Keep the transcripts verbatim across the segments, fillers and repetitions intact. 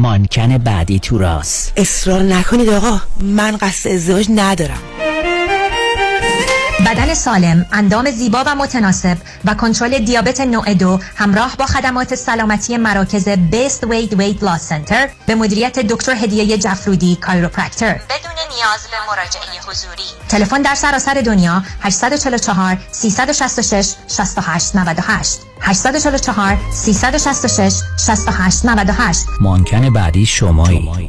مانکن بعدی تو راست. اصرار نکنید آقا، من قصد ازدواج ندارم. بدن سالم، اندام زیبا و متناسب و کنترل دیابت نوع دو همراه با خدمات سلامتی مراکز بیست وید وید لاس سنتر به مدیریت دکتر هدیه جعفرودی کایروپرکتر بدون نیاز به مراجعه حضوری. تلفن در سراسر دنیا هشت چهار چهار سه شش شش شش هشت نه هشت هشت چهار چهار سه شش شش شش هشت نه هشت. ممکن بعدی شمایی.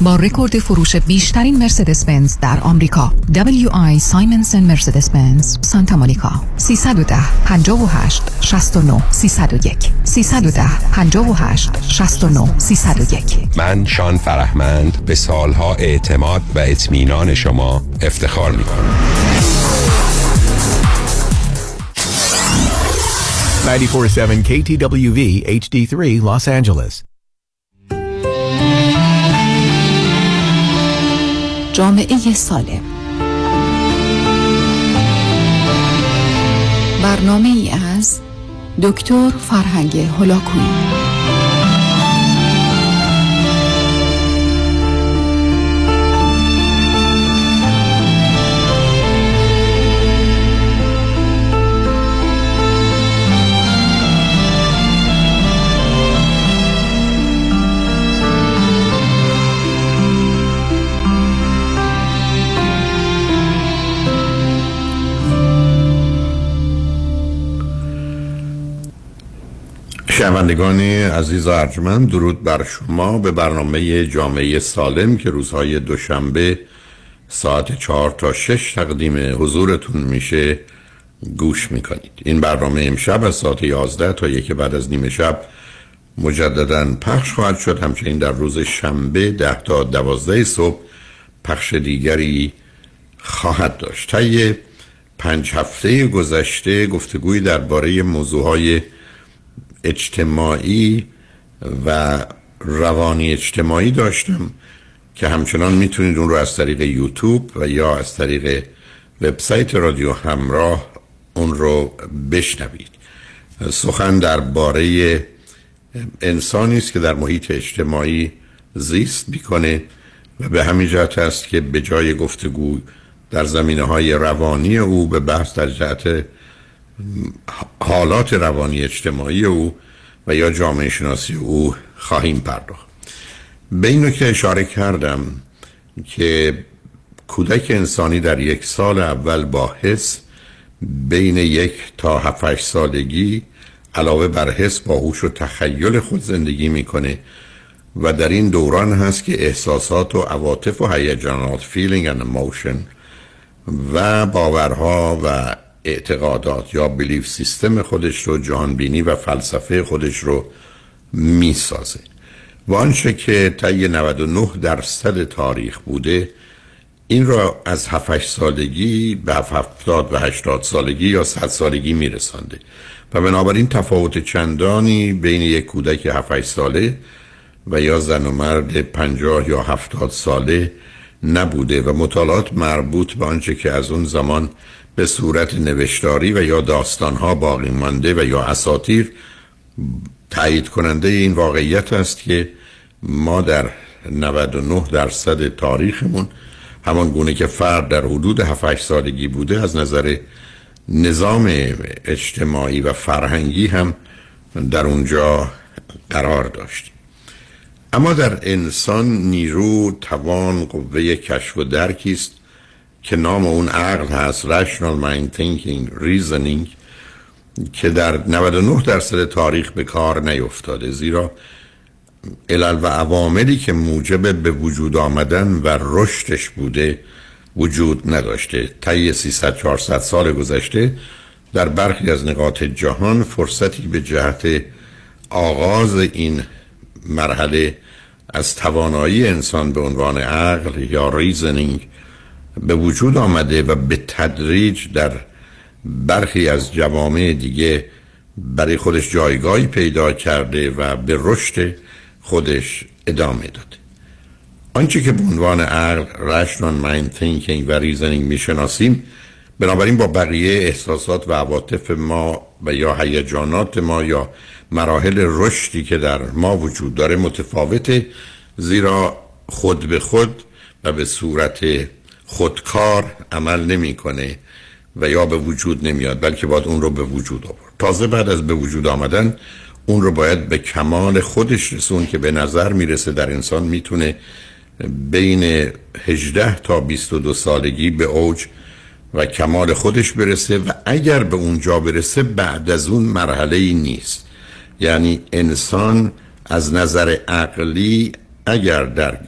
با رکورد فروش بیشترین مرسدس بنز در آمریکا، دبلیو آی سایمنسن مرسدس بنز سانتا مونیکا، سه یک صفر پنج هشت شش نه سه صفر یک سه یک صفر پنج هشت شش نه سه صفر یک. من شان فرهمند به سالها اعتماد و اطمینان شما افتخار می‌کنم. نه چهار هفت کی تی دبلیو وی اچ دی سه Los Angeles. جامعه سالم، برنامه ای از دکتر فرهنگ هلاکویی. شنوندگان عزیز و ارجمند، درود بر شما به برنامه جامعه سالم که روزهای دوشنبه ساعت چهار تا شش تقدیم حضورتون میشه گوش میکنید. این برنامه امشب از ساعت یازده تا یک بعد از نیمه شب مجددا پخش خواهد شد. همچنین در روز شنبه ده تا دوازده صبح پخش دیگری خواهد داشت. طی پنج هفته گذشته گفتگوی درباره موضوعهای اجتماعی و روانی اجتماعی داشتم که همچنان میتونید اون رو از طریق یوتیوب و یا از طریق وبسایت رادیو همراه اون رو بشنوید. سخن درباره انسانی است که در محیط اجتماعی زیست میکنه و به همین جهت است که به جای گفتگو در زمینه‌های روانی او به بحث در جهت حالات روانی اجتماعی او و یا جامعه شناسی او خواهیم پرداخت. به این نکته اشاره کردم که کودک انسانی در یک سال اول با حس بین یک تا هفت سالگی علاوه بر حس با هوش و تخیل خود زندگی میکنه و در این دوران هست که احساسات و عواطف و هیجانات feeling and emotion و باورها و اعتقادات یا بیلیف سیستم خودش رو، جهانبینی و فلسفه خودش رو میسازه و آنچه که طی نود و نه درصد تاریخ بوده این را از هفت سالگی به هفتاد و هشتاد سالگی یا صد سالگی میرسانده و بنابراین تفاوت چندانی بین یک کودک هفت ساله و یا زن و مرد پنجاه یا هفتاد ساله نبوده و مطالعات مربوط به آنچه که از اون زمان به صورت نوشتاری و یا داستانها باقی مانده و یا اساطیر تایید کننده این واقعیت است که ما در نود و نه درصد تاریخمون همان گونه که فرد در حدود هفت هشت سالگی بوده از نظر نظام اجتماعی و فرهنگی هم در اونجا قرار داشت. اما در انسان نیرو، توان، قوه کشف و درکی است که نام اون عقل هست، rational mind thinking reasoning، که در نود و نه درصد تاریخ به کار نیفتاده، زیرا علل و عواملی که موجب به وجود آمدن و رشدش بوده وجود نداشته. طی سیصد چهارصد سال گذشته در برخی از نقاط جهان فرصتی به جهت آغاز این مرحله از توانایی انسان به عنوان عقل یا ریزنینگ به وجود آمده و به تدریج در برخی از جوامع دیگه برای خودش جایگاهی پیدا کرده و به رشد خودش ادامه داده. آنچه که به عنوان عقل rational mind thinking و reasoning میشناسیم بنابراین با بقیه احساسات و عواطف ما و یا هیجانات ما یا مراحل رشدی که در ما وجود داره متفاوته، زیرا خود به خود و به صورت خودکار عمل نمیکنه و یا به وجود نمیاد، بلکه باید اون رو به وجود آورد. تازه بعد از به وجود آمدن اون رو باید به کمال خودش رسون که به نظر میرسه در انسان میتونه بین هجده تا بیست و دو سالگی به اوج و کمال خودش برسه، و اگر به اونجا برسه بعد از اون مرحله ای نیست. یعنی انسان از نظر عقلی اگر در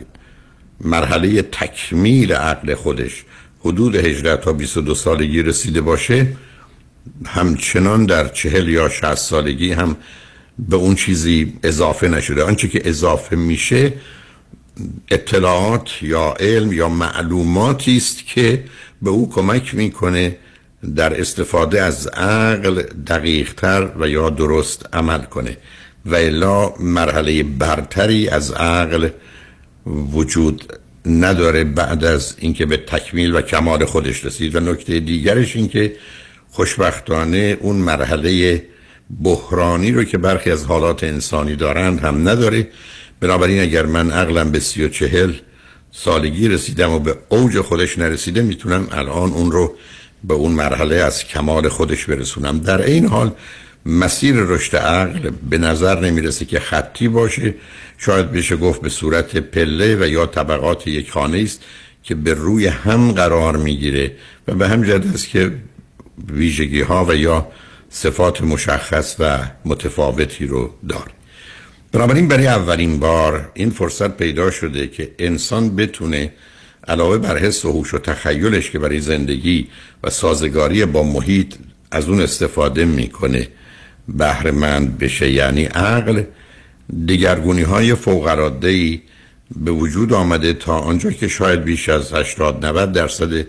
مرحله تکمیل عقل خودش حدود هجده تا بیست و دو سالگی رسیده باشه، همچنان در چهل یا شصت سالگی هم به اون چیزی اضافه نشده. آنچه که اضافه میشه اطلاعات یا علم یا معلوماتی است که به او کمک میکنه در استفاده از عقل دقیقتر و یا درست عمل کنه، و الا مرحله برتری از عقل وجود نداره بعد از اینکه به تکمیل و کمال خودش رسید. و نکته دیگرش این که خوشبختانه اون مرحله بحرانی رو که برخی از حالات انسانی دارند هم نداره. بنابراین اگر من عقلم به سی و چهل سالگی رسیدم و به اوج خودش نرسیده، میتونم الان اون رو به اون مرحله از کمال خودش برسونم. در این حال مسیر رشد عقل به نظر نمیرسه که خطی باشه، شاید بشه گفت به صورت پله و یا طبقات یک خانه است که به روی هم قرار میگیره، و به هم جد است که ویژگی ها و یا صفات مشخص و متفاوتی رو داره. بنابراین برای اولین بار این فرصت پیدا شده که انسان بتونه علاوه بر حس و هوش و تخیلش که برای زندگی و سازگاری با محیط از اون استفاده میکنه بهره مند بشه. یعنی عقل دیگرگونی های فوق العاده‌ای به وجود آمده تا آنجا که شاید بیش از هشتاد نود درصد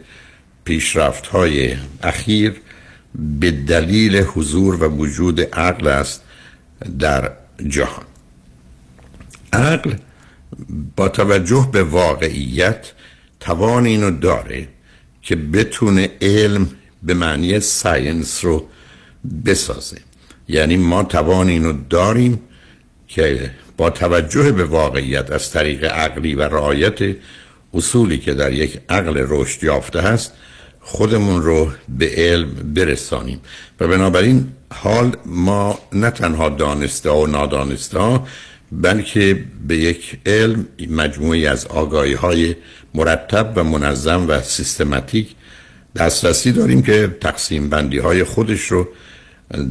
پیشرفت های اخیر به دلیل حضور و وجود عقل است در جهان. عقل با توجه به واقعیت توان اینو داره که بتونه علم به معنی ساینس رو بسازه. یعنی ما توان اینو داریم که با توجه به واقعیت از طریق عقلی و رعایت اصولی که در یک عقل رشد یافته هست خودمون رو به علم برسانیم. و بنابراین حال ما نه تنها دانسته و نادانسته ها، بلکه به یک علم مجموعی از آگاهی های مرتب و منظم و سیستماتیک دسترسی داریم که تقسیم بندی های خودش رو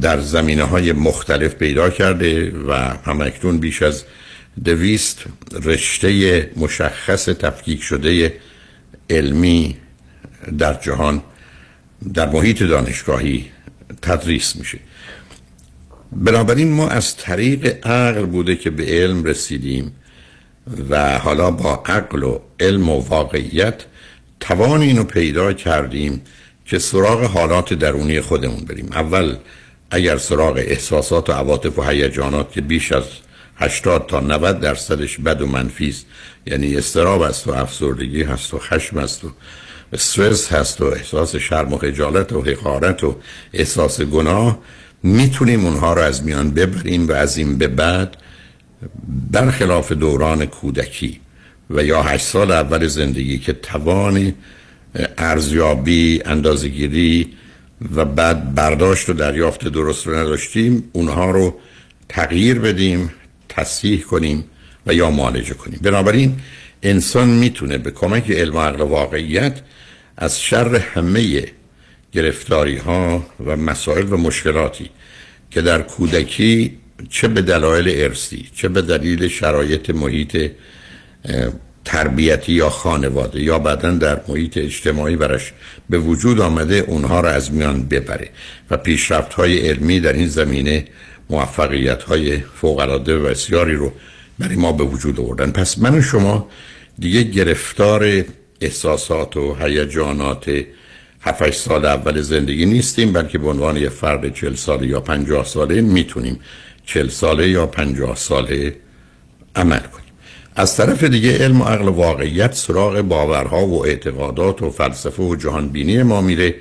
در زمینه های مختلف پیدا کرده و همکنون بیش از دویست رشته مشخص تفکیک شده علمی در جهان در محیط دانشگاهی تدریس میشه. بنابراین ما از طریق عقل بوده که به علم رسیدیم، و حالا با عقل و علم و واقعیت توان اینو پیدا کردیم که سراغ حالات درونی خودمون بریم. اول اگر سراغ احساسات و عواطف و هیجانات که بیش از هشتاد تا نود درصدش بد و منفی است، یعنی اضطراب است و افسردگی هست و خشم است و استرس هست و احساس شرم و خجالت و حقارت و احساس گناه، میتونیم اونها رو از میان ببریم، و از این به بعد برخلاف دوران کودکی و یا هشت سال اول زندگی که توان ارزیابی، اندازه‌گیری و بعد برداشت و دریافت درست رو نداشتیم، اونها رو تغییر بدیم، تصحیح کنیم و یا معالجه کنیم. بنابراین انسان میتونه به کمک علم و عقل و واقعیت از شر همه گرفتاری ها و مسائل و مشکلاتی که در کودکی چه به دلایل ارثی، چه به دلیل شرایط محیط تربیتی یا خانواده یا بعداً در محیط اجتماعی برش به وجود آمده، اونها را از میان ببره و پیشرفت های علمی در این زمینه موفقیت های فوق العاده و بسیاری رو برای ما به وجود آوردن. پس من و شما دیگه گرفتار احساسات و هیجانات هفت سال اول زندگی نیستیم، بلکه به عنوان یه فرد چهل ساله یا پنجاه ساله میتونیم چهل ساله یا پنجاه ساله عمل کنیم. از طرف دیگه علم و عقل واقعیت سراغ باورها و اعتقادات و فلسفه و جهانبینی ما میره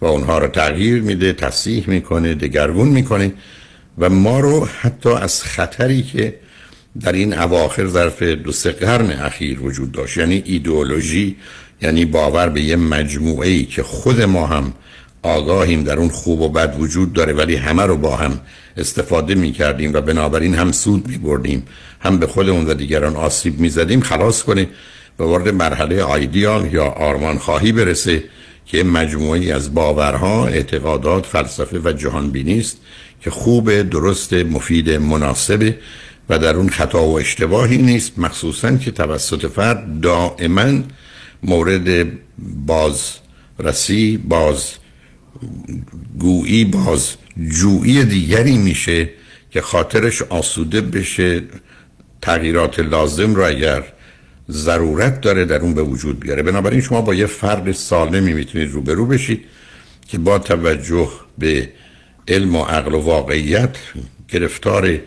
و اونها رو تغییر میده، تصحیح میکنه، دگرگون میکنه و ما رو حتی از خطری که در این اواخر ظرف دو سه قرن اخیر وجود داشت، یعنی ایدئولوژی، یعنی باور به یه مجموعه‌ای که خود ما هم آگاهیم در اون خوب و بد وجود داره ولی همه رو با هم استفاده میکردیم و بنابراین هم سود میبردیم هم به خودمون و دیگران آسیب میزدیم، خلاص کنه و وارد مرحله آیدیال یا آرمان خواهی برسه که مجموعی از باورها، اعتقادات، فلسفه و جهانبینی است که خوبه، درست، مفید، مناسبه و در اون خطا و اشتباهی نیست، مخصوصا که توسط فرد دائما مورد باز رسی، باز گویی، باز جویی دیگری میشه که خاطرش آسوده بشه، تغییرات لازم را اگر ضرورت داره در اون به وجود بیاره. بنابراین شما با یه فرد سالمی میتونید روبرو بشید که با توجه به علم و عقل و واقعیت گرفتار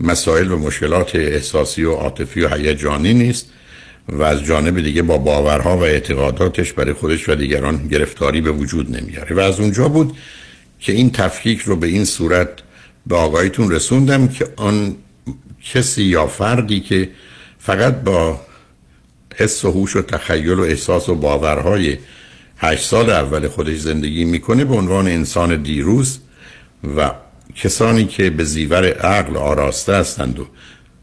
مسائل و مشکلات احساسی و عاطفی و هیجانی نیست و از جانب دیگه با باورها و اعتقاداتش برای خودش و دیگران گرفتاری به وجود نمیاره. و از اونجا بود که این تفکیک رو به این صورت به آقایتون رسوندم که آن کسی یا فردی که فقط با حس و هوش و تخیل و احساس و باورهای هشت سال اول خودش زندگی میکنه به عنوان انسان دیروز و کسانی که به زیور عقل آراسته هستند و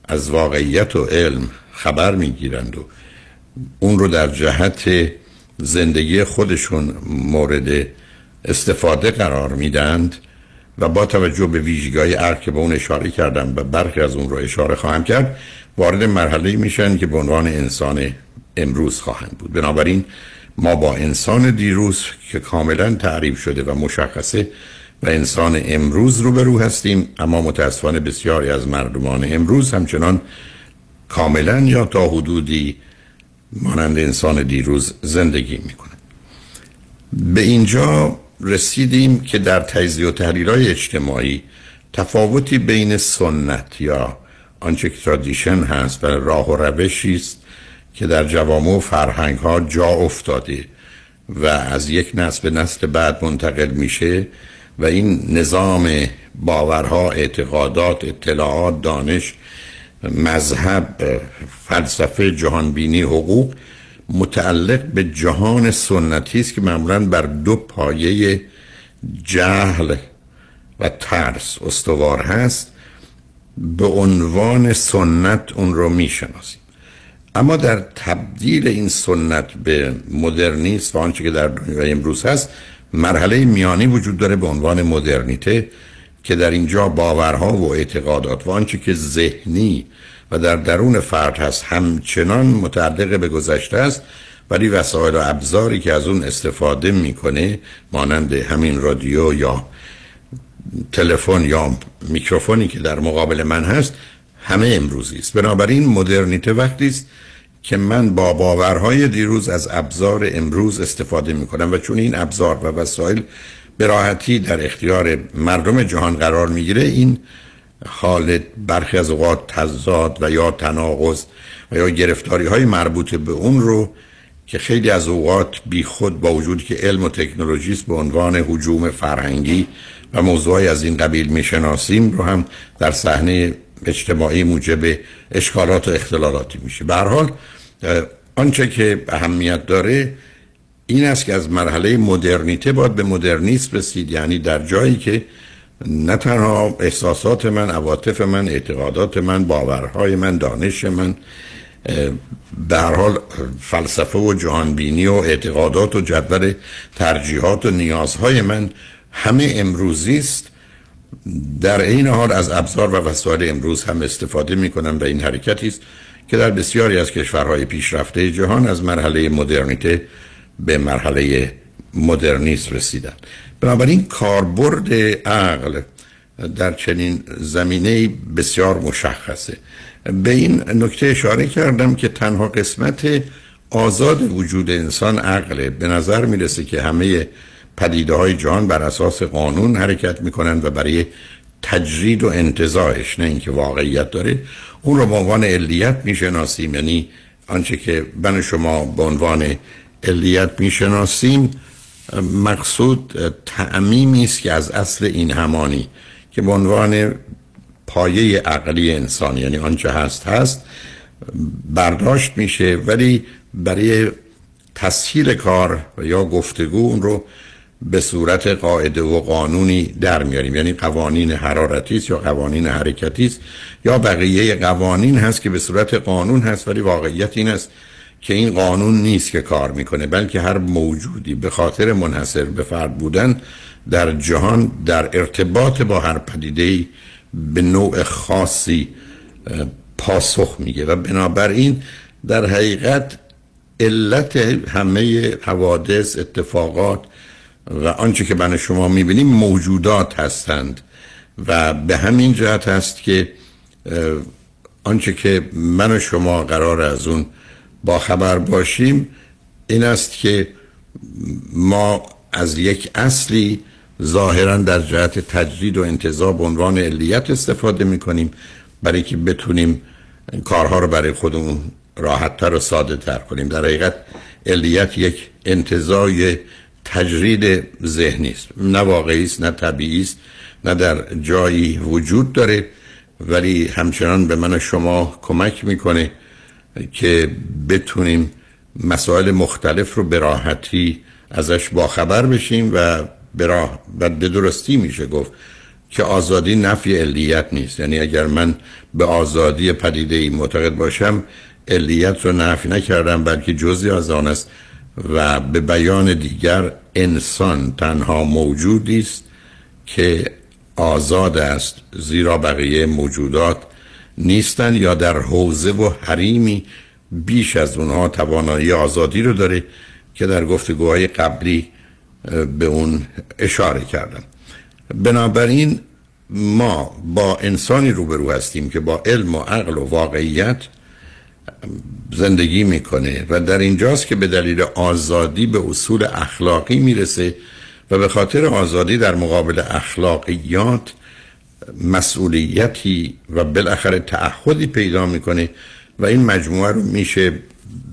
از واقعیت و علم خبر میگیرند و اون رو در جهت زندگی خودشون مورد استفاده قرار میدند و با توجه به ویژگی‌های عقل که به اون اشاره کردم و برخی از اون رو اشاره خواهم کرد، وارد مرحله میشن که به عنوان انسان امروز خواهند بود. بنابراین ما با انسان دیروز که کاملا تعریف شده و مشخصه و انسان امروز روبرو هستیم، اما متاسفانه بسیاری از مردمان امروز همچنان کاملا یا تا حدودی مانند انسان دیروز زندگی میکنند. به اینجا رسیدیم که در تجزیه و تحلیل‌های اجتماعی تفاوتی بین سنت یا آنچه که ترادیشن هست و راه و روشی است که در جوامع و فرهنگ‌ها جا افتاده و از یک نسل به نسل بعد منتقل میشه و این نظام باورها، اعتقادات، اطلاعات، دانش، مذهب، فلسفه، جهانبینی، حقوق متعلق به جهان سنتی است که معمولاً بر دو پایه جهل و ترس استوار هست، به عنوان سنت اون رو میشناسیم. اما در تبدیل این سنت به مدرنیسم و آنچه که در دنیای امروز هست مرحله میانی وجود داره به عنوان مدرنیته که در اینجا باورها و اعتقادات و آنچه که ذهنی و در درون فرد هست همچنان متعلق به گذشته است، ولی وسایل و ابزاری که از اون استفاده میکنه مانند همین رادیو یا تلفن یا میکروفونی که در مقابل من هست همه امروزی است. بنابراین مدرنیته وقتی است که من با باورهای دیروز از ابزار امروز استفاده میکنم و چون این ابزار و وسایل به راحتی در اختیار مردم جهان قرار میگیره، این حالت برخی از اوقات تضاد و یا تناقض و یا گرفتاری های مربوط به اون رو که خیلی از اوقات بی خود با وجود که علم و تکنولوژی است به عنوان هجوم فرهنگی و موضوعی از این قبیل میشناسیم رو هم در صحنه اجتماعی موجب اشکالات و اختلالاتی میشه. به هر حال آنچه که اهمیت داره این است که از مرحله مدرنیته باید به مدرنیسم رسید، یعنی در جایی که نه تنها احساسات من، عواطف من، اعتقادات من، باورهای من، دانش من، به هر حال فلسفه و جهانبینی و اعتقادات و جدول ترجیحات و نیازهای من همه امروزی است، در این حال از ابزار و وسایل امروز هم استفاده میکنم و این حرکتی است که در بسیاری از کشورهای پیشرفته جهان از مرحله مدرنیته به مرحله مدرنیسم رسیدن. بنابراین کاربرد عقل در چنین زمینه بسیار مشخصه. به این نکته اشاره کردم که تنها قسمت آزاد وجود انسان عقله. به نظر میرسه که همه پدیده های جهان بر اساس قانون حرکت میکنن و برای تجرید و انتزاعش، نه اینکه واقعیت داره، اون رو به عنوان علیت میشناسیم. یعنی آنچه که من و شما به عنوان علیت میشناسیم مقصود تعمیمی است که از اصل این همانی که به عنوان پایه عقلی انسان، یعنی آنچه هست هست، برداشت میشه، ولی برای تسهیل کار یا گفتگو اون رو به صورت قاعده و قانونی در میاریم. یعنی قوانین حرارتی است یا قوانین حرکتی است یا بقیه قوانین هست که به صورت قانون هست، ولی واقعیت این است که این قانون نیست که کار میکنه، بلکه هر موجودی به خاطر منحصر به فرد بودن در جهان در ارتباط با هر پدیده‌ای به نوع خاصی پاسخ میگه و بنابراین در حقیقت علت همه حوادث، اتفاقات و آنچه که من شما میبینیم موجودات هستند و به همین جهت هست که آنچه که من و شما قرار از اون با خبر باشیم این است که ما از یک اصلی ظاهرا در جهت تجرید و انتزاع به عنوان علیت استفاده میکنیم برای که بتونیم کارها رو برای خودمون راحت‌تر و ساده‌تر کنیم. در حقیقت علیت یک انتزاع تجرید ذهنی است، نه واقعی است، نه طبیعی است، نه در جایی وجود داره، ولی همچنان به من و شما کمک میکنه که بتونیم مسائل مختلف رو به راحتی ازش باخبر بشیم و به درستی میشه گفت که آزادی نفی علیت نیست. یعنی اگر من به آزادی پدیده‌ای معتقد باشم علیت رو نفی نکردم، بلکه جزئی از آن است و به بیان دیگر انسان تنها موجودی است که آزاد است، زیرا بقیه موجودات نیستند یا در حوزه و حریمی بیش از اونها توانایی آزادی رو داره که در گفتگوهای قبلی به اون اشاره کردم. بنابراین ما با انسانی روبرو هستیم که با علم و عقل و واقعیت زندگی میکنه و در اینجاست که به دلیل آزادی به اصول اخلاقی میرسه و به خاطر آزادی در مقابل اخلاقیات مسئولیتی و بالاخره تعهدی پیدا میکنه و این مجموعه رو میشه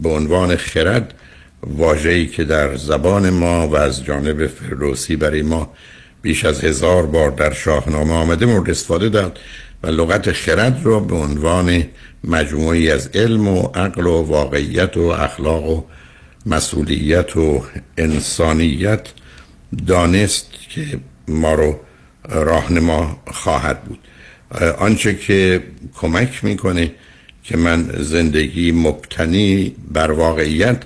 به عنوان خرد، واژه‌ای که در زبان ما و از جانب فردوسی برای ما بیش از هزار بار در شاهنامه آمده، مورد استفاده داد و لغت خرد رو به عنوان مجموعی از علم و عقل و واقعیت و اخلاق و مسئولیت و انسانیت دانست که ما رو راهنما خواهد بود. آنچه که کمک میکنه که من زندگی مبتنی بر واقعیت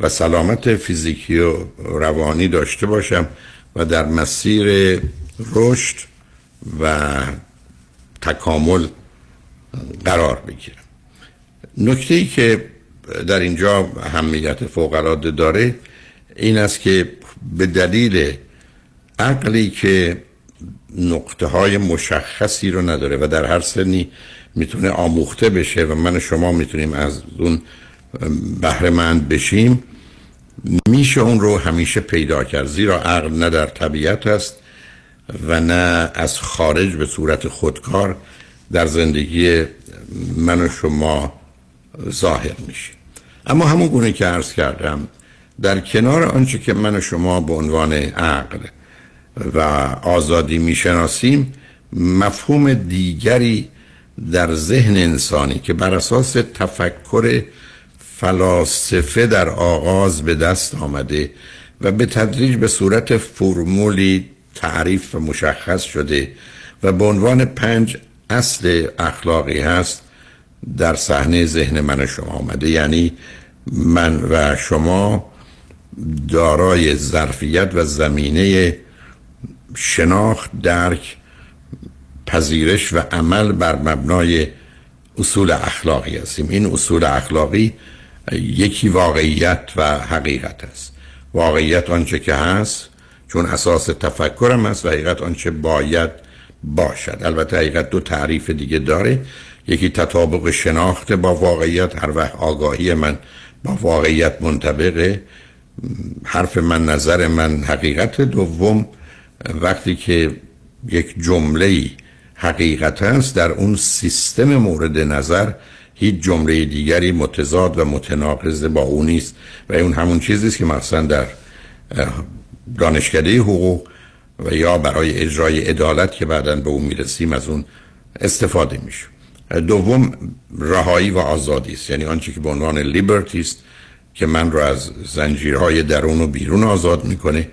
و سلامت فیزیکی و روانی داشته باشم و در مسیر رشد و تکامل قرار بگیرم. نکته‌ای که در اینجا اهمیت فوق‌العاده داره این است که به دلیل عقلی که نقطه‌های مشخصی رو نداره و در هر سنی میتونه آموخته بشه و من و شما میتونیم از اون بهره مند بشیم، میشه اون رو همیشه پیدا کرد، زیرا عقل نه در طبیعت است و نه از خارج به صورت خودکار در زندگی من و شما ظاهر میشه. اما همون گونه که عرض کردم در کنار آنچه که من و شما به عنوان عقل و آزادی میشناسیم، مفهوم دیگری در ذهن انسانی که بر اساس تفکر فلاسفه در آغاز به دست آمده و به تدریج به صورت فرمولی تعریف و مشخص شده و به عنوان پنج اصل اخلاقی هست، در صحنه ذهن من و شما آمده. یعنی من و شما دارای ظرفیت و زمینه شناخت، درک، پذیرش و عمل بر مبنای اصول اخلاقی هستیم. این اصول اخلاقی یکی واقعیت و حقیقت است. واقعیت آنچه که هست، چون اساس تفکرم است، و حقیقت آنچه باید باشد. البته حقیقت دو تعریف دیگه داره، یکی تطابق شناخت با واقعیت، هر وقت آگاهی من با واقعیت منطبقه، حرف من، نظر من حقیقت. دوم، وقتی که یک جمله‌ای حقیقت است در اون سیستم مورد نظر هیچ جمله دیگری متضاد و متناقض با اون نیست و اون همون چیزی است که مثلا در دانشکده حقوق و یا برای اجرای عدالت که بعداً به اون میرسیم از اون استفاده میشه. دوم رهایی و آزادی است، یعنی آنچه که به عنوان لیبرتی است که من رو از زنجیرهای درون و بیرون آزاد میکنه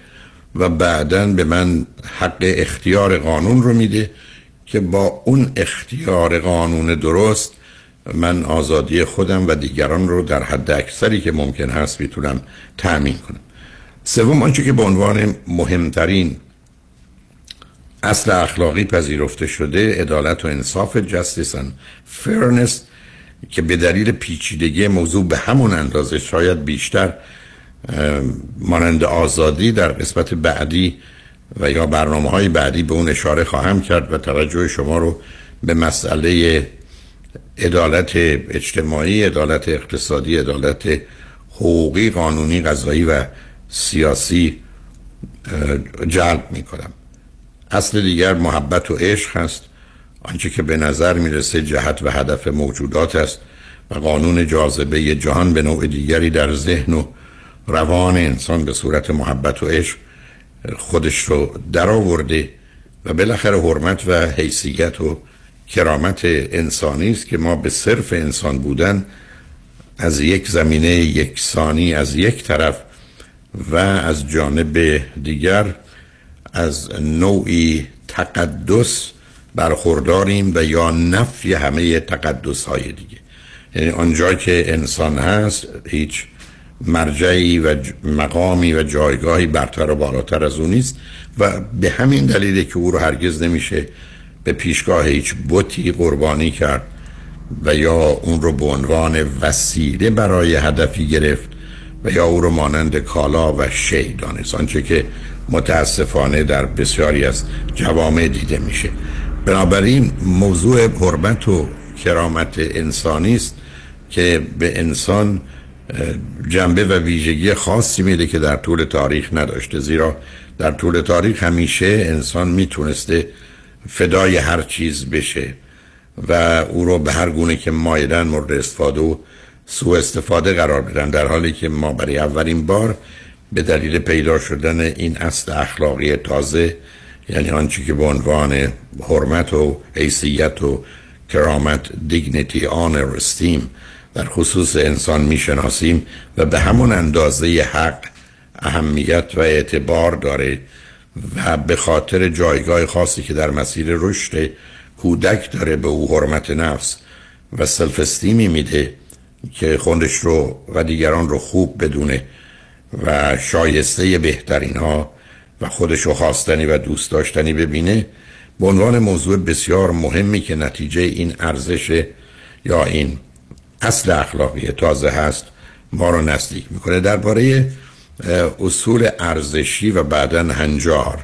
و بعداً به من حق اختیار قانون رو میده که با اون اختیار قانون درست من آزادی خودم و دیگران رو در حد اکثری که ممکن هست میتونم تأمین کنم. سوم آنچه که به عنوان مهمترین اصل اخلاقی پذیرفته شده، عدالت و انصاف، justice and fairness، که به دلیل پیچیدگی موضوع به همون اندازه شاید بیشتر مانند آزادی در قسمت بعدی و یا برنامه‌های بعدی به اون اشاره خواهم کرد و توجه شما رو به مسئله عدالت اجتماعی، عدالت اقتصادی، عدالت حقوقی، قانونی، قضایی و سیاسی جلب می‌کنم. اصل دیگر محبت و عشق هست، آنچه که به نظر میرسه جهت و هدف موجودات است و قانون جاذبه جهان به نوع دیگری در ذهن و روان انسان به صورت محبت و عشق خودش رو درآورده و بالاخره حرمت و حیثیت و کرامت انسانی است که ما به صرف انسان بودن از یک زمینه یکسانی از یک طرف و از جانب دیگر از نوعی تقدس برخورداریم و یا نفی همه تقدس های دیگه، یعنی آنجا که انسان هست هیچ مرجعی و مقامی و جایگاهی برتر و بالاتر از اون نیست و به همین دلیله که او رو هرگز نمیشه به پیشگاه هیچ بتی قربانی کرد و یا اون رو به عنوان وسیله برای هدفی گرفت و یا او رو مانند کالا و شی دانست، آنچه که متاسفانه در بسیاری از جوامع دیده میشه. بنابراین موضوع حرمت و کرامت انسانی است که به انسان جنبه و ویژگی خاصی میده که در طول تاریخ نداشته، زیرا در طول تاریخ همیشه انسان میتونسته فدای هر چیز بشه و او رو به هر گونه که مایلن مورد استفاده و سوء استفاده قرار بدن، در حالی که ما برای اولین بار به دلیل پیدا شدن این اصل اخلاقی تازه، یعنی آنچه که به عنوان حرمت و حیثیت و کرامت، دیگنیتی، آنر، استیم در خصوص انسان میشناسیم و به همون اندازه حق اهمیت و اعتبار داره و به خاطر جایگاه خاصی که در مسیر رشد کودک داره به او حرمت نفس و سلف استیمی میده که خودش رو و دیگران رو خوب بدونه و شایسته بهترین ها و خودش رو خواستنی و دوست داشتنی ببینه، به عنوان موضوع بسیار مهمی که نتیجه این ارزش یا این اصل اخلاقی تازه هست ما رو نزدیک میکنه. درباره اصول ارزشی و بعداً هنجار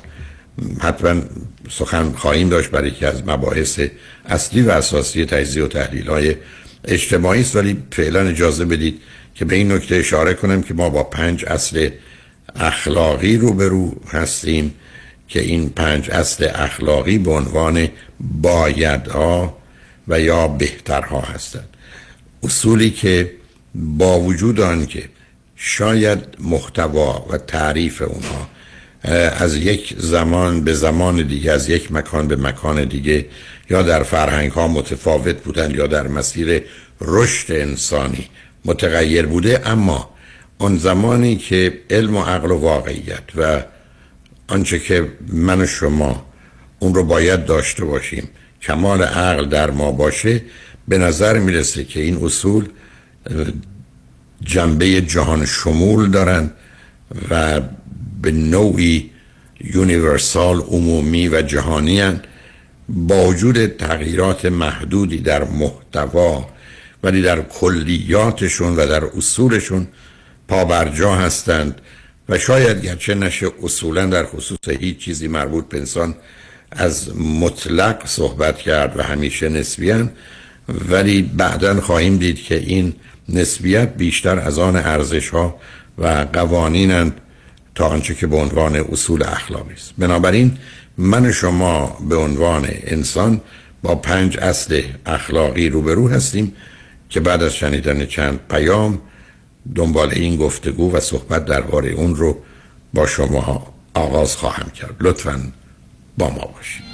حتما سخن خواهیم داشت، برای که از مباحث اصلی و اساسی تجزیه و تحلیل های اجتماعی است، ولی فعلا اجازه بدید که به این نکته اشاره کنم که ما با پنج اصل اخلاقی روبرو هستیم که این پنج اصل اخلاقی به عنوان بایدها و یا بهترها هستند. اصولی که با وجود آن که شاید محتوا و تعریف اونها از یک زمان به زمان دیگه، از یک مکان به مکان دیگه، یا در فرهنگ ها متفاوت بودن یا در مسیر رشد انسانی متغیر بوده، اما آن زمانی که علم و عقل و واقعیت و آنچه که من و شما اون رو باید داشته باشیم، کمال عقل در ما باشه، به نظر میرسه که این اصول جنبه جهان شمول دارن و به نوعی یونیورسال، عمومی و جهانی هن، با وجود تغییرات محدودی در محتوا، ولی در کلیاتشون و در اصولشون پابرجا هستند و شاید گرچه نشه اصولا در خصوص هیچ چیزی مربوط به انسان از مطلق صحبت کرد و همیشه نسبیان، ولی بعداً خواهیم دید که این نسبیت بیشتر از آن ارزش‌ها و قوانینند تا آنچه که به عنوان اصول اخلاقی است. بنابراین من شما به عنوان انسان با پنج اصل اخلاقی روبرو هستیم که بعد از شنیدن چند پیام دنبال این گفتگو و صحبت درباره اون رو با شما آغاز خواهم کرد. لطفاً با ما باشید.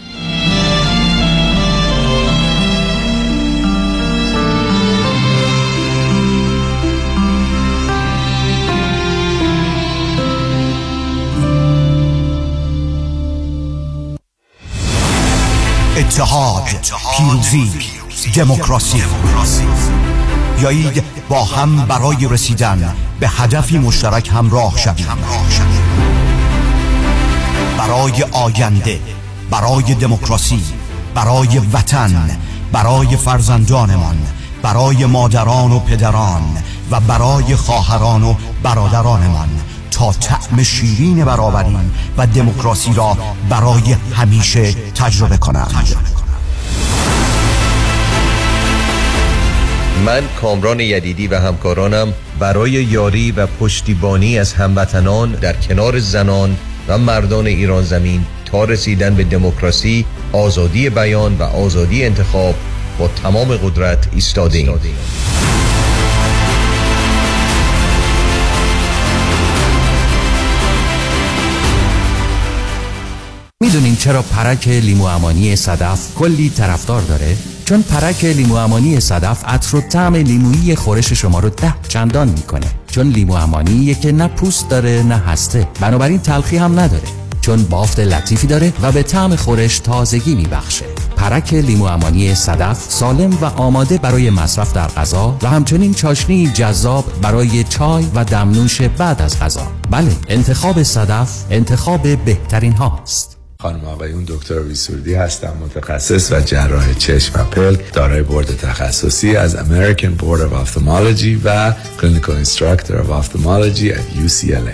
اتحاد، پیروزی، دموکراسی. بیایید با هم برای رسیدن به هدفی مشترک همراه شویم. برای آینده، برای دموکراسی، برای وطن، برای فرزندانمان، برای مادران و پدران و برای خواهران و برادرانمان تا طعم شیرین برابری و دموکراسی را برای همیشه تجربه کنند. من کامران یدیدی و همکارانم برای یاری و پشتیبانی از هموطنان در کنار زنان و مردان ایران زمین تا رسیدن به دموکراسی، آزادی بیان و آزادی انتخاب با تمام قدرت ایستادیم. میدونین چرا پرک لیمو امانی صدف کلی طرفدار داره؟ چون پرک لیمو امانی صدف عطر و طعم لیمویی خورش شما رو ده چندان میکنه. چون لیمو امانی که نه پوست داره نه هسته، بنابراین تلخی هم نداره. چون بافت لطیفی داره و به طعم خورش تازگی میبخشه. پرک لیمو امانی صدف سالم و آماده برای مصرف در غذا و همچنین چاشنی جذاب برای چای و دمنوش بعد از غذا. بله، انتخاب صدف انتخاب بهترین هاست. خانم آقایون، دکتر ویسوردی هستم، متخصص و جراح چشم و پلک، دارای بورد تخصصی از American Board of Ophthalmology و Clinical Instructor of Ophthalmology at یو سی ال ای.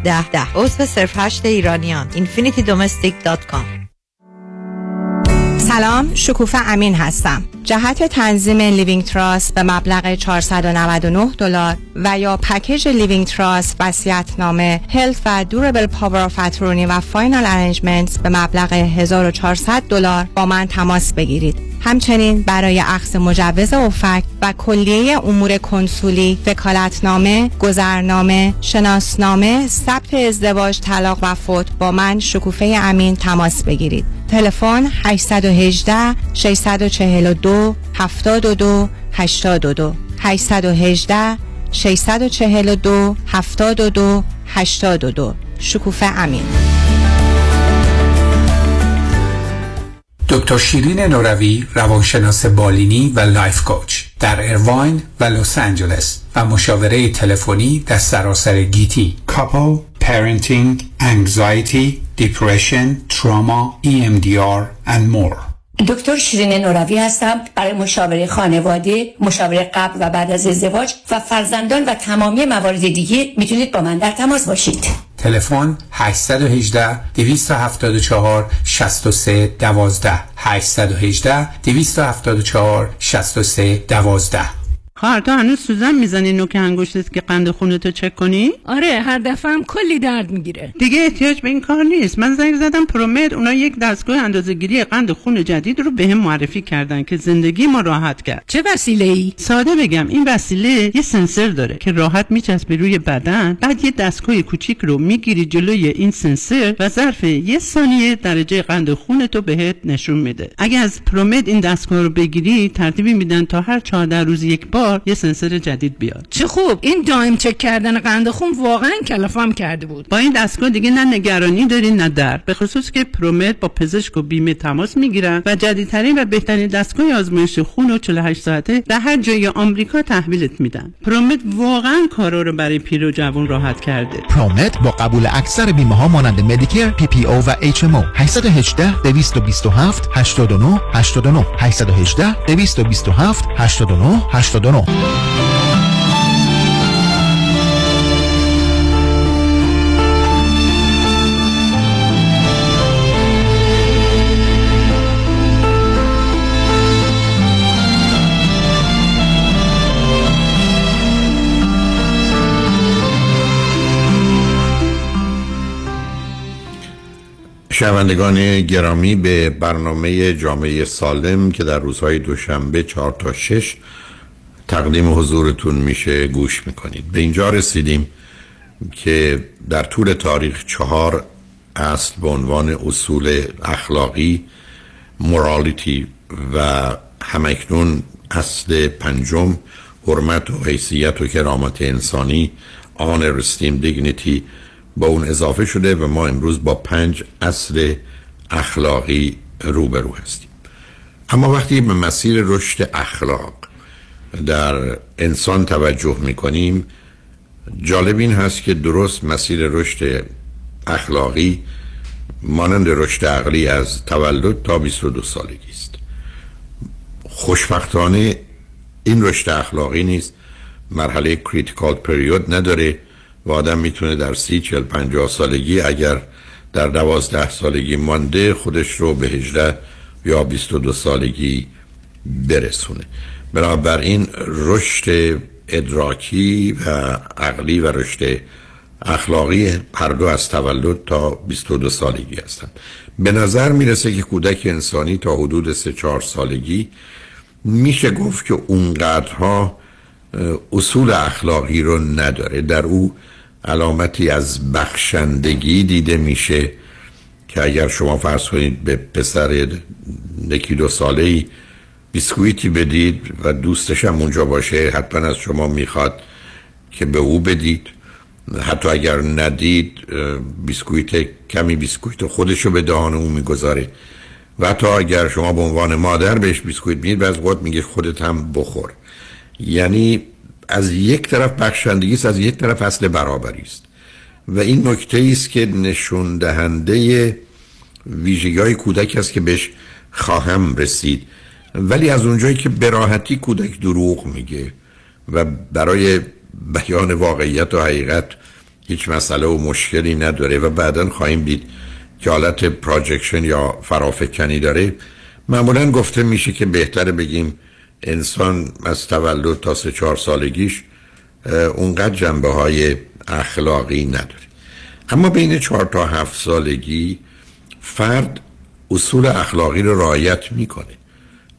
ده ده. عضو صرف هشت ایرانیان. اینفینیتی دومستیک دات کام. سلام، شکوفه امین هستم. جهت تنظیم لیوینگ تراست به مبلغ چهارصد و نود و نه دلار و یا پکیج لیوینگ تراست، وصیت‌نامه، هلت و دوربل پاور آف اترونی و فاینال ارنجمنتس به مبلغ هزار و چهارصد دلار با من تماس بگیرید. همچنین برای اخذ مجوز اوفک و کلیه امور کنسولی، وکالتنامه، گذرنامه، شناسنامه، ثبت ازدواج، طلاق و فوت با من شکوفه امین تماس بگیرید. تلفن هشت یک هشت شش چهار دو هفت دو هشت دو دو. هشت یک هشت شش چهار دو هفت دو هشت دو دو. شکوفه امین. دکتر شیرین نوروی، روانشناس بالینی و لایف کوچ در ایرواین و لس آنجلس و مشاوره تلفنی در سراسر گیتی. کاپل، پرنتینگ، انگزایتی، دیپرشن، تروما، ای ام دی آر and more. دکتر شیرین نوروی هستم. برای مشاوره خانواده، مشاوره قبل و بعد از ازدواج و فرزندان و تمامی موارد دیگه میتونید با من در تماس باشید. تلفن هشت یک هشت، دو هفت چهار، شش سه یک دو هشت یک هشت، دو هفت چهار، شش سه یک دو. خواهر تو هنوز سوزن میزنی نوک انگشتت که قند خونتو چک کنی؟ آره، هر دفعه هم کلی درد میگیره. دیگه احتیاج به این کار نیست. من زنگ زدم پرومد، اونا یک دستگاه اندازه‌گیری قند خون جدید رو بهم معرفی کردن که زندگی ما راحت کرد. چه وسیله‌ای؟ ساده بگم، این وسیله یه سنسور داره که راحت میچسبه روی بدن، بعد یه دستگاه کوچیک رو میگیری جلوی این سنسور و ظرف یک ثانیه درجه قند خونتو بهت نشون میده. اگه از پرومد این دستگاه رو بگیری، ترتیبی میدن تا هر چهارده روز یک بار یه سنسور جدید بیاد. چه خوب، این دائم چک کردن قند خون واقعا کلافم کرده بود. با این دستگاه دیگه نه نگرانی داری نه درد، به خصوص که پرومد با پزشک و بیمه تماس میگیرن و جدیدترین و بهترین دستگاه آزمایش خون و چهل و هشت ساعته در هر جای آمریکا تحویلت میدن. پرومد واقعا کارا رو برای پیر و جوان راحت کرده. پرومد با قبول اکثر بیمه ها مانند مدیکر، پی پی او و اچ ام او. هشت یک هشت، دو دو هفت، هشت نه هشت نه هشت یک هشت، دو دو هفت، هشت نه هشت نه. شنوندگان گرامی، به برنامه جامعه سالم که در روزهای دوشنبه چهار تا شش تقدیم حضورتون میشه گوش میکنید. به اینجا رسیدیم که در طول تاریخ چهار اصل به عنوان اصول اخلاقی، مورالیتی، و همکنون اصل پنجم، حرمت و حیثیت و کرامت انسانی، آن رستیم دیگنیتی، با اون اضافه شده و ما امروز با پنج اصل اخلاقی روبرو هستیم. اما وقتی به مسیر رشد اخلاق در انسان توجه میکنیم، جالب این هست که درست مسیر رشد اخلاقی مانند رشد عقلی از تولد تا بیست و دو سالگی است. خوشبختانه این رشد اخلاقی نیست، مرحله کریتیکال پریود نداره و آدم میتونه در سی، چهل، پنجاه سالگی اگر در دوازده سالگی مانده خودش رو به هجده یا بیست و دو سالگی برسونه. بنابراین رشد ادراکی و عقلی و رشد اخلاقی هر دو از تولد تا بیست و دو سالگی هستند. به نظر میرسه که کودک انسانی تا حدود سه چهار سالگی میشه گفت که اونقدرها اصول اخلاقی رو نداره. در او علامتی از بخشندگی دیده میشه که اگر شما فرض کنید به پسر یکی دو ساله‌ای بیسکویتی بدید و دوستش هم اونجا باشه، حتما از شما میخواد که به او بدید. حتی اگر ندید، بیسکویت کمی بیسکویت خودشو به دهان او میگذاره و حتی اگر شما به عنوان مادر بهش بیسکویت میدید، بعضی وقت میگه خودت هم بخور. یعنی از یک طرف بخشندگی است، از یک طرف اصل برابری است و این نکته است که نشون دهنده ویژگی‌های کودک است که بهش خواهم رسید. ولی از اونجایی که به راحتی کودک دروغ میگه و برای بیان واقعیت و حقیقت هیچ مسئله و مشکلی نداره و بعداً خواهیم دید که حالت پراجکشن یا فرافکنی داره، معمولاً گفته میشه که بهتره بگیم انسان از تولد تا سه چهار سالگیش اونقدر جنبه‌های اخلاقی نداره. اما بین چهار تا هفت سالگی فرد اصول اخلاقی رو رعایت میکنه،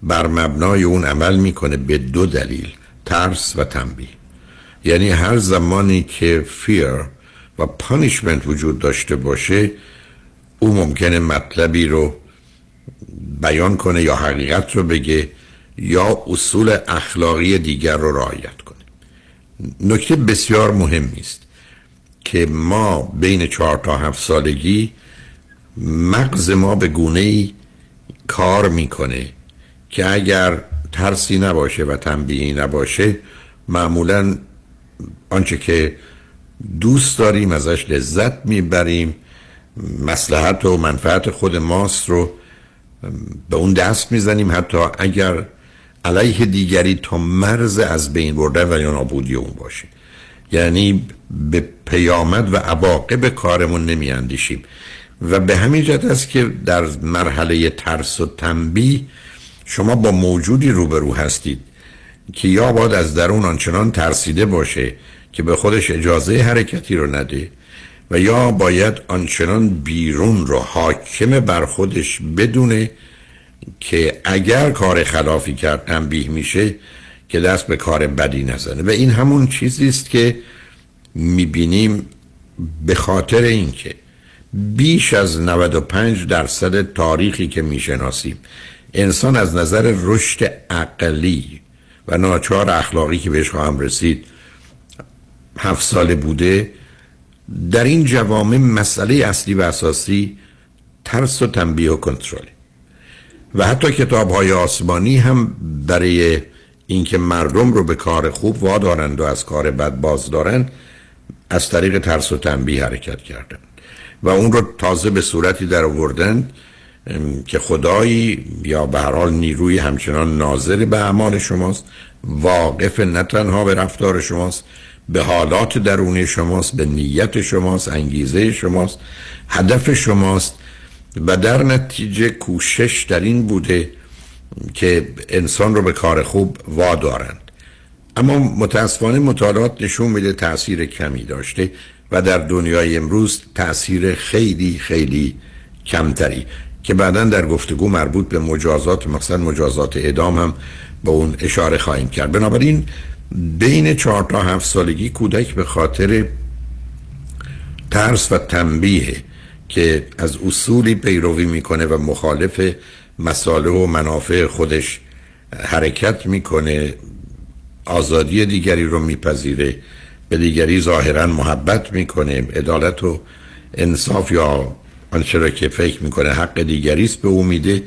بر مبنای اون عمل میکنه، به دو دلیل: ترس و تنبیه. یعنی هر زمانی که fear و punishment وجود داشته باشه، او ممکنه مطلبی رو بیان کنه یا حقیقت رو بگه یا اصول اخلاقی دیگر رو رعایت کنه. نکته بسیار مهمی است که ما بین چهار تا هفت سالگی مغز ما به گونه‌ای کار میکنه که اگر ترسی نباشه و تنبیهی نباشه، معمولاً آنچه که دوست داریم، ازش لذت میبریم، مصلحت و منفعت خود ماست رو به اون دست میزنیم، حتی اگر علیه دیگری تا مرز از بین بردن و یا نابودی اون باشه. یعنی به پیامد و عواقب کارمون نمیاندیشیم و به همین جهت است که در مرحله ترس و تنبیه شما با موجودی روبرو هستید که یا باید از درون آنچنان ترسیده باشه که به خودش اجازه حرکتی رو نده و یا باید آنچنان بیرون رو حاکم بر خودش بدونه که اگر کار خلافی کرد تنبیه میشه که دست به کار بدی نزنه. و این همون چیزی است که میبینیم به خاطر اینکه بیش از نود و پنج درصد تاریخی که میشناسیم انسان از نظر رشد عقلی و ناچار اخلاقی که بهش خواهم رسید هفت ساله بوده، در این جوامع مسئله اصلی و اساسی ترس و تنبیه و کنترل. و حتی کتاب‌های آسمانی هم برای اینکه مردم رو به کار خوب وادارند و از کار بد باز دارند از طریق ترس و تنبیه حرکت کردند و اون رو تازه به صورتی در آوردند که خدایی یا به هر حال نیروی همچنان ناظر به اعمال شماست، واقف نه تنها به رفتار شماست، به حالات درونی شماست، به نیت شماست، انگیزه شماست، هدف شماست. و در نتیجه کوشش در این بوده که انسان رو به کار خوب وادارند، اما متاسفانه مطالعات نشون میده تأثیر کمی داشته و در دنیای امروز تأثیر خیلی خیلی کمتری که بعداً در گفتگو مربوط به مجازات مثلا مجازات اعدام هم به اون اشاره خواهیم کرد. بنابراین بین چهار تا هفت سالگی کودک به خاطر ترس و تنبیه که از اصولی پیروی میکنه و مخالف مصالح و منافع خودش حرکت میکنه، آزادی دیگری رو میپذیره، به دیگری ظاهرا محبت میکنه، عدالت و انصاف یا آنچه را که فکر میکنه حق دیگری است به او میده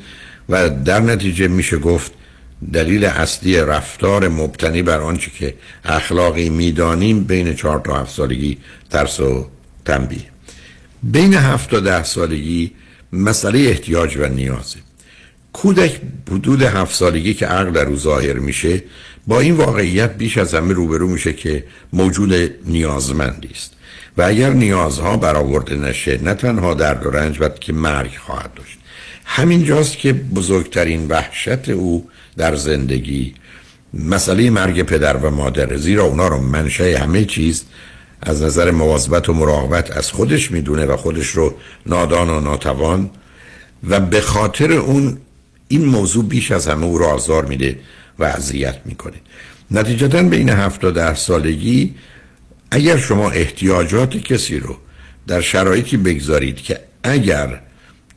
و در نتیجه میشه گفت دلیل اصلی رفتار مبتنی بر آنچه که اخلاقی میدانیم بین چهار تا هفت سالگی ترس و تنبیه. بین هفت تا ده سالگی مسئله احتیاج و نیازه. کودک حدود هفت سالگی که عقل در او ظاهر میشه با این واقعیت بیش از همه روبرو میشه که موجود نیازمندی است و اگر نیازها برآورده نشه نه تنها درد و رنج بلکه مرگ خواهد داشت. همین جاست که بزرگترین وحشت او در زندگی مسئله مرگ پدر و مادر، زیرا اونا رو منشأ همه چیز از نظر مواظبت و مراقبت از خودش میدونه و خودش رو نادان و ناتوان و به خاطر اون این موضوع بیش از همه او رو آزار میده و اذیت میکنه. نتیجتاً بین هفت تا ده سالگی اگر شما احتیاجات کسی رو در شرایطی بگذارید که اگر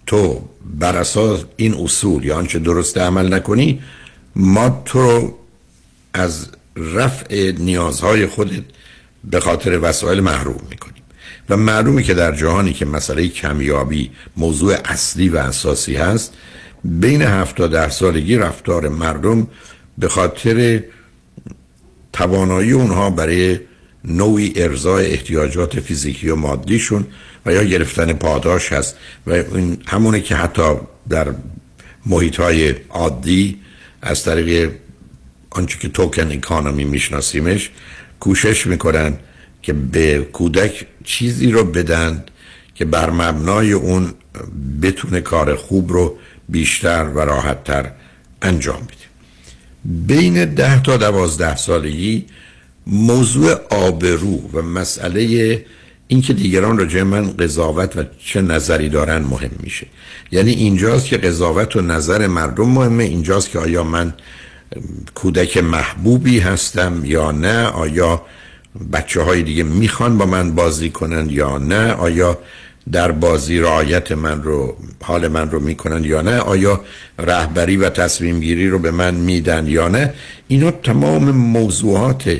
تو بر اساس این اصول یا آنچه درست عمل نکنی ما تو رو از رفع نیازهای خودت به خاطر وسایل محروم میکنیم و معلومه که در جهانی که مسئله کمیابی موضوع اصلی و اساسی هست بین هفت تا ده سالگی رفتار مردم به خاطر توانایی اونها برای نوعی ارضای احتیاجات فیزیکی و مادیشون و یا گرفتن پاداش هست و این همونه که حتی در محیط‌های عادی از طریق آنچه که توکن اکانومی میشناسیمش کوشش میکنن که به کودک چیزی رو بدن که بر مبنای اون بتونه کار خوب رو بیشتر و راحت‌تر انجام بده. بین ده تا دوازده سالگی موضوع آبرو و مسئله اینکه دیگران راجع من قضاوت و چه نظری دارن مهم میشه. یعنی اینجاست که قضاوت و نظر مردم مهمه، اینجاست که آیا من کودک محبوبی هستم یا نه، آیا بچه های دیگه میخوان با من بازی کنند یا نه، آیا در بازی رعایت من رو حال من رو میکنن یا نه، آیا رهبری و تصمیم گیری رو به من میدن یا نه. اینا تمام موضوعات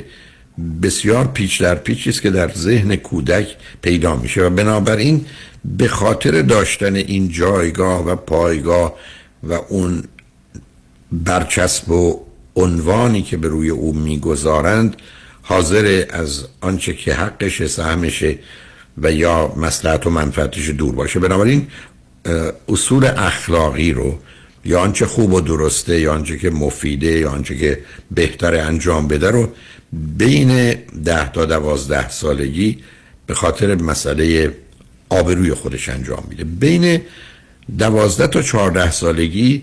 بسیار پیچ در پیچی است که در ذهن کودک پیدا میشه و بنابراین به خاطر داشتن این جایگاه و پایگاه و اون برچسب و عنوانی که به روی او میگذارند حاضر از آنچه که حقش سهمشه و یا مصلحت و منفعتش دور باشه. بنابراین اصول اخلاقی رو یا آنچه خوب و درسته یا آنچه که مفیده یا آنچه که بهتر انجام بده رو بین ده تا دوازده سالگی به خاطر مسئله آبروی خودش انجام میده. بین دوازده تا چهارده سالگی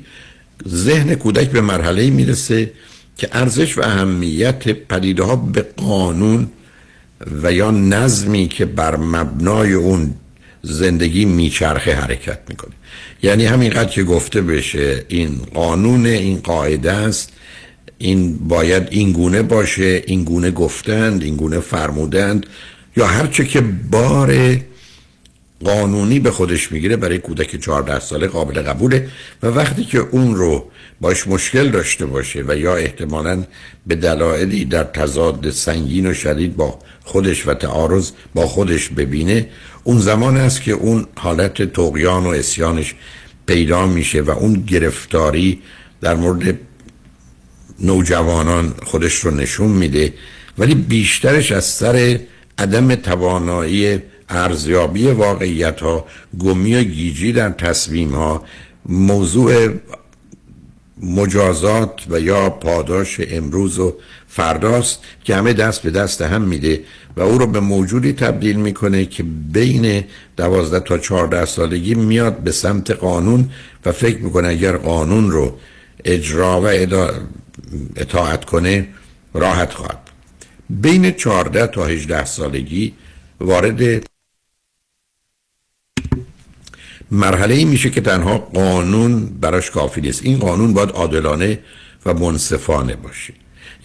ذهن کودک به مرحله میرسه که ارزش و اهمیت پدیده ها به قانون و یا نظمی که بر مبنای اون زندگی میچرخه حرکت میکنه. یعنی همینقدر که گفته بشه این قانون، این قاعده است، این باید این گونه باشه، این گونه گفتند، این گونه فرمودند، یا هرچه که بار قانونی به خودش میگیره برای کودک چهارده ساله قابل قبوله و وقتی که اون رو باش مشکل داشته باشه و یا احتمالاً به دلایلی در تضاد سنگین و شدید با خودش و تعارض با خودش ببینه، اون زمان است که اون حالت طغیان و عصیانش پیدا میشه و اون گرفتاری در مورد نوجوانان خودش رو نشون میده، ولی بیشترش از سر عدم توانایی ارزیابی واقعیت ها، گمی و گیجی در تصمیم ها، موضوع مجازات و یا پاداش امروز و فرداست که همه دست به دست هم میده و او رو به موجودی تبدیل میکنه که بین دوازده تا چهارده سالگی میاد به سمت قانون و فکر میکنه اگر قانون رو اجرا و اطاعت کنه راحت خواهد. بین چهارده تا هجده سالگی وارد مرحله ای میشه که تنها قانون براش کافی نیست. این قانون باید عادلانه و منصفانه باشه.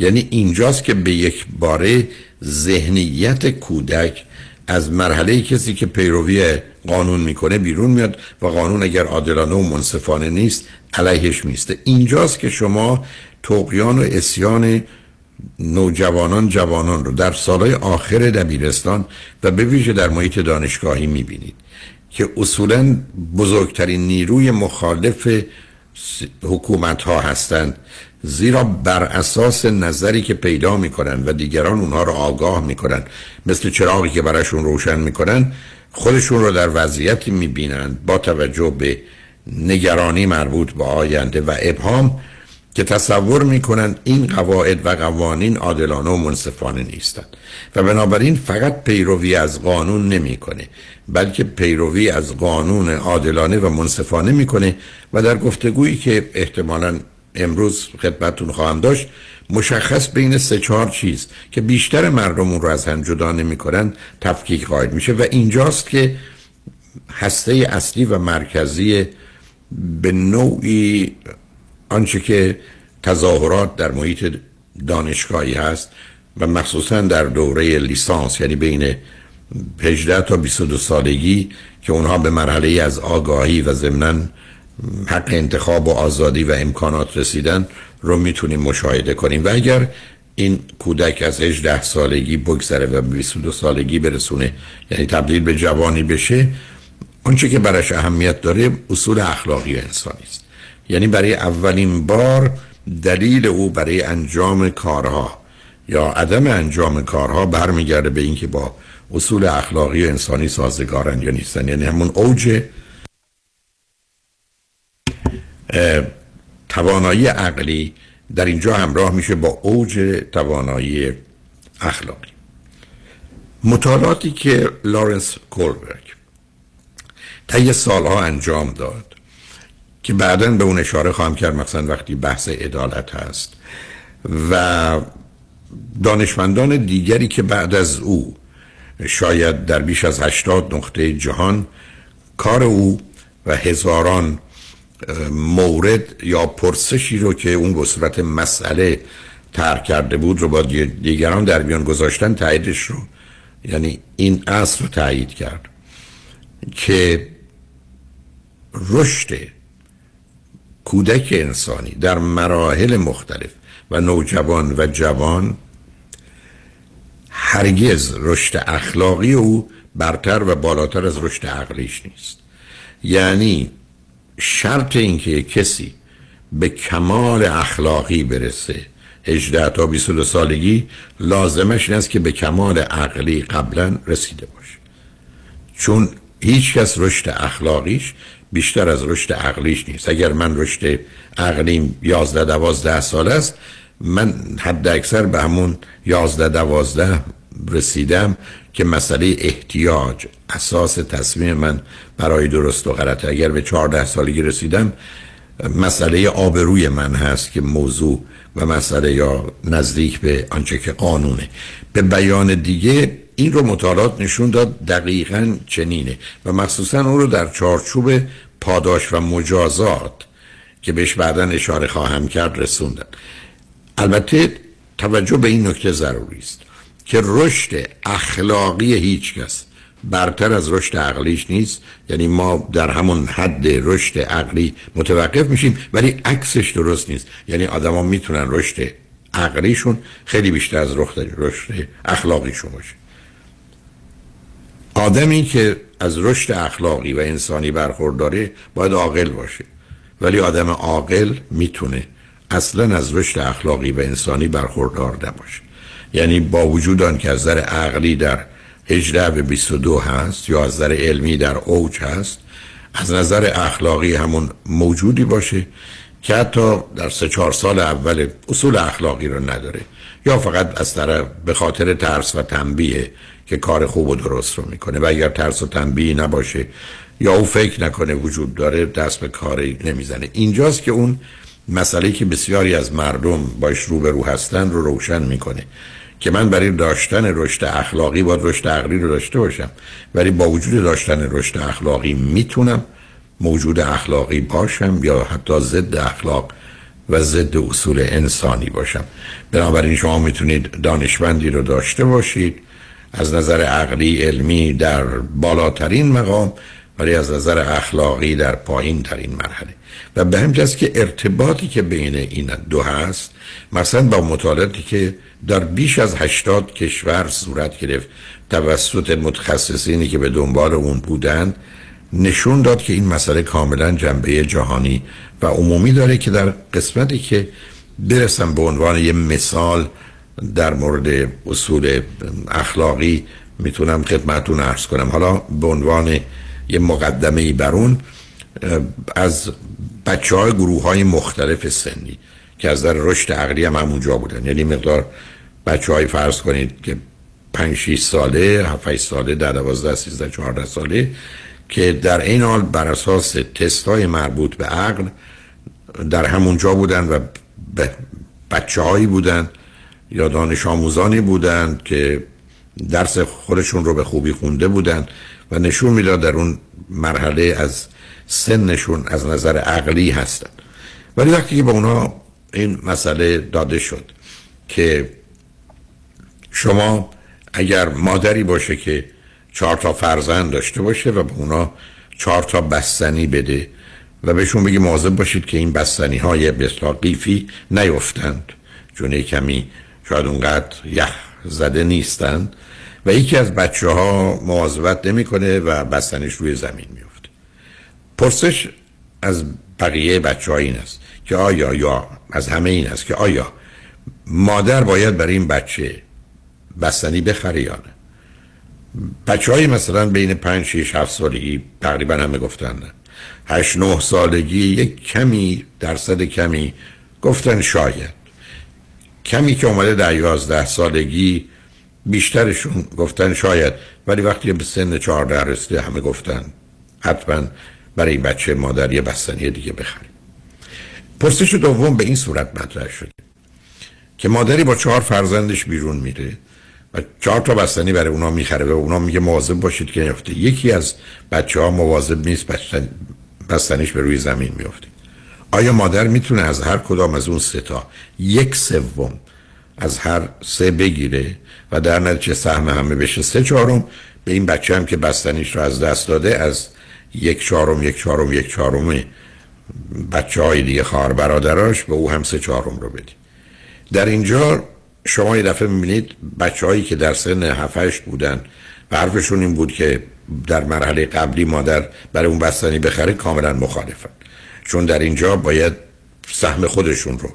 یعنی اینجاست که به یک باره ذهنیت کودک از مرحله کسی که پیروی قانون میکنه بیرون میاد و قانون اگر عادلانه و منصفانه نیست علیهش میسته. اینجاست که شما طغیان و عصیان نوجوانان جوانان رو در سالهای آخر دبیرستان و به ویژه در محیط دانشگاهی میبینید که اصولاً بزرگترین نیروی مخالف حکومت‌ها هستند، زیرا بر اساس نظری که پیدا میکنن و دیگران اونها رو آگاه میکنن، مثل چراغی که براشون روشن میکنن، خودشون رو در وضعیتی میبینن با توجه به نگرانی مربوط به آینده و ابهام که تصور میکنن این قواعد و قوانین عادلانه و منصفانه نیستند و بنابراین فقط پیروی از قانون نمیکنه، بلکه پیروی از قانون عادلانه و منصفانه میکنه و در گفتگویی که احتمالاً امروز خدمتتون خواهم داشت مشخص بین سه چهار چیز که بیشتر مردم اون رو از هم جدا نمیکنن تفکیک قائل میشه و اینجاست که هسته اصلی و مرکزی به نوعی آنچه که تظاهرات در محیط دانشگاهی هست و مخصوصا در دوره لیسانس، یعنی بین هجده تا بیست و دو سالگی که اونها به مرحله از آگاهی و ضمناً حق انتخاب و آزادی و امکانات رسیدن رو میتونیم مشاهده کنیم و اگر این کودک از هجده سالگی بگذره و بیست و دو سالگی برسونه، یعنی تبدیل به جوانی بشه، آنچه که برش اهمیت داره اصول اخلاقی انسانی است. یعنی برای اولین بار دلیل او برای انجام کارها یا عدم انجام کارها برمیگرده به اینکه با اصول اخلاقی و انسانی سازگارن یا نیستن. یعنی همون اوج توانایی عقلی در اینجا همراه میشه با اوج توانایی اخلاقی. مطالعاتی که لارنس کولبرگ طی سالها انجام داد که بعداً به اون اشاره خواهم کرد، مثلا وقتی بحث عدالت هست، و دانشمندان دیگری که بعد از او شاید در بیش از هشتاد نقطه جهان کار او و هزاران مورد یا پرسشی رو که اون به صورت مسئله طرح کرده بود رو با دیگران در میان گذاشتن، تاییدش رو، یعنی این اصل رو تایید کرد که رشد کودک انسانی در مراحل مختلف و نوجوان و جوان هرگز رشد اخلاقی او برتر و بالاتر از رشد عقلیش نیست. یعنی شرط اینکه کسی به کمال اخلاقی برسه هجده تا بیست و دو سالگی لازمش این است که به کمال عقلی قبلا رسیده باشه، چون هیچ کس رشد اخلاقیش بیشتر از رشد عقلیش نیست. اگر من رشد عقلیم یازده دوازده سال است، من حد اکثر به همون یازده دوازده رسیدم که مسئله احتیاج اساس تصمیم من برای درست و غلط. اگر به چهارده سالگی رسیدم، مسئله آبروی من هست که موضوع و مسئله یا نزدیک به آنچه که قانونه. به بیان دیگه این رو مطالعات نشون داد دقیقاً چنینه و مخصوصاً اون رو در چارچوب پاداش و مجازات که بهش بعداً اشاره خواهم کرد رسوندن. البته توجه به این نکته ضروری است که رشد اخلاقی هیچ کس برتر از رشد عقلیش نیست، یعنی ما در همون حد رشد عقلی متوقف میشیم، ولی عکسش درست نیست. یعنی آدما میتونن رشد عقلیشون خیلی بیشتر از رشد اخلاقیشون باشه. آدمی که از رشد اخلاقی و انسانی برخورداره باید عاقل باشه، ولی آدم عاقل میتونه اصلا از رشد اخلاقی و انسانی برخوردار نباشه. یعنی با وجود آن که از نظر عقلی در هجده به بیست و دو هست یا از نظر علمی در اوج هست، از نظر اخلاقی همون موجودی باشه که حتی در سه چهار سال اول اصول اخلاقی رو نداره، یا فقط از طرف به خاطر ترس و تنبیه که کار خوب و درست رو میکنه و اگر ترس و تنبیه نباشه یا او فکر نکنه وجود داره دست به کاری نمیزنه. اینجاست که اون مسئله که بسیاری از مردم باش روبرو هستن رو روشن میکنه که من برای داشتن رشد اخلاقی باید رشد عقلی رو داشته باشم، ولی با وجود داشتن رشد اخلاقی میتونم موجود اخلاقی باشم یا حتی ضد اخلاق و ضد اصول انسانی باشم. بنابراین شما میتونید دانشمندی رو داشته باشید از نظر عقلی علمی در بالاترین مقام، ولی از نظر اخلاقی در پایین ترین مرحله. و به همین جاست که ارتباطی که بین این دو هست، مثلا با مطالعاتی که در بیش از هشتاد کشور صورت گرفت توسط متخصصینی که به دنبال اون بودند، نشون داد که این مسئله کاملا جنبه جهانی و عمومی داره که در قسمتی که برسم به عنوان یه مثال در مورد اصول اخلاقی میتونم خدمتتون عرض کنم. حالا به عنوان یه مقدمه‌ای بر اون، از بچه‌های گروه‌های مختلف سنی که از در رشد عقلی هم همونجا بودن، یعنی مقدار بچه‌های فرض کنید که پنج شش ساله، هفت هشت ساله، ده دوازده، سیزده، چهارده ساله که در این حال بر اساس تست‌های مربوط به عقل در همونجا بودن و بچه‌هایی بودن یا دانش آموزانی بودن که درس خودشون رو به خوبی خونده بودن و نشون میداد در اون مرحله از سنشون از نظر عقلی هستن. ولی وقتی که به اونا این مسئله داده شد که شما اگر مادری باشه که چهار تا فرزند داشته باشه و به اونا چهار تا بستنی بده و بهشون بگی مواظب باشید که این بستنی های بسیار قیفی نیفتند، چون کمی شاید اونقدر یخ زده نیستند، و یکی از بچه ها مواظبت نمی کنه و بستنش روی زمین میفته. پرسش از بقیه بچه ها این است که آیا یا از همه این است که آیا مادر باید برای این بچه بستنی بخره یا نه؟ بچه های مثلا بین پنج شش هفت سالگی تقریبا همه گفتن نه. هشت نه سالگی یک کمی درصد کمی گفتن شاید، کمی که اومده در یازده سالگی بیشترشون گفتن شاید، ولی وقتی به سن چهارده رسیده همه گفتن حتما برای این بچه مادر یه بستنی دیگه بخریم. پرسش دوم به این صورت مطرح شده که مادری با چهار فرزندش بیرون میره و چهار تا بستنی برای اونا میخره و اونا میگه مواظب باشید که نیفته. یکی از بچه ها مواظب نیست، بستن... بستنیش به روی زمین میفته. آیا مادر میتونه از هر کدام از اون سه تا یک سوم از هر سه بگیره و در نتیجه سهم همه بشه سه چهارم، به این بچه هم که بستنیش رو از دست داده از یک چهارم یک چهارم یک چهارم بچه های دیگه خواهر برادراش به او هم سه چهارم رو بدی؟ در اینجا شما یه دفعه میبینید بچه هایی که در سن هفت هشت بودن و حرفشون این بود که در مرحله قبلی مادر برای اون بستنی بخره کاملا مخالفن، چون در اینجا باید سهم خودشون رو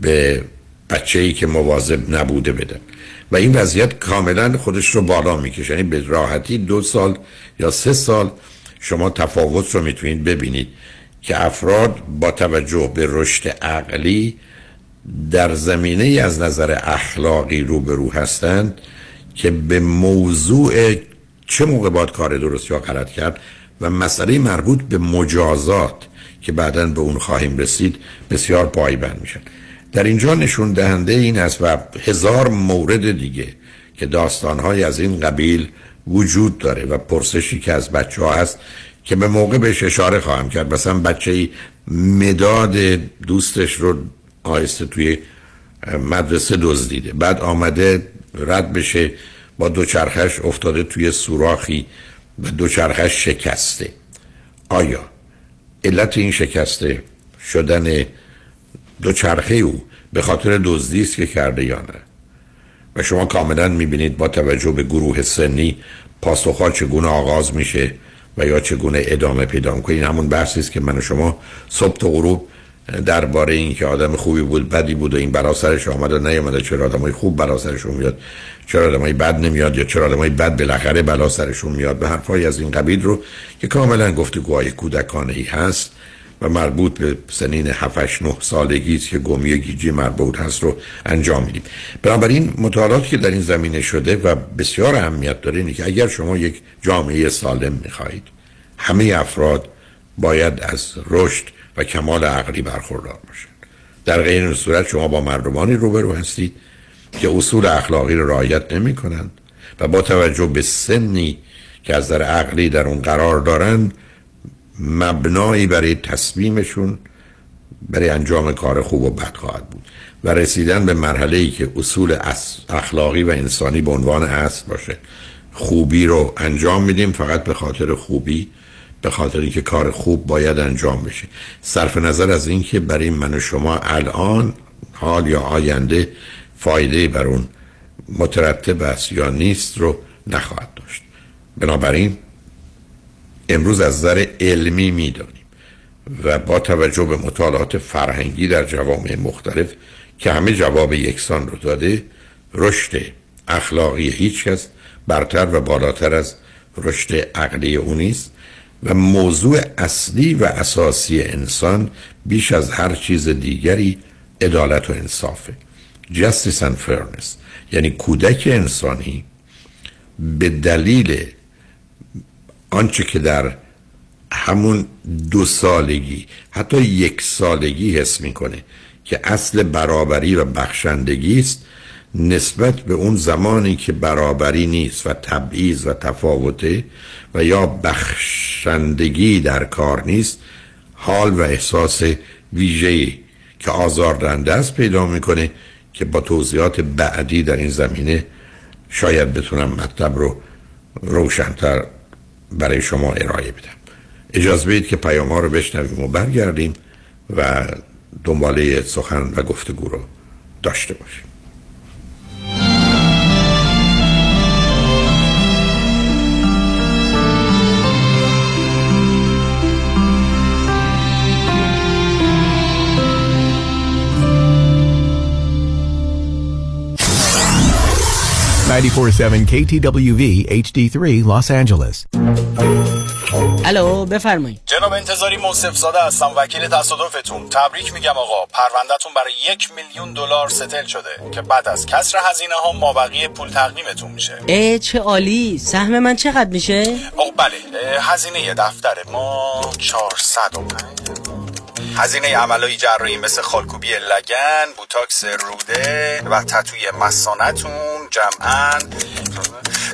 به بچه‌ای که مواظب نبوده بدن و این وضعیت کاملا خودش رو بالا میکشه. یعنی به راحتی دو سال یا سه سال شما تفاوت رو میتونید ببینید که افراد با توجه به رشد عقلی در زمینه ای از نظر اخلاقی روبرو هستند که به موضوع چه موقع باید کار درست یا غلط کرد و مسئله مربوط به مجازات که بعداً به اون خواهیم رسید بسیار پایبند میشن. در اینجا نشون دهنده این است و هزار مورد دیگه که داستان‌های از این قبیل وجود داره و پرسشی که از بچه‌ها هست که به موقع بهش اشاره خواهم کرد. مثلا بچه‌ای مداد دوستش رو آهسته توی مدرسه دزدیده، بعد آمده رد بشه با دوچرخش افتاده توی سوراخی و دوچرخش شکسته. آیا علت این شکسته شدن دوچرخه او به خاطر دزدی است که کرده یا نه؟ و شما کاملا میبینید با توجه به گروه سنی پاسخها چگونه آغاز میشه و یا چگونه ادامه پیدا میکنه. این همون بحثی است که من و شما صبح تا غروب درباره این که آدم خوبی بود بدی بود و این برا سرش آمد و نیامد، چرا آدمای خوب برا سرشون میاد چرا آدمای بد نمیاد یا چرا آدمای بد بالاخره بلا سرشون میاد، به حرفای از این قبیل رو که کاملا گفتگوهای کودکانه‌ای هست و مربوط به سنین هفت نه سالگی است که گمی و گیجی مربوط هست رو انجام میدیم. بنابراین مطالعاتی که در این زمینه شده و بسیار اهمیت داره اینه که اگر شما یک جامعه سالم میخواهید همه افراد باید از رشد و کمال عقلی برخوردار باشند. در غیر این صورت شما با مردمانی روبرو هستید که اصول اخلاقی رو رعایت نمی کنند و با توجه به سنی که از نظر عقلی در اون قرار دارند مبنایی برای تصمیمشون برای انجام کار خوب و بد خواهد بود و رسیدن به مرحله‌ای که اصول اخلاقی و انسانی به عنوان اصل باشه. خوبی رو انجام میدیم فقط به خاطر خوبی، به خاطر اینکه کار خوب باید انجام بشه، صرف نظر از اینکه برای من و شما الان حال یا آینده فایده بر اون مترتب است یا نیست رو نخواهد داشت. بنابراین امروز از نظر علمی میدانیم و با توجه به مطالعات فرهنگی در جوامع مختلف که همه جواب یکسان رو داده، رشد اخلاقی هیچ کس برتر و بالاتر از رشد عقلی او نیست و موضوع اصلی و اساسی انسان بیش از هر چیز دیگری عدالت و انصافه. Justice and Fairness. یعنی کودک انسانی به دلیل آنچه که در همون دو سالگی حتی یک سالگی حس میکنه که اصل برابری و بخشندگی است، نسبت به اون زمانی که برابری نیست و تبعیض و تفاوته و یا بخشندگی در کار نیست، حال و احساس ویژه‌ای که آزاردهنده است پیدا میکنه که با توضیحات بعدی در این زمینه شاید بتونم مطلب رو روشن‌تر برای شما ارائه بدم. اجازه بدید که پیام‌ها رو بشنویم و برگردیم و دنباله سخن و گفتگو رو داشته باشیم. نود و چهار ممیز هفت کی تی دبلیو وی اچ دی سه Los Angeles. الو بفرمایید. جناب انتظاری منصف زاده هستم، وکیل تصادفتون. تبریک میگم آقا، پروندهتون برای یک میلیون دلار ستل شده که بعد از کسر هزینه ها مابقی پول تقدیمتون میشه. ای چه عالی. سهم من چقدر میشه؟ اوه بله، هزینه دفتر ما چهارصد و پنج. هزینه عملای جراحی مثل خالکوبی لگن، بوتاکس روده و تتوی مثانه‌تون جمعاً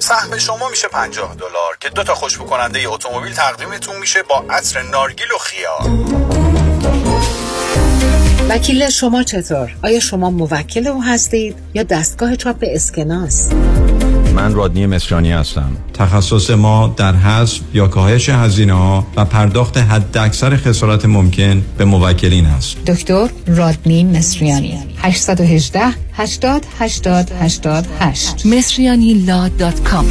سهم شما میشه پنجاه دلار که دو تا خوشبو کننده اتومبیل تقدیمتون میشه با عطر نارگیل و خیار. وکیل شما چطور؟ آیا شما موکل او هستید یا دستگاه چاپ اسکناس؟ من رادنی مصریانی هستم. تخصص ما در حذف یا کاهش هزینه‌ها و پرداخت حداکثر خسارت ممکن به موکلین است. دکتر رادنی مصریانی. هشت یک هشت هشتاد هشتاد هشتاد هشت مصریانی لا دات کام.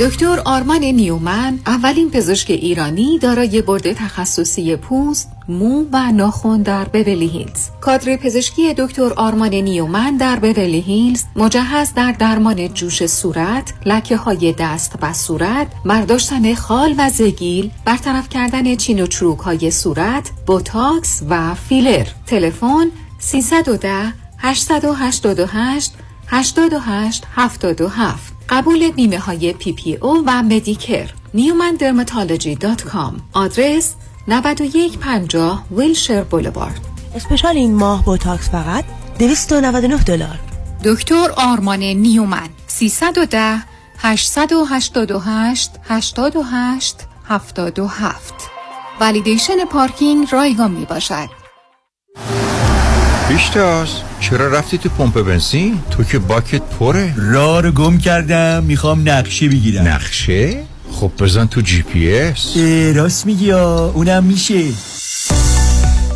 دکتر آرمان نیومن، اولین پزشک ایرانی دارای برد تخصصی پوست، مو و ناخن در بیولی هیلز. کادر پزشکی دکتر آرمان نیومن در بیولی هیلز مجهز در درمان جوش صورت، لکه‌های دست و صورت، برداشتن خال و زگیل، برطرف کردن چین و چروک‌های صورت، بوتاکس و فیلر. تلفن سیصد و ده هشتصد و هشتاد و هشت هشتاد و هشت هفتاد و هفت. قبول بیمه های پی پی او و مدیکر. نیومن درماتولوژی دات کام. آدرس نود و یک پنجاه ویلشر بولوارد. اسپشال این ماه بوتاکس فقط دویست و نود و نه دلار. دکتر آرمان نیومن سیصد و ده هشتصد و هشتاد و هشت هشتاد و هشت هفتاد و هفت. والیدیشن پارکینگ رایگان می باشد. بیشتاز چرا رفتی تو پمپ بنزین؟ تو که باکت پره. راه رو گم کردم، میخوام نقشه بگیرم. نقشه؟ خب بزن تو جی پی اس. راست میگی، اونم میشه.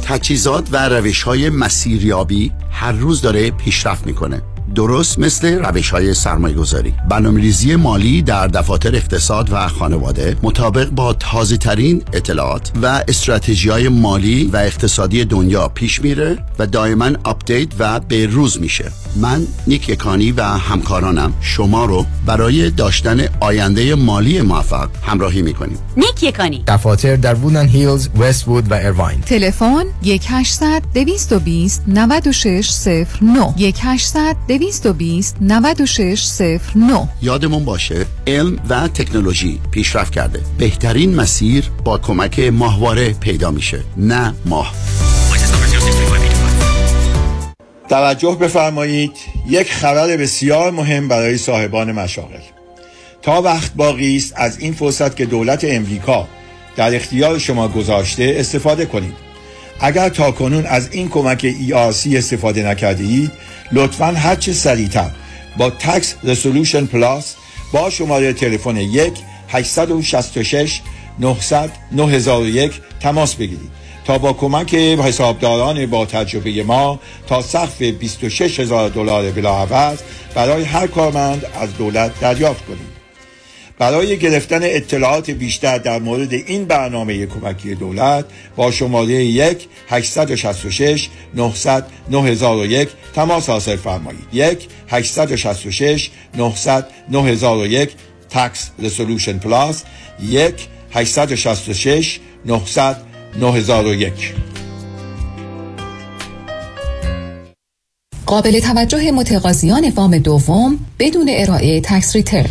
تجهیزات و روش‌های مسیریابی هر روز داره پیشرفت میکنه، درست مثل روش‌های سرمایه‌گذاری. برنامه‌ریزی مالی در دفاتر اقتصاد و خانواده مطابق با تازه‌ترین اطلاعات و استراتژی‌های مالی و اقتصادی دنیا پیش میره و دائما آپدیت و به روز میشه. من نیک یکانی و همکارانم شما رو برای داشتن آینده مالی موفق همراهی میکنیم. نیک یکانی، دفاتر در وودن هیلز، وست وود و ایرواین. تلفن یک هشتصد دویست و بیست نود و شش صفر نه یک هشتصد دویست و بیست نود و شش صفر نه. یادمون باشه علم و تکنولوژی پیشرفت کرده، بهترین مسیر با کمک ماهواره پیدا میشه، نه ماه. توجه بفرمایید، یک خبر بسیار مهم برای صاحبان مشاغل. تا وقت باقی است از این فرصت که دولت امریکا در اختیار شما گذاشته استفاده کنید. اگر تا کنون از این کمک ای آر سی استفاده نکرده اید، لطفاً هر چه سریعتر با تکس رسولوشن پلاس با شماره تلفن یک هشتصد شصت و شش نهصد نه هزار و یک تماس بگیرید تا با کمک حسابداران با تجربه ما تا سقف بیست و شش هزار دلار بلاعوض برای هر کارمند از دولت دریافت کنید. برای گرفتن اطلاعات بیشتر در مورد این برنامه کمکی دولت با شماره یک هشتصد شصت و شش نهصد نه هزار و یک تماس حاصل فرمایید. یک هشتصد شصت و شش نهصد نه هزار و یک تکس رسولوشن پلاس. یک هشتصد شصت و شش نهصد نه هزار و یک. قابل توجه متقاضیان وام دوم بدون ارائه تکس ریترن.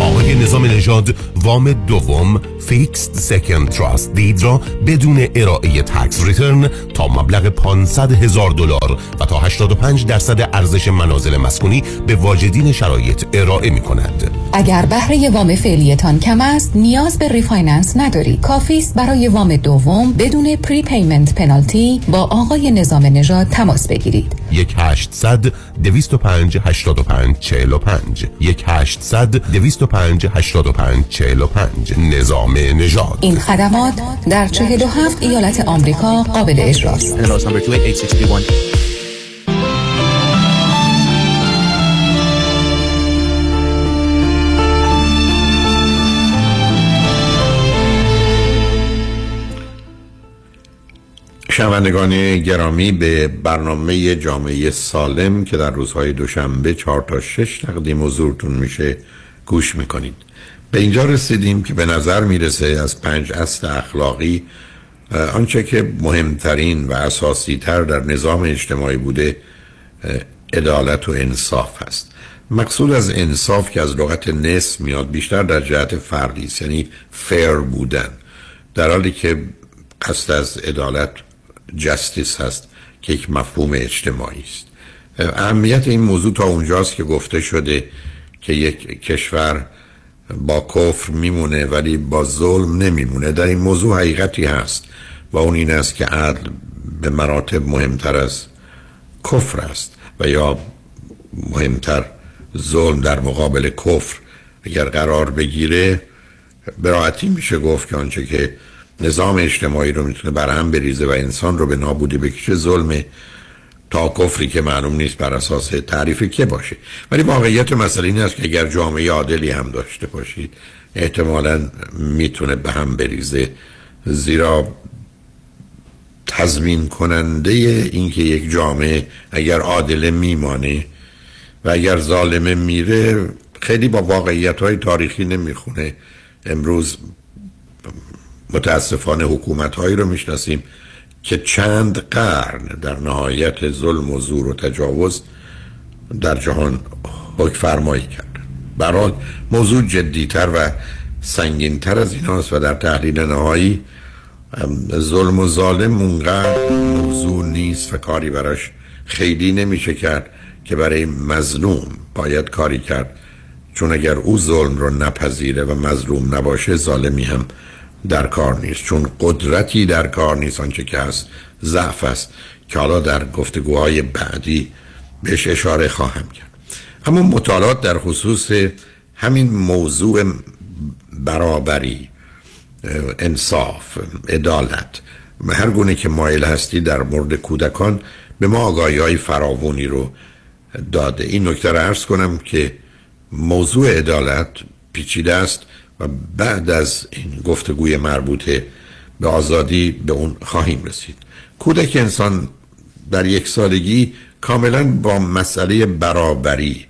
آقای نظام نژاد وام دوم فیکسد سکند تراست دید را بدون ارائه تکس ریترن تا مبلغ پانصد هزار دلار و تا هشتاد و پنج درصد ارزش منازل مسکونی به واجدین شرایط ارائه می کند. اگر بهره وام فعلیتان کم است نیاز به ریفایننس نداری، کافی است برای وام دوم بدون پری پیمنت پنالتی با آقای نظام نژاد تماس بگیرید. یک هشتصد دویست و پنج هشتاد و پنج چهل و پنج یک هشتصد دویست و پنج هشتاد و پنج چهل و پنج. نظام نژاد. این خدمات در چهل و هفت ایالت آمریکا قابل اجراست. شنوندگان گرامی، به برنامه جامعه سالم که در روزهای دوشنبه چهار تا شش تقدیم حضورتون میشه گوش میکنید. به اینجا رسیدیم که به نظر میرسه از پنج اصل اخلاقی آنچه که مهمترین و اساسی تر در نظام اجتماعی بوده عدالت و انصاف هست. مقصود از انصاف که از لغت نصف میاد بیشتر در جهت فردی، یعنی فیر بودن، در حالی که قصد از عدالت جستیس هست که یک مفهوم اجتماعی است. اهمیت این موضوع تا اونجاست که گفته شده که یک کشور با کفر میمونه ولی با ظلم نمیمونه. در این موضوع حقیقتی هست و اون این است که عدل به مراتب مهمتر از کفر است و یا مهمتر ظلم در مقابل کفر اگر قرار بگیره به راحتی میشه گفت که آنچه که نظام اجتماعی رو میتونه برهم بریزه و انسان رو به نابودی بکشه ظلمه تا کفری که معلوم نیست بر اساس تعریف که باشه. ولی واقعیت مسئله این است که اگر جامعه عادلی هم داشته باشید احتمالاً میتونه به هم بریزه، زیرا تضمین کننده اینکه یک جامعه اگر عادله میمانه و اگر ظالمه میره خیلی با واقعیت‌های تاریخی نمیخونه. امروز متاسفانه حکومت‌هایی رو میشناسیم که چند قرن در نهایت ظلم و زور و تجاوز در جهان حکم فرمایی کرد. برای موضوع جدی‌تر و سنگین‌تر از ایناست و در تحلیل نهایی ظلم و ظالم اونقدر موضوع نیست و کاری براش خیلی نمیشه کرد که برای مظلوم باید کاری کرد، چون اگر او ظلم رو نپذیره و مظلوم نباشه ظالمی هم در کار نیست، چون قدرتی در کار نیست. آنچه که هست ضعف است که حالا در گفتگوهای بعدی بهش اشاره خواهم کرد. اما مطالعات در خصوص همین موضوع برابری، انصاف، عدالت و هر گونه که مایل هستی در مورد کودکان به ما آگاهی‌های فراوانی رو داده. این نکته را عرض کنم که موضوع عدالت پیچیده است و بعد از این گفتگوی مربوطه به آزادی به اون خواهیم رسید. کودک انسان در یک سالگی کاملا با مسئله برابری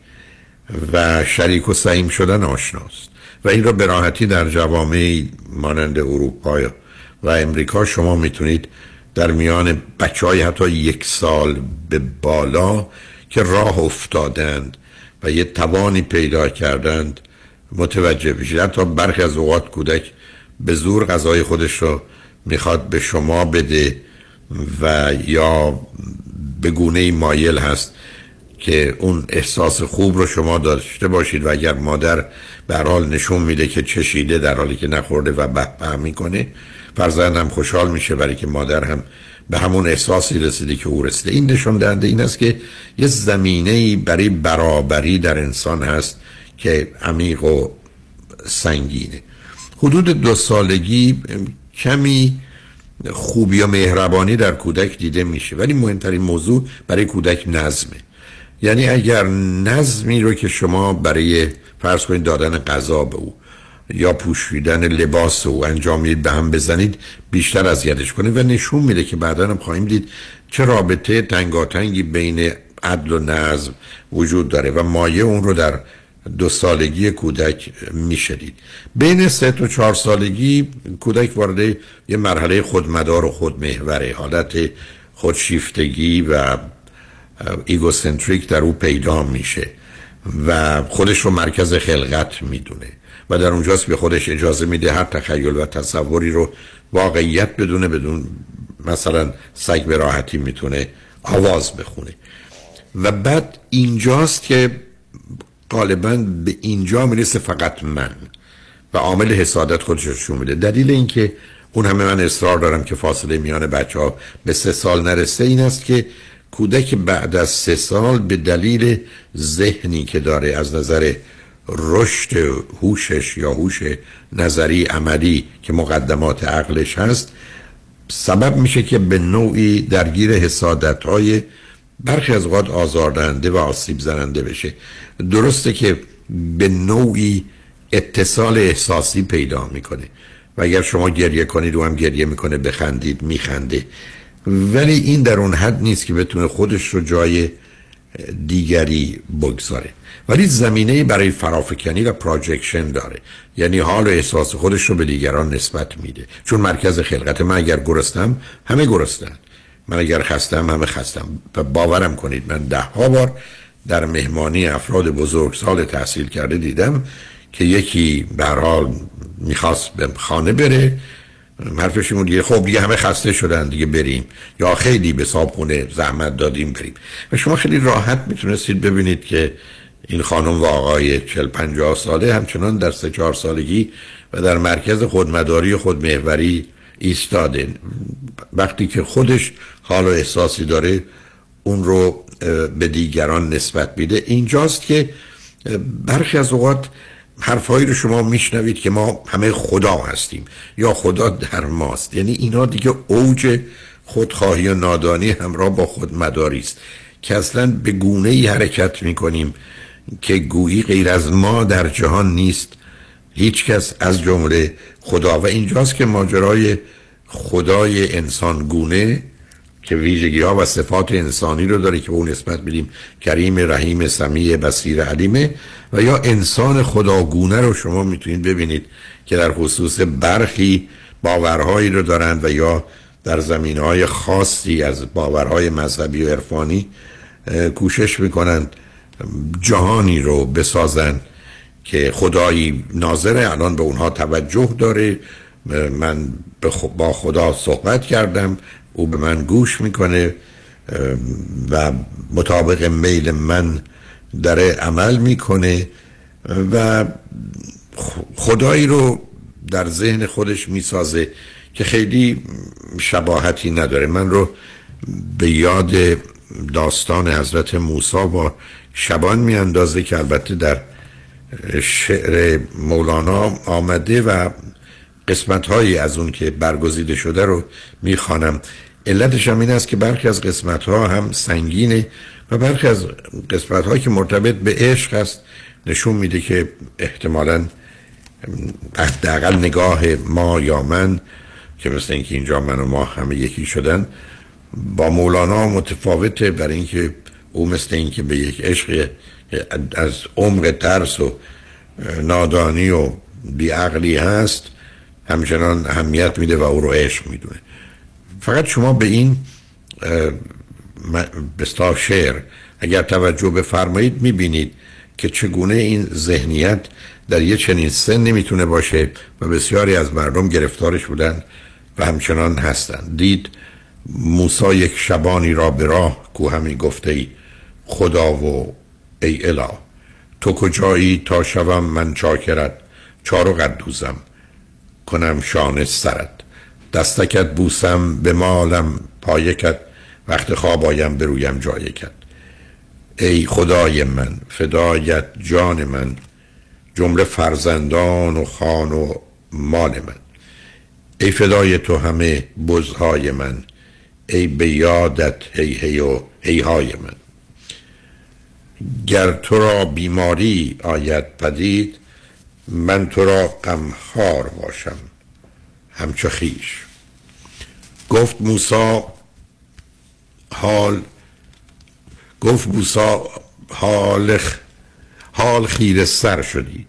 و شریک و سهیم شدن آشناست و این را به راحتی در جوامع مانند اروپا و امریکا شما میتونید در میان بچه‌های حتی یک سال به بالا که راه افتادند و یه توانی پیدا کردند متوجه بشید. حتی برخی از اوقات کودک به زور غذای خودش رو میخواد به شما بده و یا به گونه‌ای مایل هست که اون احساس خوب رو شما داشته باشید و اگر مادر به هر حال نشون میده که چشیده در حالی که نخورده و به به میکنه، فرزند هم خوشحال میشه برای که مادر هم به همون احساسی رسیده که او رسیده. این نشون دهنده این است که یه زمینه‌ای برای برابری در انسان هست که عمیق و سنگینه. حدود دو سالگی کمی خوبی و مهربانی در کودک دیده میشه، ولی مهمترین موضوع برای کودک نظمه. یعنی اگر نظمی رو که شما برای فرض کنید دادن غذا به او یا پوشیدن لباس او انجام میدید به هم بزنید، بیشتر اذیتش کنه و نشون میده که بعدا هم خواهیم دید چه رابطه تنگاتنگی بین عدل و نظم وجود داره و مایه اون رو در دو سالگی کودک میشدید. بین سه تا چهار سالگی کودک وارد یه مرحله خودمدار و خودمحوره، حالت خودشیفتگی و ایگوسنتریک در او پیدا میشه و خودش رو مرکز خلقت میدونه و در اونجاست به خودش اجازه میده هر تخیل و تصوری رو واقعیت بدونه. بدون مثلا سگ به راحتی میتونه آواز بخونه و بعد اینجاست که غالبا به اینجا میرسه فقط من و عامل حسادت خودش رو نشون میده. دلیل اینکه اون همه من اصرار دارم که فاصله میان بچه‌ها به سه سال نرسه این است که کودک بعد از سه سال به دلیل ذهنی که داره از نظر رشد هوشش یا هوش نظری عملی که مقدمات عقلش هست سبب میشه که به نوعی درگیر حسادت‌های برخی از اوقات آزاردهنده و آسیب زننده بشه. درسته که به نوعی اتصال احساسی پیدا میکنه و اگر شما گریه کنید او هم گریه میکنه، بخندید میخنده، ولی این در اون حد نیست که بتونه خودش رو جای دیگری بگذاره. ولی زمینه برای فرافکنی و پراجکشن داره، یعنی حال و احساس خودش رو به دیگران نسبت میده، چون مرکز خلقت. من اگر گرسنم همه گرسنن، من اگر خستم همه خستم. و باورم کنید من ده ها بار در مهمانی افراد بزرگسال تحصیل کرده دیدم که یکی به هر حال میخواست به خانه بره، حرفش این بود خب دیگه همه خسته شدن دیگه بریم، یا خیلی به صابخونه زحمت دادیم بریم. و شما خیلی راحت میتونستید ببینید که این خانم و آقای چهل پنجاه ساله همچنان در سه چهار سالگی و در مرکز خودمداری و خودمحوری ایستاده. وقتی که خودش حال و احساسی داره اون رو به دیگران نسبت میده. اینجاست که برخی از اوقات حرفایی رو شما میشنوید که ما همه خدا هستیم یا خدا در ماست. یعنی اینا دیگه اوج خودخواهی و نادانی همراه با خودمداری است که اصلا به گونه‌ای حرکت میکنیم که گویی غیر از ما در جهان نیست هیچ کس، از جمله خدا. و اینجاست که ماجرای خدای انسان گونه که ویژگی‌ها و صفات انسانی رو داره که به اون نسبت میدیم کریم، رحیم، سمیع، بصیر، علیمه، و یا انسان خداگونه رو شما میتونید ببینید که در خصوص برخی باورهایی رو دارند و یا در زمینه‌های خاصی از باورهای مذهبی و عرفانی کوشش میکنند جهانی رو بسازن که خدایی ناظره الان به اونها توجه داره. من با خدا صحبت کردم، او به من گوش میکنه و مطابق میل من داره عمل میکنه و خدایی رو در ذهن خودش میسازه که خیلی شباهتی نداره. من رو به یاد داستان حضرت موسی و شبان میاندازه که البته در شعر مولانا آمده و قسمت هایی از اون که برگزیده شده رو میخوانم. علتش هم این است که برخی از قسمت ها هم سنگینه و برخی از قسمت هایی که مرتبط به عشق است نشون میده که احتمالاً حداقل نگاه ما یا من که مثل اینکه اینجا من و ما همه یکی شدن با مولانا متفاوته، برای اینکه او مثل اینکه به یک عشق از عمق ترس و نادانی و بیعقلی هست همچنان اهمیت میده و او رو عشق میدونه. فقط شما به این بستا شعر اگر توجه بفرمایید میبینید که چگونه این ذهنیت در یه چنین سن نمیتونه باشه و بسیاری از مردم گرفتارش بودن و همچنان هستن. دید موسی یک شبانی را به راه کو همی گفته ای خدا و ای اله تو کجایی تا شوم من چاکرت چارو قدوزم کنم شانه سرت دستکت بوسم به مالم پایکت وقت خواب آیم برویم جایکت ای خدای من فدایت جان من جمله فرزندان و خان و مال من ای فدای تو همه بزهای من ای بیادت هی هی و هی های من گر تو را بیماری آید پدید من تو را غمخوار باشم همچو خویش گفت موسی حال گفت موسی حال حال خیره سر شدی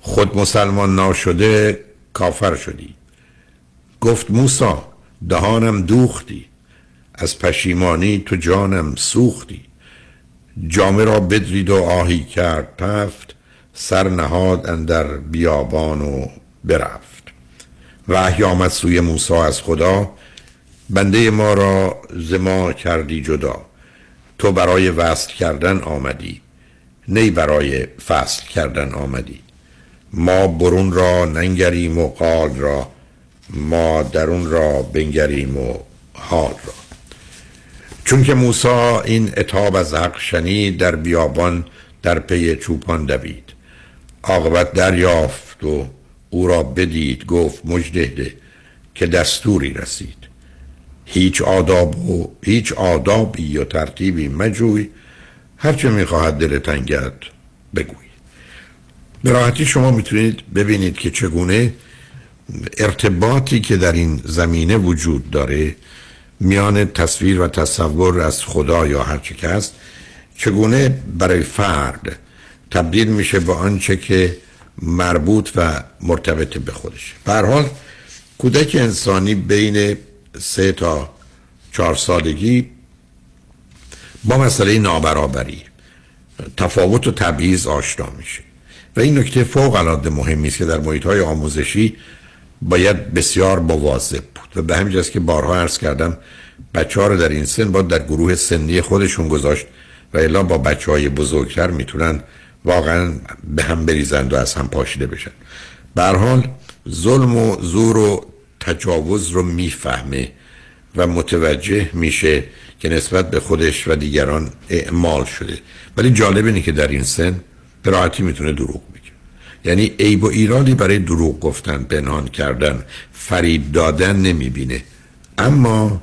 خود مسلمان ناشده کافر شدی گفت موسی دهانم دوختی از پشیمانی تو جانم سوختی جامه را بدرید و آهی کرد تفت سر نهاد اندر بیابان و برفت وحی آمد سوی موسی از خدا بنده ما را ز ما کردی جدا تو برای وصل کردن آمدی نی برای فصل کردن آمدی ما برون را ننگریم و قال را ما درون را بنگریم و حال را چون که موسی این عتاب از حق شنید در بیابان در پی چوپان دوید عاقبت دریافت و او را بدید گفت مژده ده که دستوری رسید هیچ آداب و هیچ آدابی و ترتیبی مجوی هرچه میخواهد دل تنگت بگوی. به راحتی شما میتونید ببینید که چگونه ارتباطی که در این زمینه وجود داره میان تصویر و تصور از خدا یا هرچی که هست چگونه برای فرد تبدیل میشه به آنچه که مربوط و مرتبط به خودشه. به هر حال کودک انسانی بین سه تا چهار سالگی با مسئله نابرابری، تفاوت و تبعیض آشنا میشه و این نکته فوق العاده مهمی است که در محیط‌های آموزشی باید بسیار مواظب بود و به همین جاست که بارها عرض کردم بچه‌ها رو در این سن باید در گروه سنی خودشون گذاشت و الا با بچه‌های بزرگتر میتونن واقعا به هم بریزند و از هم پاشیده بشن. به هر حال ظلم و زور و تجاوز رو میفهمه و متوجه میشه که نسبت به خودش و دیگران اعمال شده، ولی جالب اینه که در این سن به راحتی میتونه دروغ بگه. یعنی عیب و ایرادی برای دروغ گفتن، پنهان کردن، فریب دادن نمیبینه، اما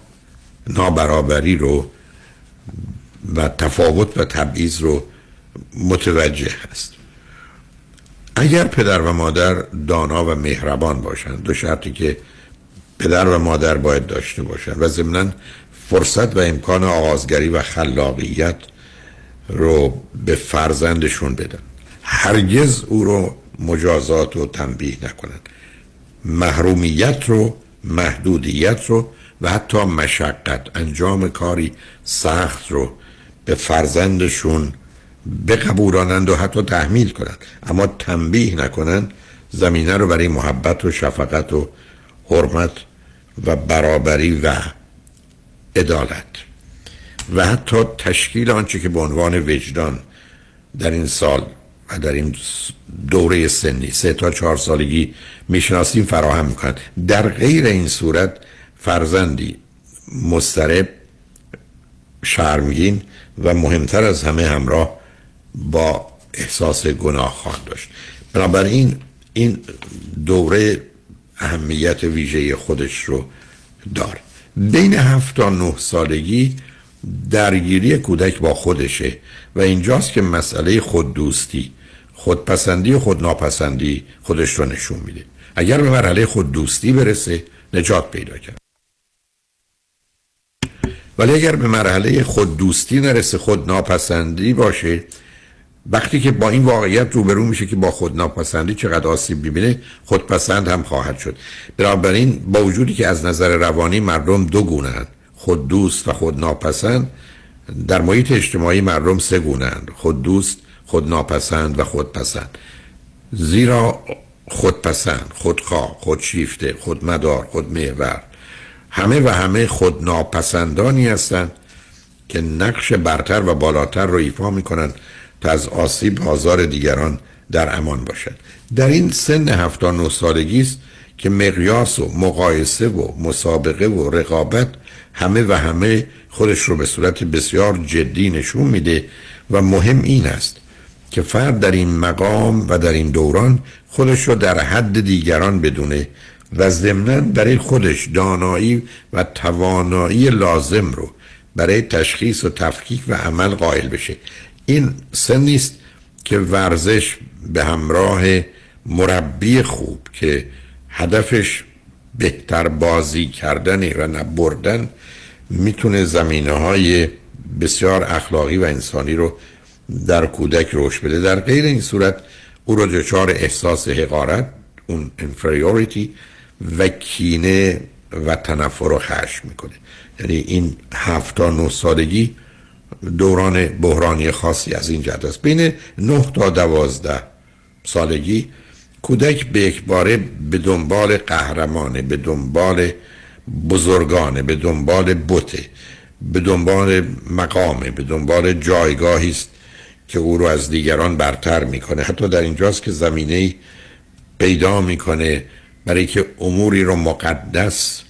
نابرابری رو و تفاوت و تبعیض رو متوجه هست. اگر پدر و مادر دانا و مهربان باشند، دو شرطی که پدر و مادر باید داشته باشند و ضمناً فرصت و امکان آغازگری و خلاقیت رو به فرزندشون بدن، هرگز او رو مجازات و تنبیه نکنن، محرومیت رو، محدودیت رو و حتی مشقت، انجام کاری سخت رو به فرزندشون بقبولانند و حتی تحمیل کنند، اما تنبیه نکنند، زمینه رو برای محبت و شفقت و حرمت و برابری و عدالت و حتی تشکیل آنچه که به عنوان وجدان در این سال و در این دوره سنی سه تا چهار سالگی میشناسیم فراهم میکنند. در غیر این صورت فرزندی مضطرب، شرمگین و مهمتر از همه همراه با احساس گناه خواهد داشت. بنابراین این دوره اهمیت ویژه خودش رو داره. بین هفت تا نه سالگی درگیری کودک با خودشه و اینجاست که مسئله خوددوستی، خودپسندی و خودناپسندی خودش رو نشون میده. اگر به مرحله خوددوستی برسه نجات پیدا کرد، ولی اگر به مرحله خوددوستی نرسه، خودناپسندی باشه، وقتی که با این واقعیت روبرو میشه که با خودناپسندی چقدر آسیب میبینه، خودپسند هم خواهد شد. بنابراین با وجودی که از نظر روانی مردم دو گونه هستند، خوددوست و خودناپسند، در محیط اجتماعی مردم سه گونه هستند، خوددوست، خودناپسند و خودپسند. زیرا خودپسند، خودخواه، خودشیفته، خودمدار، خودمحور، همه و همه خودناپسندانی هستند که نقش برتر و بالاتر رو ایفا میکنند تا از آسیب آزار دیگران در امان باشند. در این سن هفت تا نه سالگی است که مقیاس و مقایسه و مسابقه و رقابت همه و همه خودش رو به صورت بسیار جدی نشون میده و مهم این است که فرد در این مقام و در این دوران خودش رو در حد دیگران بدونه و ضمناً برای خودش دانایی و توانایی لازم رو برای تشخیص و تفکیک و عمل قائل بشه. این سنی است که ورزش به همراه مربی خوب که هدفش بهتر بازی کردنه و نه بردن میتونه زمینه‌های بسیار اخلاقی و انسانی رو در کودک روش بده. در غیر این صورت او رو دچار احساس حقارت، اون inferiority و کینه و تنفر و خشم میکنه. یعنی این هفت تا نه سالگی دوران بحرانی خاصی از این جهت است. بین نه تا دوازده سالگی کودک به یکباره به دنبال قهرمانه، به دنبال بزرگانه، به دنبال بته، به دنبال مقامه، به دنبال جایگاهی است که او رو از دیگران برتر میکنه. حتی در اینجاست که زمینه پیدا میکنه برای که اموری رو مقدس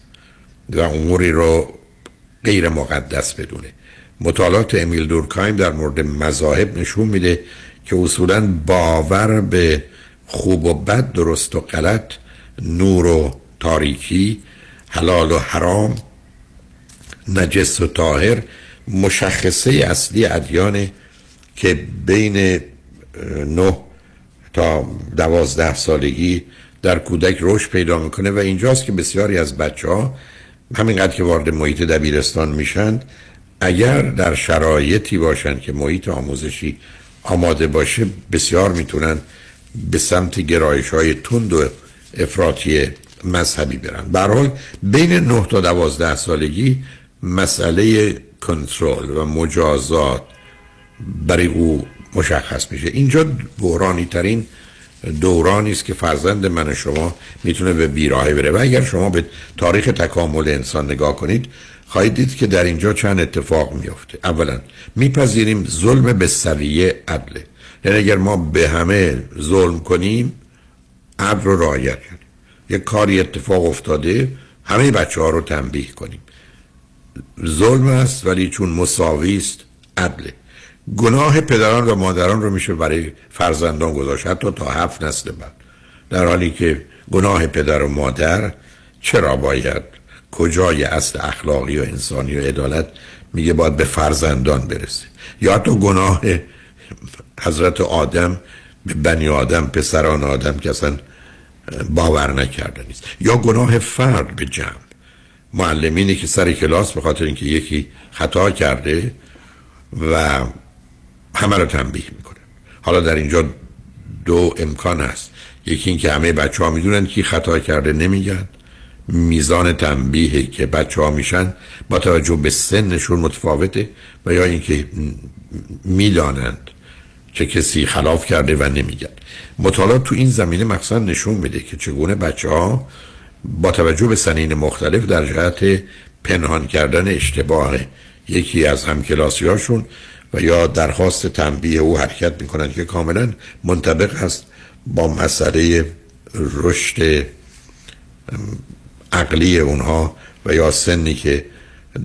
و اموری رو غیر مقدس بدونه. مطالعات امیل دورکایم در مورد مذاهب نشون میده که اصولاً باور به خوب و بد، درست و غلط، نور و تاریکی، حلال و حرام، نجس و طاهر مشخصه اصلی ادیانه که بین نه تا دوازده سالگی در کودک رشد پیدا میکنه و اینجاست که بسیاری از بچه ها همینقدر که وارد محیط دبیرستان میشن، اگر در شرایطی باشن که محیط آموزشی آماده باشه، بسیار میتونن به سمت گرایش های تند و افراطی مذهبی برن. به هر حال بین نه تا دوازده سالگی مسئله کنترل و مجازات برای او مشخص میشه. اینجا بحرانی ترین دورانی است که فرزند من و شما میتونه به بیراهه بره و اگر شما به تاریخ تکامل انسان نگاه کنید خواهید دید که در اینجا چند اتفاق میفته. اولا میپذیریم ظلم به سویه عدله، یعنی اگر ما به همه ظلم کنیم عدل رو رعایت کنیم. یک کاری اتفاق افتاده همه بچه ها رو تنبیه کنیم، ظلم است، ولی چون مساوی است عدله. گناه پدران و مادران رو میشه برای فرزندان گذاشت حتی تا هفت نسل بعد، در حالی که گناه پدر و مادر چرا باید، کجای اصل اخلاقی و انسانی و عدالت میگه باید به فرزندان برسه. یا تو گناه حضرت آدم به بنی آدم، پسران آدم که اصلا باور نکردنیست، یا گناه فرد به جمع. معلمینی که سر کلاس به خاطر اینکه یکی خطا کرده و همه رو تنبیه میکنه. حالا در اینجا دو امکان هست، یکی اینکه همه بچه ها میدونن کی خطا کرده نمیگن، میزان تنبیه که بچه ها میشن با توجه به سنشون متفاوته، و یا اینکه میدانند چه کسی خلاف کرده و نمیگن. مطالعات تو این زمینه مخصوصا نشون میده که چگونه بچه ها با توجه به سنین مختلف در جهت پنهان کردن اشتباه یکی از همکلاسیاشون و یا درخواست تنبیه او حرکت میکنن که کاملا منطبق است با مسئله رشد عقلی اونها و یا سنی که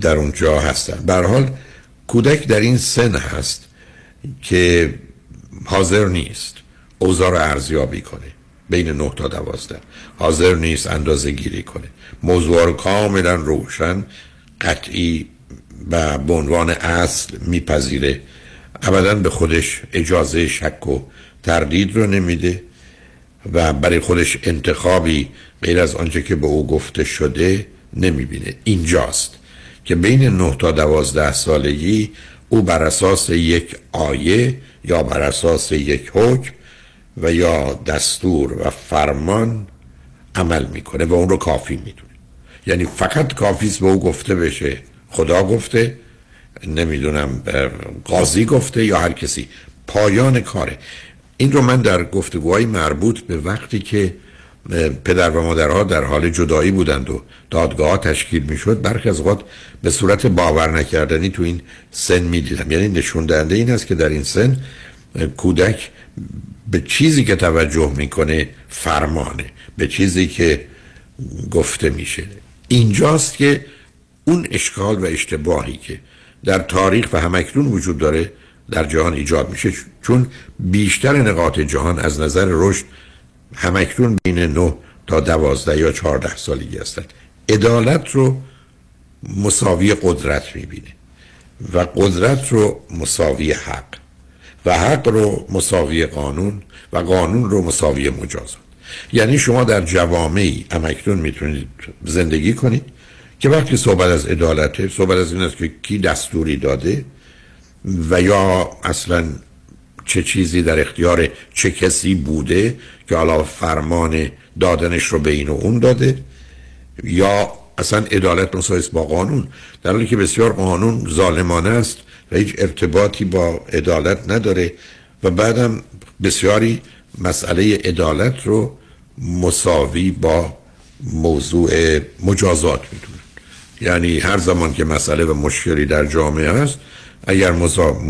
در اونجا هستن. به هر حال کودک در این سن هست که حاضر نیست اوضاع رو ارزیابی کنه، بین نه تا دوازده حاضر نیست اندازه گیری کنه، موضوع رو کاملا روشن، قطعی و به عنوان اصل میپذیره، ابدا به خودش اجازه شک و تردید رو نمیده و برای خودش انتخابی غیر از آنچه که به او گفته شده نمیبینه. اینجاست که بین نه تا دوازده سالگی او بر اساس یک آیه یا بر اساس یک حکم و یا دستور و فرمان عمل میکنه و اون رو کافی میدونه. یعنی فقط کافیست به او گفته بشه خدا گفته، نمیدونم قاضی گفته یا هر کسی، پایان کاره. این رو من در گفتگوهای مربوط به وقتی که پدر و مادرها در حال جدایی بودند و دادگاه تشکیل میشد برخی از اوقات به صورت باور نکردنی تو این سن میدیدم. یعنی نشون دهنده این است که در این سن کودک به چیزی که توجه میکنه فرمانه، به چیزی که گفته میشه. اینجاست که اون اشکال و اشتباهی که در تاریخ و همکنون وجود داره در جهان ایجاد میشه، چون بیشتر نقاط جهان از نظر رشد همکنون بین نه تا دوازده یا چهارده سالگی هستند. عدالت رو مساوی قدرت میبینه و قدرت رو مساوی حق و حق رو مساوی قانون و قانون رو مساوی مجازات. یعنی شما در جوامعی همکنون میتونید زندگی کنید که وقتی صحبت از عدالته، صحبت از این است که کی دستوری داده و یا اصلا چه چیزی در اختیار چه کسی بوده که حالا فرمان دادنش رو به این و اون داده، یا اصلا عدالت مساوی است با قانون، در حالی که بسیار قانون ظالمانه است و هیچ ارتباطی با عدالت نداره. و بعدم بسیاری مسئله عدالت رو مساوی با موضوع مجازات میدونن. یعنی هر زمان که مسئله و مشکلی در جامعه است، اگر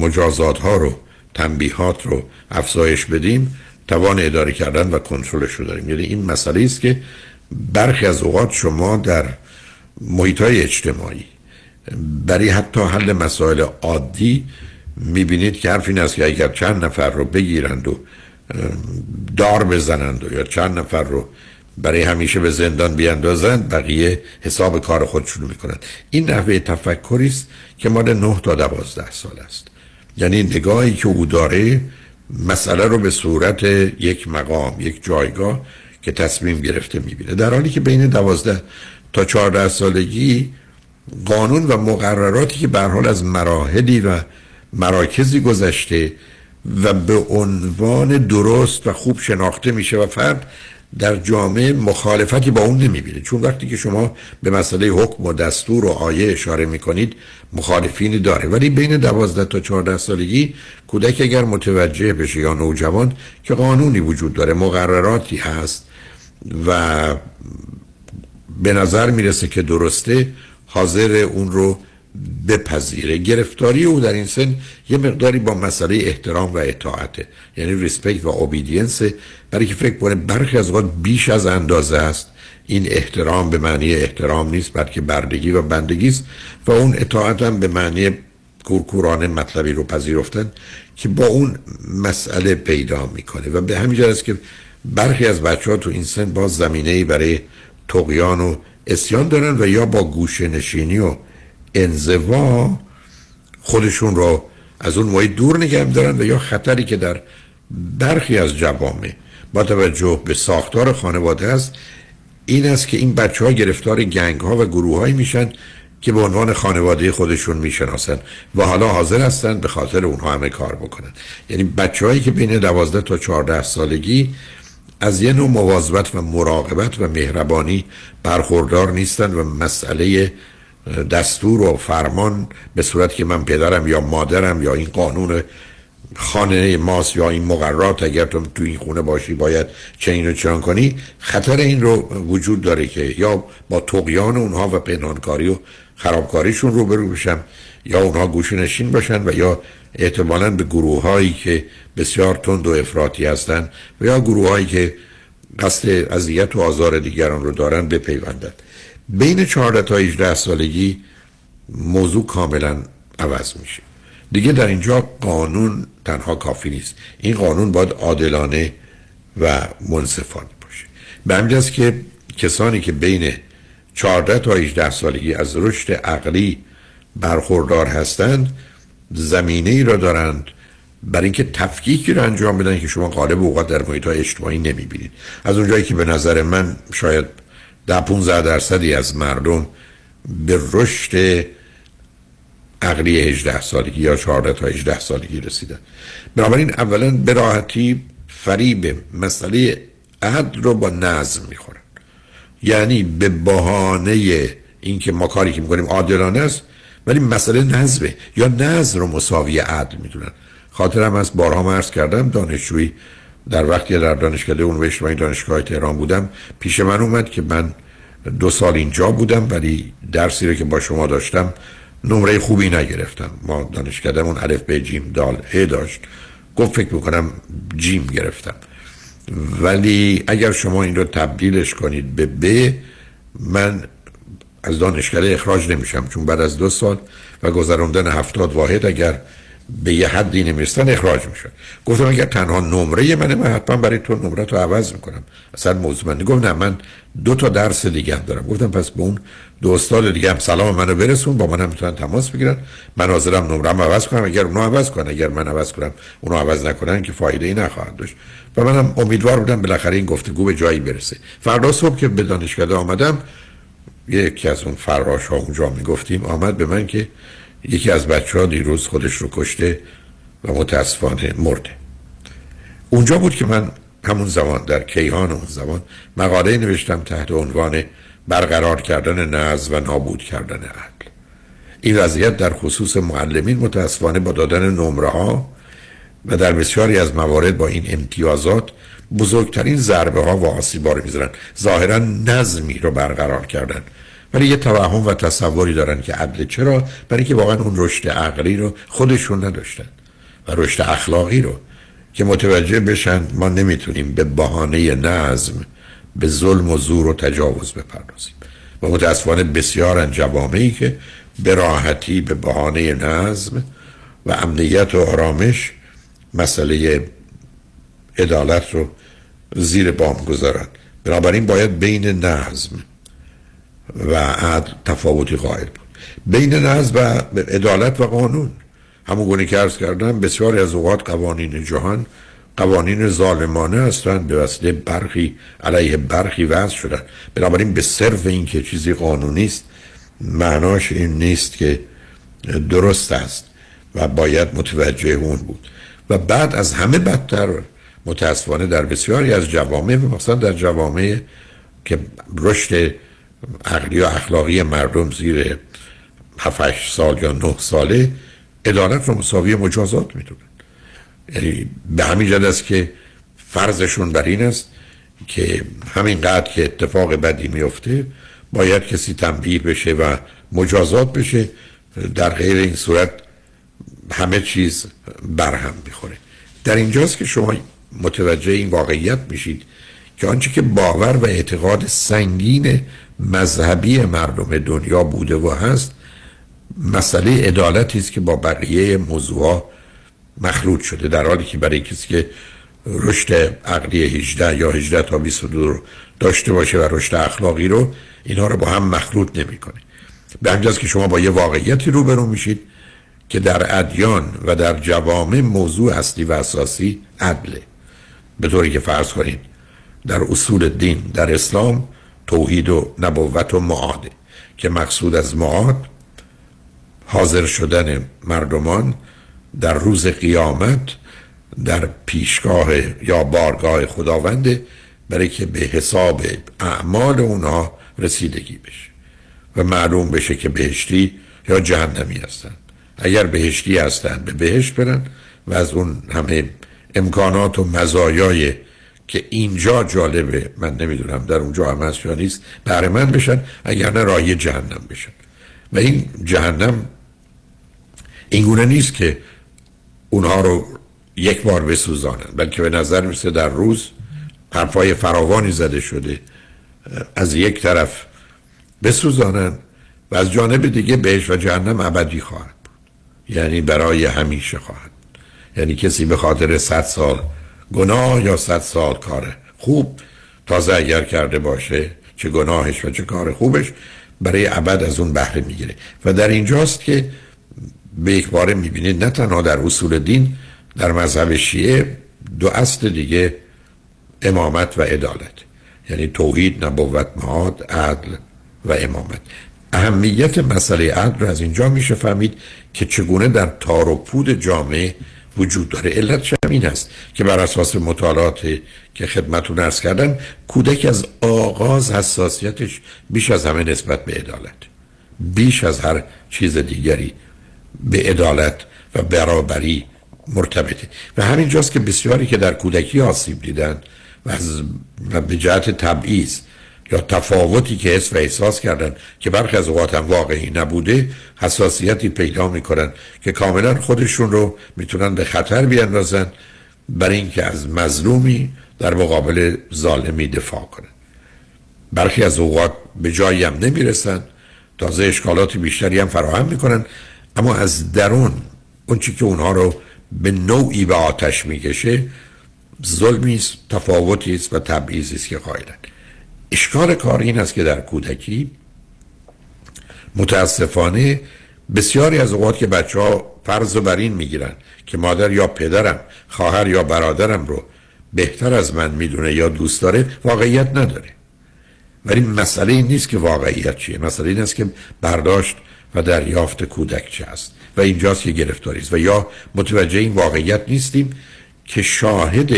مجازات ها رو، تنبیهات رو افزایش بدیم، توان اداره کردن و کنترلش رو داریم. یعنی این مسئله است که برخی از اوقات شما در محیط های اجتماعی برای حتی حل مسائل عادی میبینید که حرف این است که اگر چند نفر رو بگیرند و دار بزنند و یا چند نفر رو برای همیشه به زندان بیاندازند، بقیه حساب کار خودشونو میکنند. این نحوه تفکری است که مال نه تا دوازده سال است. یعنی نگاهی که او داره مسئله رو به صورت یک مقام، یک جایگاه که تصمیم گرفته میبینه، در حالی که بین دوازده تا چهارده سالگی قانون و مقرراتی که به هر حال از مراحلی و مراکزی گذشته و به عنوان درست و خوب شناخته میشه و فرد در جامعه مخالفتی با اون نمیبینه، چون وقتی که شما به مسئله حکم و دستور و آیه اشاره میکنید مخالفینی داره. ولی بین دوازده تا چهارده سالگی کودک اگر متوجه بشه یا نوجوان که قانونی وجود داره، مقرراتی هست و به نظر میرسه که درسته، حاضر اون رو بپذیره. گرفتاری او در این سن یه مقداری با مسئله احترام و اطاعته، یعنی ریسپکت و اوبیدینس، برای که فکر کنه برخی از اوقات بیش از اندازه است. این احترام به معنی احترام نیست، بلکه بردگی و بندگی است، و اون اطاعت هم به معنی کورکورانه مطلبی رو پذیرفتن که با اون مسئله پیدا میکنه. و به همین جهت است که برخی از بچه‌ها تو این سن باز زمینه‌ای برای طغیان و عصیان دارن و یا با گوشه‌نشینی و انزوا خودشون رو از اون محیط دور نگه دارن، و یا خطری که در برخی از جوامع با توجه به ساختار خانواده است این است که این بچه ها گرفتار گنگ ها و گروه هایی میشن که به عنوان خانواده خودشون میشناسن و حالا حاضر هستن به خاطر اونها همه کار بکنن. یعنی بچه هایی که بین دوازده تا چهارده سالگی از یه نوع مواظبت و مراقبت و مهربانی برخوردار نیستن و مسئله دستور و فرمان به صورت که من پدرم یا مادرم یا این قانون خانه ماست یا این مقررات اگر تو تو این خونه باشی باید چنین و چنان کنی، خطر این رو وجود داره که یا با طغیان اونها و پنهانکاری و خرابکاریشون روبرو بشم یا اونها گوشه‌نشین باشن و یا احتمالاً به گروه‌هایی که بسیار تند و افراطی هستن و یا گروه‌هایی که قصد اذیت و آزار دیگران رو دارن بپیوندن. بین چهارده تا هجده سالگی موضوع کاملاً عوض میشه. دیگه در اینجا قانون تنها کافی نیست، این قانون باید عادلانه و منصفانه باشه. به همین جاست که کسانی که بین چهارده تا هجده سالگی از رشد عقلی برخوردار هستند زمینه ای را دارند برای اینکه تفکیکی را انجام بدن که شما غالب اوقات در محیط های اجتماعی نمی بینید. از اونجایی که به نظر من شاید ده پونزده درصدی از مردم به رشد عقلی هجده سالگی یا چهارده تا هجده سالگی رسیدن، بنابراین اولا به راحتی فریب مسئله عهد رو با نظم میخورن. یعنی به بهانه اینکه ما کاری که میکنیم عادلانه است ولی مسئله نظمه یا نظم رو مساوی عدل میدونن. خاطرم از بارها عرض کردم دانشجویی در وقتی در دانشکده علوم اجتماعی دانشگاه تهران بودم پیش من اومد که من دو سال اینجا بودم ولی درسی رو که با شما داشتم نمره خوبی نگرفتم. ما دانشکدهمون الف ب جیم دال ه داشت، گفت فکر میکنم جیم گرفتم، ولی اگر شما این رو تبدیلش کنید به ب من از دانشکده اخراج نمیشم، چون بعد از دو سال و گذراندن هفتاد واحد اگر به یه حدی نمیرسن اخراج میشن. گفتم اگر تنها نمره منه من حتما برای تو نمره تو عوض میکنم، اصلا موضوع من. گفت نه من دو تا درس دیگه هم دارم. گفتم پس به اون دو استاد دیگه هم سلام منو برسون، با منم میتونن تماس بگیرن، من حاضرم نمرم عوض کنم اگر اونا عوض کنن، اگر من عوض کنم اونا عوض نکنن که فایده ای نخواهد داشت. و منم امیدوار بودم بالاخره این گفتگو به جایی برسه. فردا صبح که به دانشکده آمدم یکی از اون فراش‌ها اونجا میگفتیم آمد به من که یکی از بچه‌ها دیروز خودش رو کشته و متاسفانه مرده. اونجا بود که من همون زمان در کیهان اون زمان مقاله نوشتم تحت عنوان برقرار کردن نظم و نابود کردن عقل. این وضعیت در خصوص معلمین متاسفانه با دادن نمره‌ها و در بسیاری از موارد با این امتیازات بزرگترین ضربه ها و آسیب‌ها رو می‌زنن. ظاهراً نظمی رو برقرار کردن ولی یه توهم و تصوری دارن که عدل. چرا؟ برای اینکه واقعا اون رشد عقلی رو خودشون نداشتن و رشد اخلاقی رو که متوجه بشن ما نمیتونیم به بهانه نظم به ظلم و زور و تجاوز بپردازیم. و متاسفانه بسیارن جوامعی که به راحتی به بهانه نظم و امنیت و آرامش مسئله عدالت رو زیر بام گذارن. بنابراین باید بین نظم و عدل تفاوتی قائل بود. بین نظم و عدالت و قانون همون گونه که عرض کردم بسیاری از اوقات قوانین جهان قوانین ظالمانه هستند، به وسیله برخی علیه برخی وضع شدن. بنابراین به صرف این که چیزی قانونی است معناش این نیست که درست است و باید متوجه اون بود. و بعد از همه بدتر متاسفانه در بسیاری از جوامع مثلا در جوامع که رشد عقلی و اخلاقی مردم زیر هفت هشت سال یا نه ساله عدالت رو مساوی مجازات میدونن. یعنی به همین جد است که فرضشون بر این است که همینقدر که اتفاق بدی میفته باید کسی تنبیه بشه و مجازات بشه، در غیر این صورت همه چیز برهم میخوره. در اینجاست که شما متوجه این واقعیت میشید که آنچه که باور و اعتقاد سنگین مذهبی مردم دنیا بوده و هست مسئله عدالتی است که با بقیه موضوعها مخلوط شده، در حالی که برای کسی که رشد عقلی هجده یا هجده تا بیست و دو رو داشته باشه و رشد اخلاقی رو اینا رو با هم مخلوط نمی‌کنه. به همین جاست که شما با یه واقعیتی روبرو میشید که در ادیان و در جوامع موضوع اصلی و اساسی عدله، به طوری که فرض کنید در اصول دین در اسلام توحید و نبوت و معاده که مقصود از معاد حاضر شدن مردمان در روز قیامت در پیشگاه یا بارگاه خداوند برای که به حساب اعمال اونها رسیدگی بشه و معلوم بشه که بهشتی یا جهنمی هستن. اگر بهشتی هستن به بهشت برن و از اون همه امکانات و مزایای که اینجا جالبه، من نمیدونم در اونجا هم هست یا نیست، بهره مند بشن، اگر نه راهی جهنم بشن. و این جهنم اینگونه نیست که اونها رو یک بار بسوزانن، بلکه به نظر میسه در روز حرفای فراوانی زده شده، از یک طرف بسوزانن و از جانب دیگه بهش و جهنم ابدی خواهد بود، یعنی برای همیشه خواهد، یعنی کسی به خاطر صد سال گناه یا صد سال کار خوب، تازه اگر کرده باشه چه گناهش و چه کار خوبش، برای ابد از اون بهره میگیره. و در اینجاست که به یک باره میبینید نه تنها در اصول دین، در مذهب شیعه دو اصل دیگه امامت و عدالت، یعنی توحید، نبوت، معاد، عدل و امامت. اهمیت مسئله عدل رو از اینجا میشه فهمید که چگونه در تار و پود جامعه وجود داره. علت همین است که بر اساس مطالعات که خدمتتون عرض کردن، کودک از آغاز حساسیتش بیش از همه نسبت به عدالت، بیش از هر چیز دیگری به عدالت و برابری مرتبطه. و همین جاست که بسیاری که در کودکی آسیب دیدن و از و به جهت تبعیض یا تفاوتی که حس و احساس کردن که برخی از اوقات هم واقعی نبوده، حساسیتی پیدا میکنن که کاملا خودشون رو میتونن به خطر بیاندازن برای اینکه از مظلومی در مقابل ظالمی دفاع کنن. برخی از اوقات به جایی هم نمیرسن، تازه اشکالات بیشتری هم فراهم میکنن، اما از درون اون چی که اونها رو به نوعی به آتش میکشه ظلمی است، تفاوتی است و تبعیضی است که قائلن. اشکال کار این است که در کودکی متاسفانه بسیاری از اوقات که بچه ها فرض بر این میگیرن که مادر یا پدرم، خواهر یا برادرم رو بهتر از من میدونه یا دوست داره، واقعیت نداره. ولی مسئله این نیست که واقعیت چیه، مسئله این است که برداشت و دریافت کودک چه است و اینجاست که گرفتاری است و یا متوجه این واقعیت نیستیم که شاهد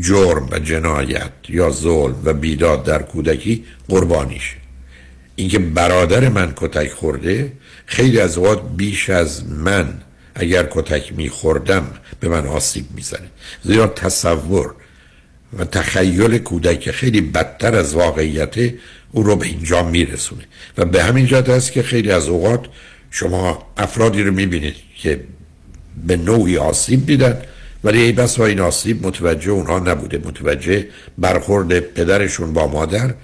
جرم و جنایت یا ظلم و بیداد در کودکی قربانیشه. اینکه برادر من کتک خورده، خیلی از اوقات بیش از من اگر کتک میخوردم به من آسیب میزنه، زیرا تصور و تخیل کودک خیلی بدتر از واقعیت او رو به اینجا میرسونه. و به همین جهت است که خیلی از اوقات شما افرادی رو میبینید که به نوعی آسیب دیدن، ولی ای بس ها این آسیب متوجه اونها نبوده، متوجه برخورد پدرشون با مادر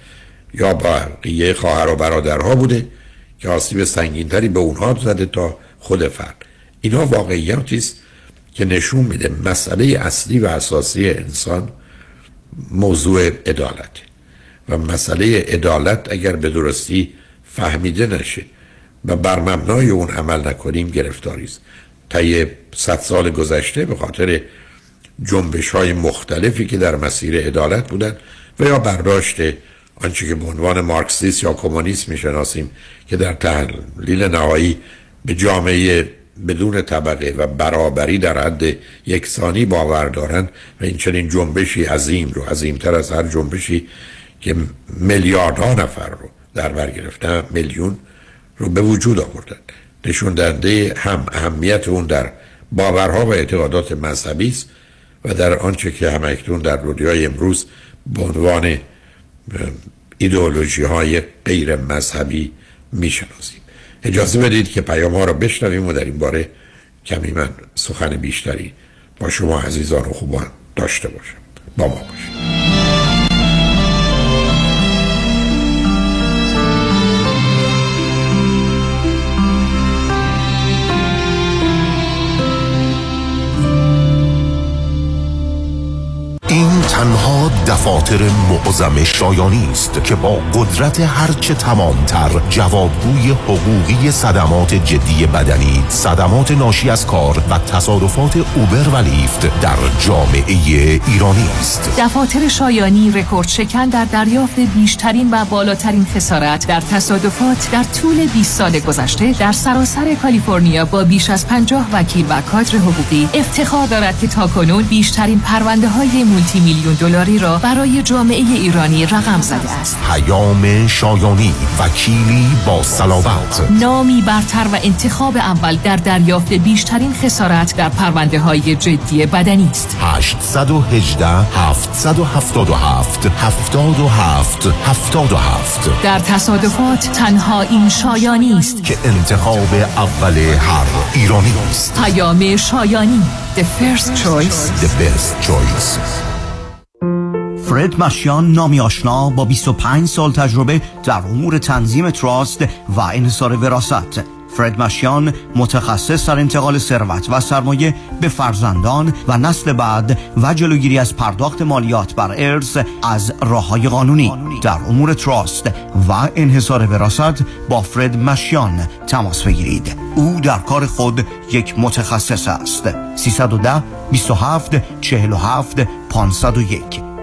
یا با بقیه خواهر و برادرها بوده که آسیب سنگینتری به اونها زده تا خود فرد. اینا واقعیتی است که نشون میده مسئله اصلی و اساسی انسان موضوع عدالت، و مسئله عدالت اگر به درستی فهمیده نشه و بر مبنای اون عمل نکنیم گرفتاری است. طی صد سال گذشته به خاطر جنبش‌های مختلفی که در مسیر عدالت بودند و یا برداشت آنچه که به عنوان مارکسیسم یا کمونیسم میشناسیم که در تحلیل نهایی به جامعه بدون طبقه و برابری در حد یکسانی باور دارند و این چنین جنبشی عظیم رو، عظیمتر از هر جنبشی که میلیاردها نفر رو در بر گرفتن، میلیون رو به وجود آوردن، نشون دهنده هم اهمیت اون در باورها و اعتقادات مذهبی است و در آنچه که هم اکنون در دنیای امروز به عنوان ایدئولوژی های غیر مذهبی میشناسیم. اجازه بدید که پیام ها را بشنویم و در این باره کمی من سخن بیشتری با شما عزیزان و خوبان داشته باشم. با ما باشید. تنها دفع خاطر معظم شایانی است که با قدرت هرچه تمامتر جوابگوی حقوقی صدمات جدی بدنی، صدمات ناشی از کار و تصادفات اوبر و لیفت در جامعه ایرانی است. دفاتر شایانی رکورد شکن در دریافت بیشترین و بالاترین خسارت در تصادفات در طول بیست سال گذشته در سراسر کالیفرنیا با بیش از پنجاه وکیل و کادر حقوقی افتخار دارد که تاکنون بیشترین پرونده های مولتی میلیون دلاری را برای جامعه ایرانی رقم زده است. پیام شایانی، وکیلی با صلابت، نامی برتر و انتخاب اول در دریافت بیشترین خسارت در پرونده های جدی بدنی است. هشت یک هشت، هفت هفت هفت، هفت هفت هفت هفت در تصادفات تنها این شایانی است که انتخاب اول هر ایرانی است. پیام شایانی، The first choice, the best choice. فرد مشیان، نامی آشنا با بیست و پنج سال تجربه در امور تنظیم تراست و انحصار وراثت. فرد مشیان متخصص در انتقال ثروت و سرمایه به فرزندان و نسل بعد و جلوگیری از پرداخت مالیات بر ارث از راه‌های قانونی. در امور تراست و انحصار وراثت با فرد مشیان تماس بگیرید. او در کار خود یک متخصص است. سه یک صفر، بیست و هفت، چهل و هفت، پانصد و یک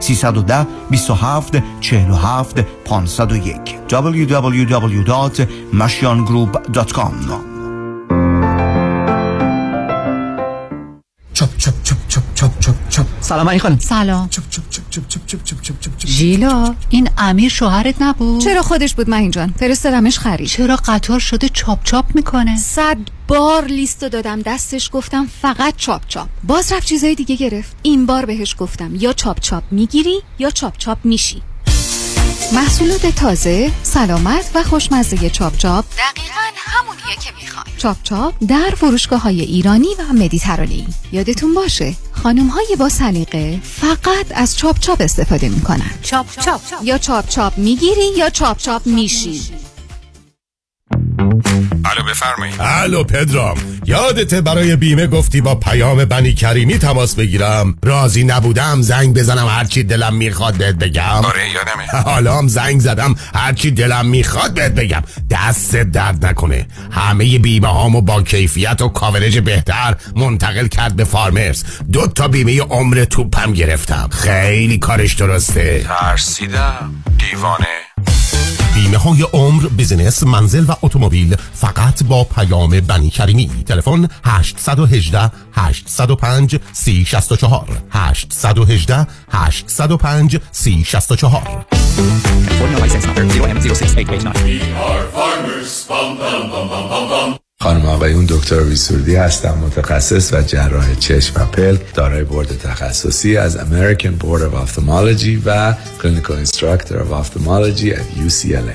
سه یک صفر، بیست و هفت، چهل و هفت، پانصد و یک دبلیو دبلیو دبلیو دات مشیان گروپ دات کام. چپ چپ چپ چپ چپ چپ چپ. سلام علی خانم. سلام. چپ چپ چپ چپ چپ چپ چپ چپ چپ. ژیلا، این امیر شوهرت نبود؟ چرا خودش بود مهین جان. فرستادمش خرید. چرا قطار شده چاپ چاپ میکنه؟ صد بار لیستو دادم دستش، گفتم فقط چاپ چاپ. باز رفت چیزای دیگه گرفت. این بار بهش گفتم یا چاپ چاپ میگیری یا چاپ چاپ میشی. محصولات تازه، سلامت و خوشمزه چاپ چاپ دقیقاً همونیه که میخوام. چاپ چاپ در فروشگاه‌های ایرانی و مدیترانه‌ای. یادتون باشه خانم‌های با سلیقه فقط از چاپ چاپ استفاده میکنن. چاپ چاپ, چاپ. یا چاپ چاپ میگیری یا چاپ چاپ میشی. الو بفرمایید. الو پدرام، یادت برای بیمه گفتی با پیام بنی کریمی تماس بگیرم؟ راضی نبودم زنگ بزنم هرچی دلم میخواد بهت بگم. آره یادمه. حالا هم زنگ زدم هرچی دلم میخواد بهت بگم. دست درد نکنه، همه بیمه هامو با کیفیت و کاورج بهتر منتقل کرد به فارمرز. دو تا بیمه عمر توپم گرفتم. خیلی کارش درسته. ترسیدم دیوانه. بیمه های عمر، بیزینس، منزل و اتومبیل فقط با پیام بنی کریمی. تلفن هشت یک هشت، هشت صفر پنج، سه صفر شش چهار هشت یک هشت، هشت صفر پنج، سه صفر شش چهار. خانم آقایون، دکتر ویسوردی هستم، متخصص و جراح چشم و پلک، دارای بورد تخصصی از American Board of Ophthalmology و Clinical Instructor of Ophthalmology at یو سی ال ای.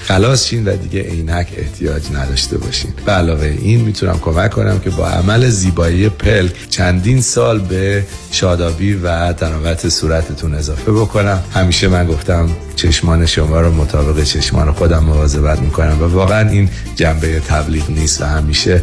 خلاص شین و دیگه عینک احتیاج نداشته باشین. به علاوه این میتونم کمک کنم که با عمل زیبایی پلک چندین سال به شادابی و تناوت صورتتون اضافه بکنم. همیشه من گفتم چشمان شما رو مطابق چشمان خودم مواظبت میکنم و واقعا این جنبه تبلیغ نیست و همیشه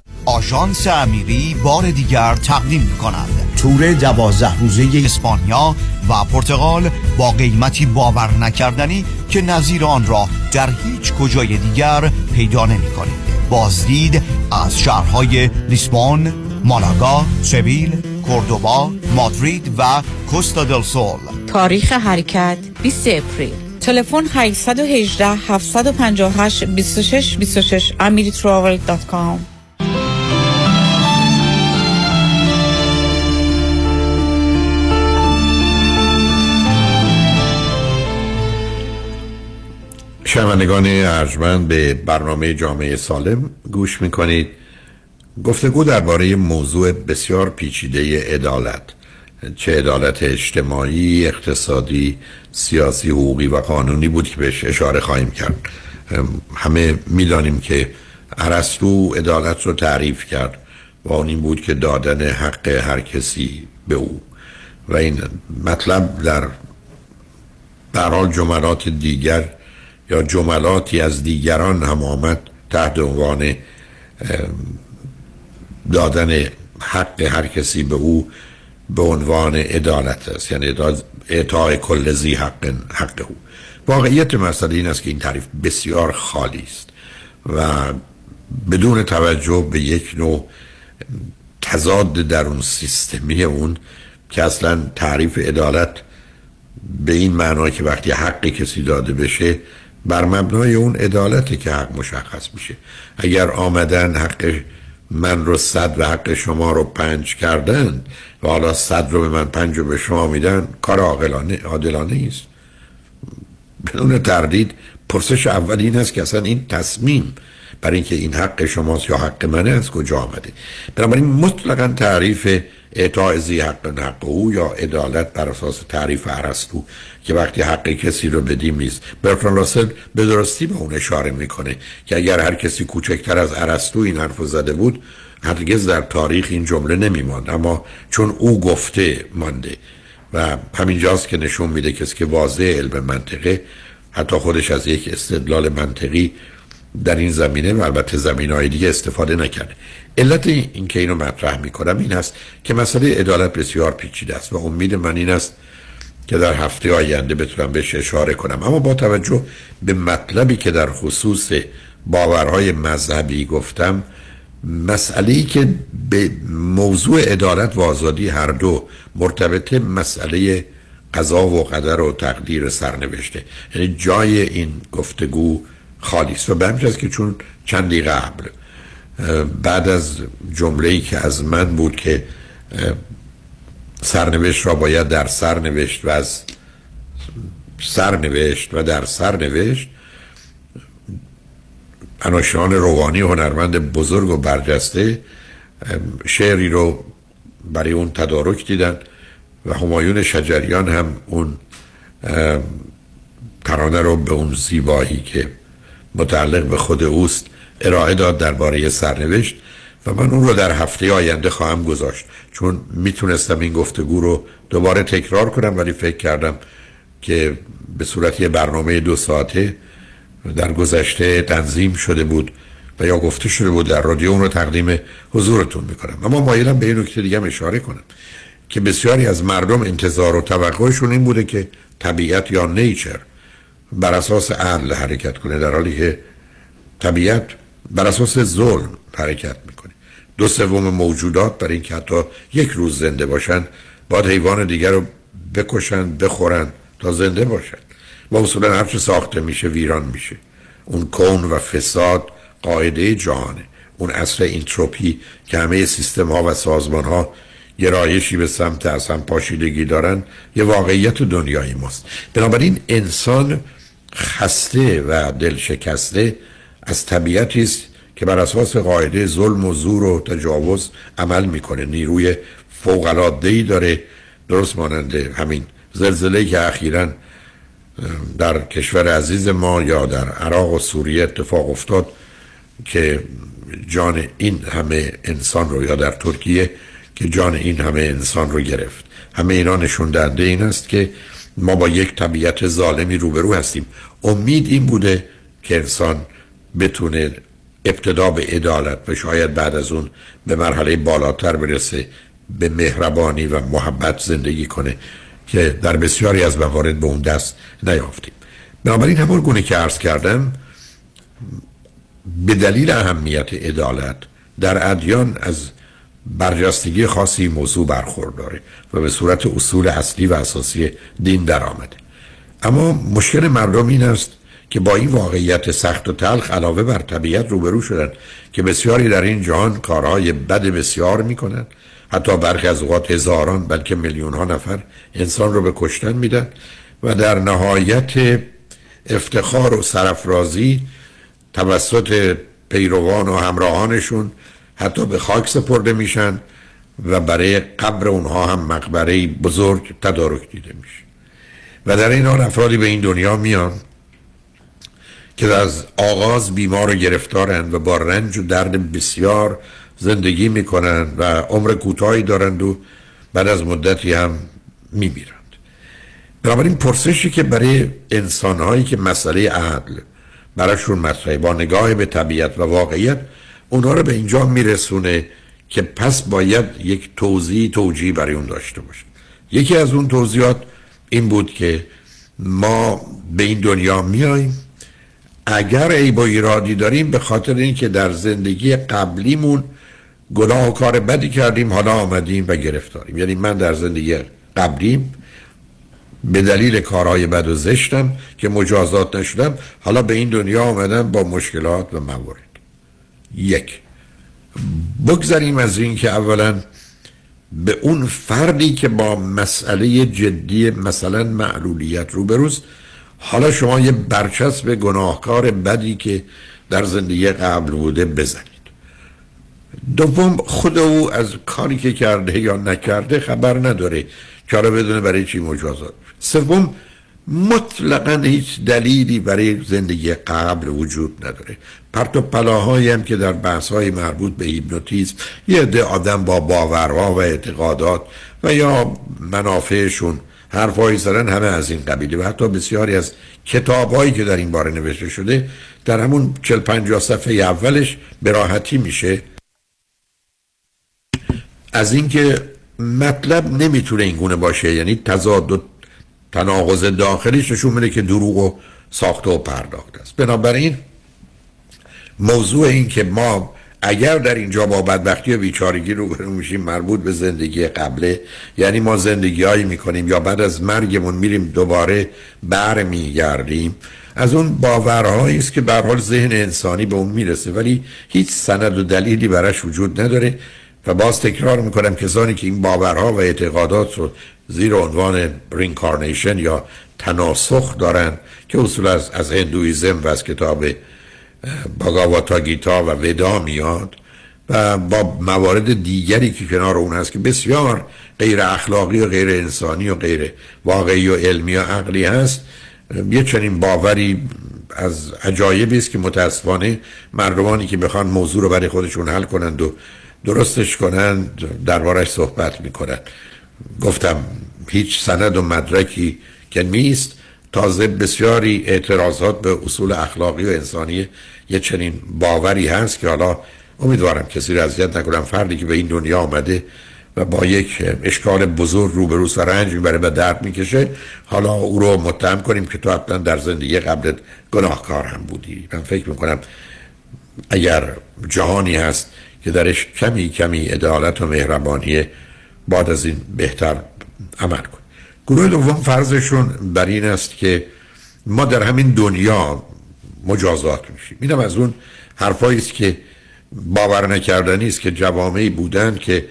آژانس امیری بار دیگر تقدیم میکند تور دوازده روزه اسپانیا و پرتغال با قیمتی باور نکردنی که نظیر آن را در هیچ کجای دیگر پیدا نمی‌کنید. بازدید از شهرهای لیسبون، مالاگا، سویل، کوردوبا، مادرید و کوستا دل سول. تاریخ حرکت بیست اپریل. تلفن هشت یک هشت، هفت پنج هشت، دو شش دو شش امیر تراول دات کام. شنوندگان ارجمند، به برنامه جامعه سالم گوش میکنید. گفتگو درباره موضوع بسیار پیچیده عدالت، چه عدالت اجتماعی، اقتصادی، سیاسی، حقوقی و قانونی بود که بهش اشاره خواهیم کرد. همه میدانیم که ارسطو عدالت رو تعریف کرد و اون این بود که دادن حق هر کسی به او، و این مطلب در برای جملات دیگر یا جملاتی از دیگران هم آمد تحت عنوان دادن حق هر کسی به او به عنوان عدالت است، یعنی اعطاء کل ذی حق حق او. واقعیت مسئله این است که این تعریف بسیار خالی است و بدون توجه به یک نوع تضاد در اون سیستمی اون که اصلا تعریف عدالت به این معنی که وقتی حق کسی داده بشه بر مبنای اون عدالتی که حق مشخص میشه. اگر آمدن حق من رو صد و حق شما رو پنج کردن و حالا صد رو به من پنج رو به شما میدن، کار عاقلانه عادلانه است. بدون تردید پرسش اول این است که اصلا این تصمیم برای اینکه این حق شماست یا حق منه از کجا آمده؟ بنابراین مطلقا تعریف اعطاء ذی حق حق او یا عدالت بر اساس تعریف ارسطو که وقتی حق کسی رو بدیم نیست. برتراند راسل به درستی به اون اشاره میکنه که اگر هر کسی کوچکتر از ارسطو این حرفو زده بود هرگز در تاریخ این جمله نمیماند، اما چون او گفته مانده و همینجاست که نشون میده کسی که واضع علم منطقه حتی خودش از یک استدلال منطقی در این زمینه و البته زمینه‌های دیگه استفاده نکنه. علت این که اینو مطرح میکنم این است که مسئله عدالت بسیار پیچیده است و امید من این است که در هفته آینده بتونم بهش اشاره کنم. اما با توجه به مطلبی که در خصوص باورهای مذهبی گفتم، مسئله‌ای که به موضوع عدالت و آزادی هر دو مرتبطه، مسئله قضا و قدر و تقدیر سرنوشته، یعنی جای این گفتگو خالی است. و به همین که چون چندی قبل بعد از جمله‌ای که از من بود که سرنوشت را باید در سرنوشت و از سرنوشت و در سرنوشت، انوشیروان روانی هنرمند بزرگ و برجسته شعری رو برای اون تدارک دیدن و همایون شجریان هم اون ترانه رو به اون زیبایی که متعلق به خود اوست ارائه داد درباره سرنوشت، و من اون رو در هفته آینده خواهم گذاشت چون میتونستم این گفتگو رو دوباره تکرار کنم، ولی فکر کردم که به صورت یه برنامه دو ساعته در گذشته تنظیم شده بود و یا گفته شده بود در رادیو، اون رو تقدیم حضورتون میکنم. اما مایلم به این نکته دیگه اشاره کنم که بسیاری از مردم انتظار و توقعشون این بوده که طبیعت یا نیچر بر اساس عدل حرکت کنه، در حالی که طبیعت بر اساس ظلم حرکت میکنه. دو سوم موجودات برای اینکه حتی یک روز زنده باشن باید حیوان دیگر رو بکشن بخورن تا زنده باشن، و اصولا هرچه ساخته میشه ویران میشه. اون کون و فساد قاعده جهانه، اون اصل انتروپی که همه سیستم ها و سازمان ها یه رایشی به سمت از هم پاشیدگی دارن یه واقعیت دنیای ماست. بنابراین انسان خسته و دل شکسته از طبیعتی است که بر اساس قاعده ظلم و زور و تجاوز عمل میکنه، نیروی فوق العاده ای داره، درست مانند همین زلزله‌ای که اخیراً در کشور عزیز ما یا در عراق و سوریه اتفاق افتاد که جان این همه انسان رو، یا در ترکیه که جان این همه انسان رو گرفت. همه اینا نشون دهنده این است که ما با یک طبیعت ظالمی روبرو هستیم. امید این بوده که انسان بتونه ابتدا به عدالت و شاید بعد از اون به مرحله بالاتر برسه، به مهربانی و محبت زندگی کنه، که در بسیاری از موارد به اون دست نیافتیم. بنابراین همون گونه که عرض کردم، به دلیل اهمیت عدالت در ادیان از برجستگی خاصی موضوع برخورداره و به صورت اصول اصلی و اساسی دین در آمده. اما مشکل مردم این است که با این واقعیت سخت و تلخ علاوه بر طبیعت روبرو شدن که بسیاری در این جهان کارهای بد بسیار میکنن، حتی برخی از اوقات هزاران بلکه میلیون ها نفر انسان رو به کشتن میدن، و در نهایت افتخار و سرافرازی توسط پیروان و همراهانشون حتی به خاک سپرده میشن و برای قبر اونها هم مقبره بزرگ تدارک دیده میشه. و در این حال افرادی به این دنیا میان که از آغاز بیمار و گرفتارند و با رنج و درد بسیار زندگی میکنند و عمر کوتاهی دارند و بعد از مدتی هم میمیرند. بنابراین پرسشی که برای انسانهایی که مسئله عدل براشون مسئله با نگاه به طبیعت و واقعیت اونها رو به اینجا میرسونه که پس باید یک توضیح توجیه برای اون داشته باشه. یکی از اون توضیحات این بود که ما به این دنیا میاییم، اگر عیب و ایرادی داریم به خاطر اینکه در زندگی قبلیمون گناه و کار بدی کردیم، حالا آمدیم و گرفتاریم. یعنی من در زندگی قبلیم به دلیل کارهای بد و زشتم که مجازات نشدم، حالا به این دنیا آمدم با مشکلات و موارد. یک، بگذاریم از این که اولا به اون فردی که با مسئله جدی مثلا معلولیت روبروست، حالا شما یه برچسب گناهکار بدی که در زندگی قبل بوده بزنید. دوم، خود او از کاری که کرده یا نکرده خبر نداره، چرا بدونه برای چی مجازات. سوم، مطلقا هیچ دلیلی برای زندگی قبل وجود نداره. پرت و پلاهایی هم که در بحث‌های مربوط به هیپنوتیزم یه عده آدم با باورها و اعتقادات و یا منافعشون حرفایی زدن، همه از این قبیله، و حتی بسیاری از کتاب‌هایی که در این باره نوشته شده در همون چهل پنجاه صفحه اولش به راحتی میشه از اینکه مطلب نمیتونه اینگونه باشه، یعنی تضاد و تناقض داخلیش نشون میده که دروغ و ساخته و پرداخته است. بنابراین موضوع این که ما اگر در اینجا با بدبختی و بیچارگی روبرو میشیم مربوط به زندگی قبله، یعنی ما زندگی‌هایی میکنیم یا بعد از مرگمون میریم دوباره برمیگردیم، از اون باورهایی است که به هر حال ذهن انسانی به اون میرسه ولی هیچ سند و دلیلی براش وجود نداره. و باز تکرار میکنم، کسانی که این باورها و اعتقادات رو زیر عنوان رینکارنیشن یا تناسخ دارن که اصولا از, از هندویزم و از کتاب باگاواتا گیتا و ودا میاد و با موارد دیگری که کنار اون هست که بسیار غیر اخلاقی و غیر انسانی و غیر واقعی و علمی و عقلی هست، یه چنین باوری از عجایبی است که متاسفانه مردمانی که بخوان موضوع رو برای خودشون حل کنند و درستش کنند دربارش صحبت میکنند. گفتم هیچ سند و مدرکی که نیست. تازه بسیاری اعتراضات به اصول اخلاقی و انسانی یه چنین باوری هست که حالا امیدوارم کسی رو اذیت نکنم. فردی که به این دنیا آمده و با یک اشکال بزرگ روبروست و رنج میبره و درد میکشه، حالا او رو متهم کنیم که تو اصلا در زندگی قبلت گناهکار هم بودی. من فکر میکنم اگر جهانی هست که درش کمی کمی عدالت و مهربانی، بعد از این بهتر عمل کن. گروه دوم فرضشون بر این است که ما در همین دنیا مجازات میشیم. اینم از اون حرفایی است که باور نکردنی است که جوامعی بودند که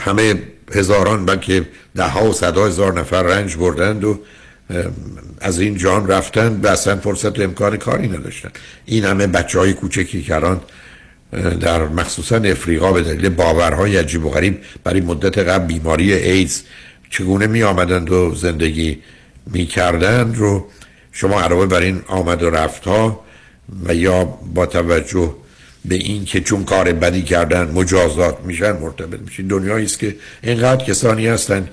همه هزاران بلکه ده ها و صدها هزار نفر رنج بردند و از این جهان رفتند و اصلا فرصت و امکان کاری نداشتن. این همه بچه های کوچکی که الان در مخصوصا افریقا به دلیل باورهای عجیب و غریب برای مدت قبل بیماری ایدز چگونه می آمدند و زندگی می کردند رو شما علاوه بر این آمد و رفت ها و یا با توجه به این که چون کار بدی کردن مجازات میشن مرتبط میشین. دنیایی است که اینقدر کسانی هستند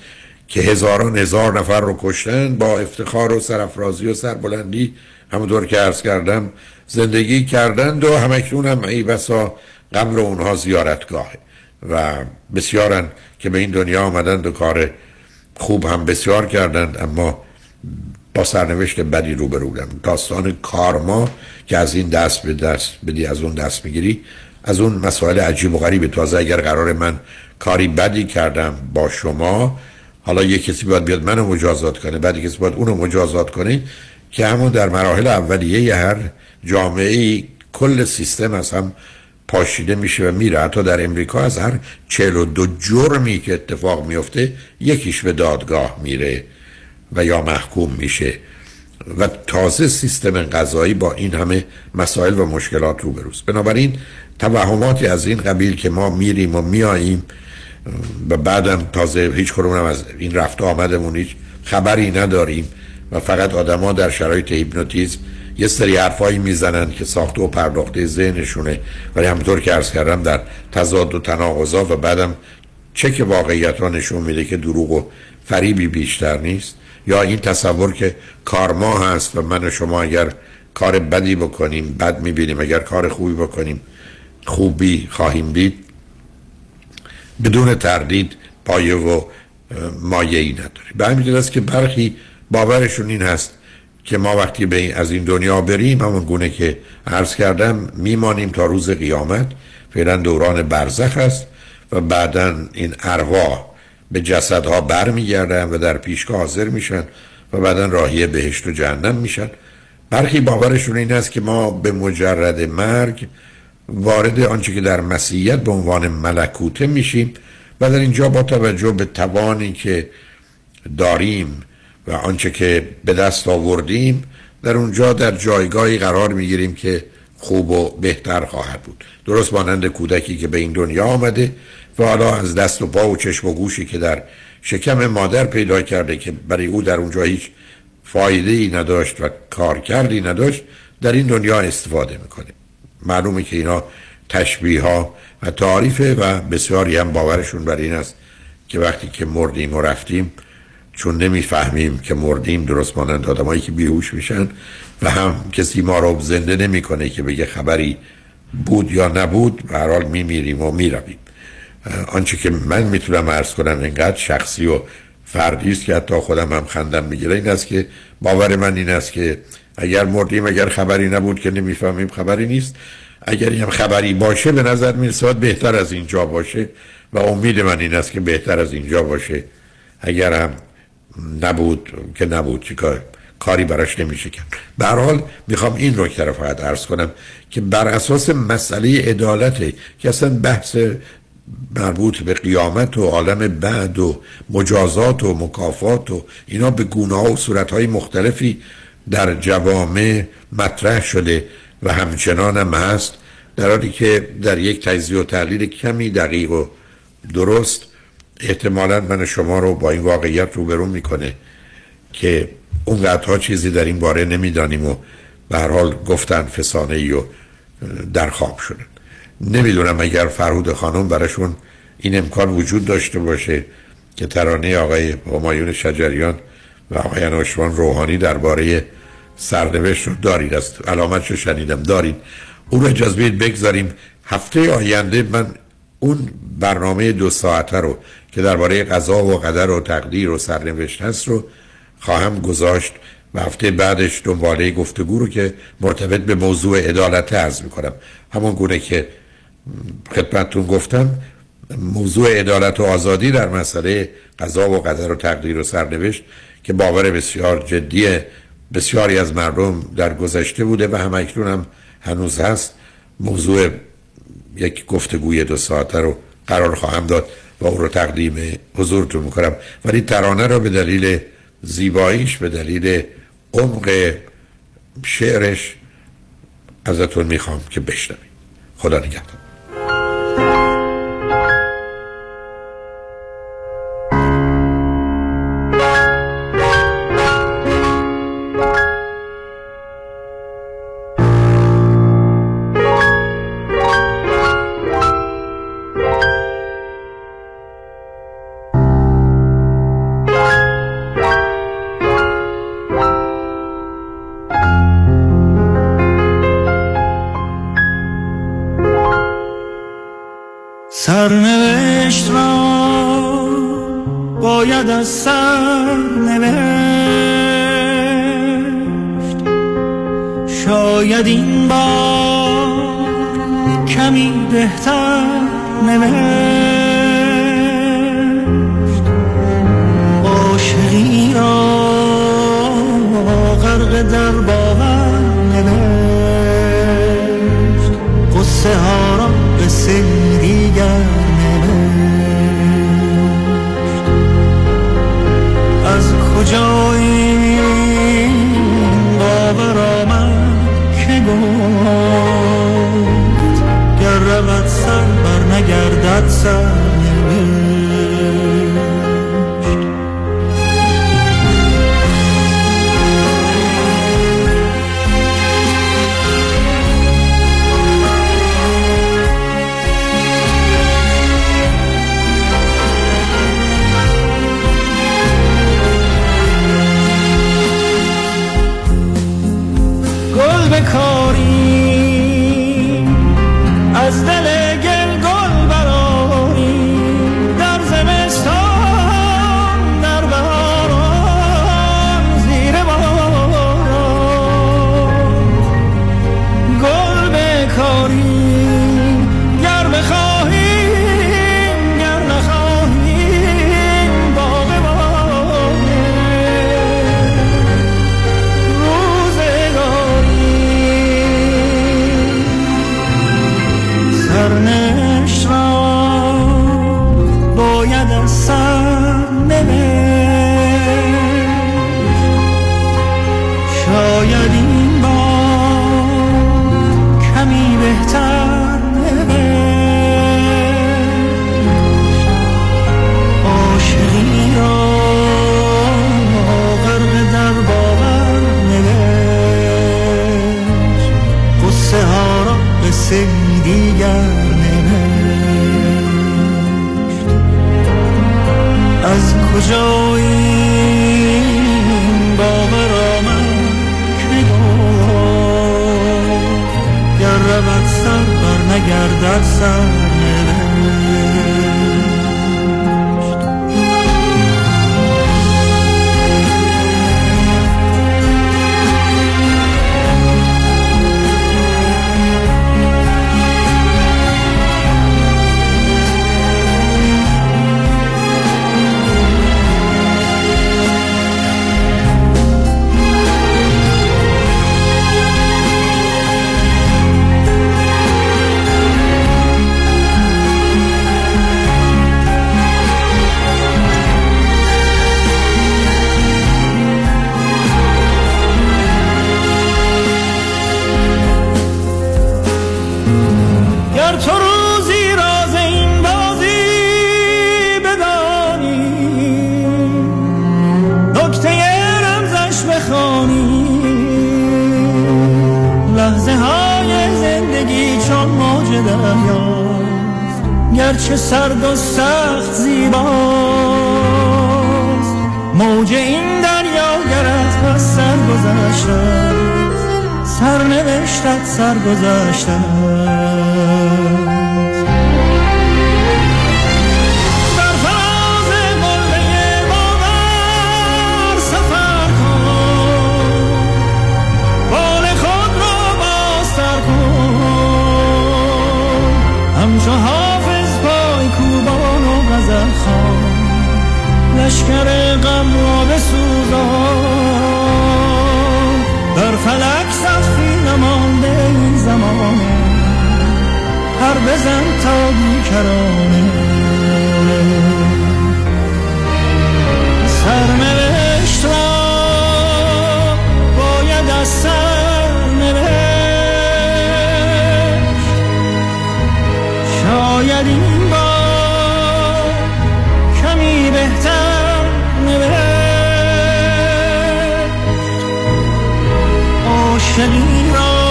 که هزاران هزار نفر رو کشتن با افتخار و سرافرازی و سربلندی، همونطور که عرض کردم، زندگی کردند و همکنون هم ای بسا قبر اونها زیارتگاهه و بسیارن که به این دنیا آمدند و کار خوب هم بسیار کردند اما با سرنوشت بدی روبرو بودن. داستان کارما که از این دست به دست بدی از اون دست میگیری، از اون مسائل عجیب و غریبه. تازه اگر قرار من کاری بدی کردم با شما، حالا یک کسی باید بیاد منو مجازات کنه، بعد کسی باید اونو مجازات کنه، که همون در مراحل اولیه هر جامعه‌ای کل سیستم از هم پاشیده میشه و میره. حتی در امریکا از هر چهل و دو جرمی که اتفاق میفته یکیش به دادگاه میره و یا محکوم میشه و تازه سیستم قضایی با این همه مسائل و مشکلات روبروست. بنابراین توهماتی از این قبیل که ما میریم و میاییم و بعدم تازه هیچ کدومم از این رفت آمدمون هیچ خبری نداریم و فقط آدما در شرایط هیپنوتیزم یه سری حرفایی میزنن که ساخته و پرداخته ذهنشونه، ولی همونطور که عرض کردم در تضاد و تناقضات و بعدم چک واقعیت ها نشون میده که دروغ و فریبی بیشتر نیست، یا این تصور که کارما هست و من و شما اگر کار بدی بکنیم بد میبینیم، اگر کار خوبی بکنیم خوبی خواهیم دید، بدون تردید پایه و مایه‌ای نداره. به همین دلیل است که برخی باورشون این هست که ما وقتی به از این دنیا بریم همون گونه که عرض کردم میمانیم تا روز قیامت، فعلا دوران برزخ است و بعدا این ارواح به جسدها برمیگردن و در پیشگاه حاضر میشن و بعدا راهی بهشت و جهنم میشن. برخی باورشون این است که ما به مجرد مرگ وارد آنچه که در مسیحیت به عنوان ملکوته میشیم و در اینجا با توجه به توانی که داریم و آنچه که به دست آوردیم در اونجا در جایگاهی قرار میگیریم که خوب و بهتر خواهد بود، درست مانند کودکی که به این دنیا آمده و حالا از دست و پا و چشم و گوشی که در شکم مادر پیدا کرده که برای او در اونجا هیچ فایده‌ای نداشت و کارکردی نداشت در این دنیا استفاده میکنه. معلومه که اینا تشبیه ها و تعاریفه و بسیاری هم باورشون بر این است که وقتی که مردیم و رفتیم، چون نمیفهمیم که مردیم، درست مانند آدمایی که بیهوش میشن و هم کسی ما رو زنده نمیکنه که بگه خبری بود یا نبود، به هر حال میمیریم و میرویم. آنچه که من میتونم عرض کنم اینقدر شخصی و فردی است که حتی خودم هم خندم میگیره، این است که باور من این است که اگر مردیم، اگر خبری نبود که نمیفهمیم خبری نیست، اگر هم خبری باشه به نظر میرسه بهتر از اینجا باشه و امید من این است که بهتر از اینجا باشه، اگر هم نبود که نبود چیکار کاری براش نمیشه کرد. به هر حال میخوام این رو که فقط عرض کنم که بر اساس مسئله عدالته که اصلا بحث مربوط به قیامت و عالم بعد و مجازات و مکافات و اینا به گونه‌ها و صورت‌های مختلفی در جوامع مطرح شده و همچنان هم هست، در حالی که در یک تجزیه و تحلیل کمی دقیق و درست احتمالاً من شما رو با این واقعیت روبرو میکنه که اونقدرها چیزی در این باره نمیدانیم و به هر حال گفتن فسانه‌ای و در خواب شدن. نمیدونم اگر فرهود خانم براشون این امکان وجود داشته باشه که ترانه آقای همایون شجریان و آقای انوشیروان روحانی درباره سرنوشت رو دارید، از علامتش رو شنیدم دارید، اون رو اجازه بدید بگذاریم هفته آینده من اون برنامه دو ساعته رو که درباره قضا و قدر و تقدیر و سرنوشت هست رو خواهم گذاشت و هفته بعدش دنباله گفتگو رو که مرتبط به موضوع عدالت عرض می‌کنم. همون گونه که خدمتتون گفتم موضوع عدالت و آزادی در مسئله قضا و قدر و تقدیر و سرنوشت که باور بسیار جدیه بسیاری از مردم در گذشته بوده و هم اکنون هم هنوز هست، موضوع یک گفتگوی دو ساعته رو قرار خواهم داد و اون رو تقدیم حضورتون میکنم. ولی ترانه رو به دلیل زیباییش، به دلیل عمق شعرش ازتون میخوام که بشنوید. خدا نگهدار. سرنوشت را باید از سر نوشت، شاید این بار کمی بهتر نوشت. عاشقی را غرق در باور نوشت، قصه ها را قصه از کجایی کجاییم باغ را من که گفت گر رود سر بر نگردد سر گرچه سرد و سخت زیباست موج این دریا گرد پس سر گذشتن سر نوشتت سر گذشتن همچو حافظ پای کوبان و غزل خوان لشکر غم را بسوزان در فلک سختی نمانده این زمانه هر بزن تا بیکرانه سرنوشت را باید از سرنوشت شاید این بار کمی بهتر نوشت عاشقی را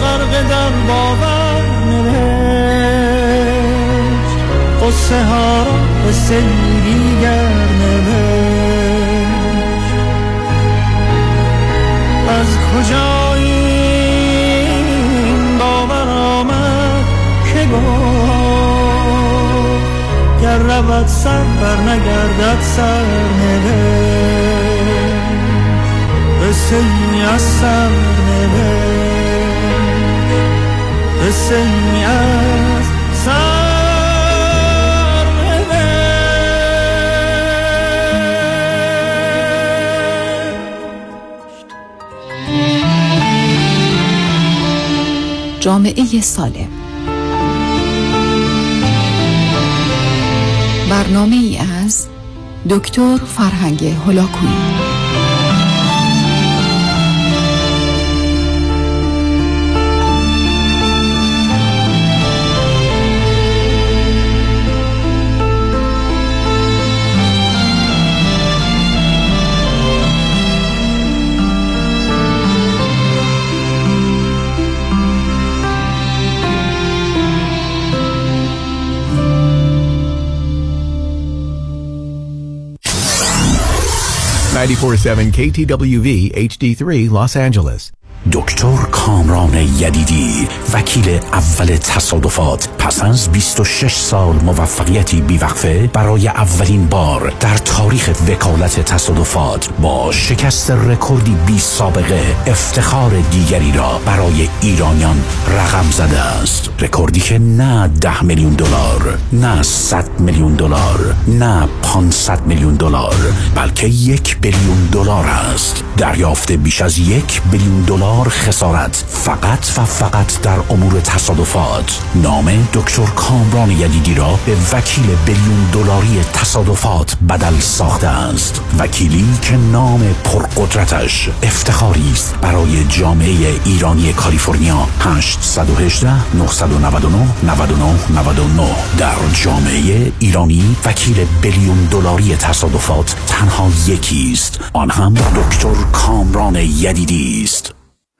غرق در باور نوشت قصه ها را به سری دیگر نوشت از کجایی گر رود سر بر نگردد سر نوشت قصه ای از سر نوشت قصه ای از سر نوشت. جامعه سالم برنامه ای از دکتر فرهنگ هلاکویی. نود و چهار ممیز هفت کی تی دبلیو وی اچ دی سه Los Angeles. دکتر کامران یدیدی، وکیل اول تصادفات، پس از بیست و شش سال موفقیتی بیوقفه برای اولین بار در تاریخ وکالت تصادفات با شکست رکوردی بی سابقه افتخار دیگری را برای ایرانیان رقم زده است. رکوردی که نه ده میلیون دلار، نه صد میلیون دلار، نه پانصد میلیون دلار، بلکه یک بیلیون دلار است. دریافت بیش از یک بیلیون دلار خسارت فقط و فقط در امور تصادفات. نام دکتر کامران یدیدی را به وکیل بیلیون دلاری تصادفات بدل ساخته است. وکیلی که نام پرقدرتش افتخاری است برای جامعه ایرانی کالیفرنیا. هشت یک هشت نه نه نه نه نه نه نه در جامعه ایرانی وکیل بیلیون دلاری تصادفات تنها یکی است، آن هم دکتر کامران یدیدی است.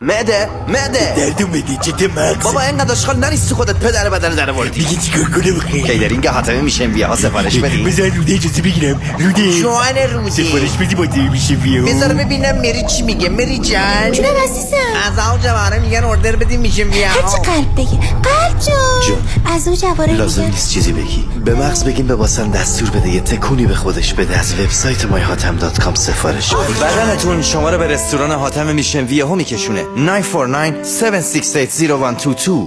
مده مده دردم بده جده مغزه بابا اینقدر اشغال نریستی خودت پدر بدن در آوردی دیگه چیکار کنم خیلی کیدرینگ حاتمه میشم بیا ها سفارش بدی بذار روده اجازه بگیرم روده جوان روده سفارش بدی با دیوی میشه بیا بذار ببینم مری چی میگه مری جان جونم عزیزم از او جواره میگن اوردر بدیم میشم بیا هرچی قلب بگه قلب جون از او جواره لازم نیست چیزی بگی به مغز بگیم به واسن دستور بده یه تکونی به خودش بده از وبسایت مای هاتم دات کام سفارش بدنتون شما رو به رستوران حاتمه میشم بیا ها میکشونه nine four nine seven six eight zero one two two.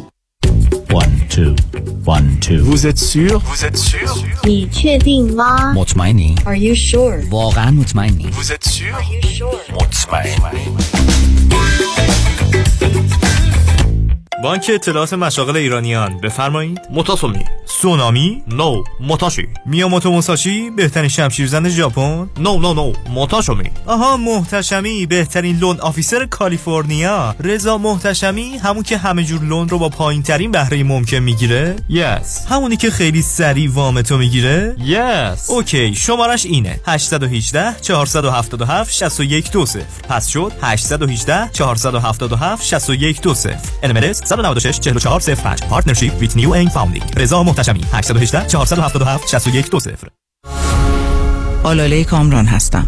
one two one two. Vous êtes sûr? Vous êtes sûr? مطمئنی. Are you sure? واقعا مطمئنی. Vous êtes sûr? Are you sure? بانک اطلاعات مشاغل ایرانیان بفرمایید. موتاسومی سونامی نو موتاشی میاموتو موساشی بهترین شمشیرزن ژاپن نو نو نو موتاشومی آها محتشمی بهترین لون آفیسر کالیفرنیا رضا محتشمی همون که همه جور لون رو با پایین ترین بهره ممکن میگیره یس yes. همونی که خیلی سریع وام تو میگیره یس yes. اوکی شمارش اینه هشت یک هشت چهار هفت هفت شش یک دو صفر پس شد هشت یک هشت چهار هفت هفت شش یک دو صفر ان ام ال اس صد و نود و شش چهل و چهار صفر پنج پارتنرشیپ ویت نیو این فاوندینگ رضا محتشمی هشت یک هشت چهار هفت هفت شش یک دو صفر. آلاله کامران هستم.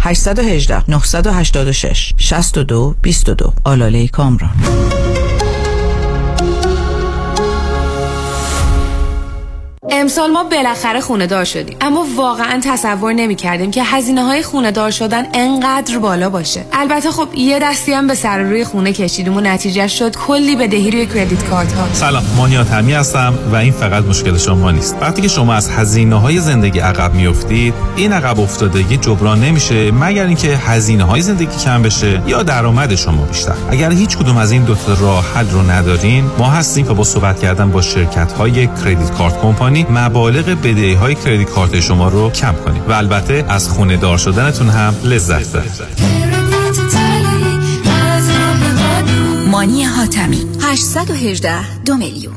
هشت یک هشت نه هشت شش شش دو دو دو آلاله کامران. امسال ما بالاخره خونه دار شدیم، اما واقعا تصور نمی کردیم که هزینه های خونه دار شدن انقدر بالا باشه. البته خب یه دستی هم به سر روی خونه کشیدیم و نتیجه شد کلی بدهی روی کردیت کارت ها. سلام، مانیات همی هستم و این فقط مشکل شما نیست. وقتی که شما از هزینه های زندگی عقب میافتید، این عقب افتادگی جبران نمیشه مگر اینکه هزینه های زندگی کم بشه یا درآمد شما بیشتر. اگر هیچ کدوم از این دو تا راه حل رو ندارین، ما هستیم که با صحبت کردن با شرکت های کردیت کارت کمپانی مبالغ بدهی‌های کریدیت کارت شما رو کم کنید و البته از خونه دار شدنتون هم لذت ببرید. مانی حاتمی هشت یک هشت دو میلیون.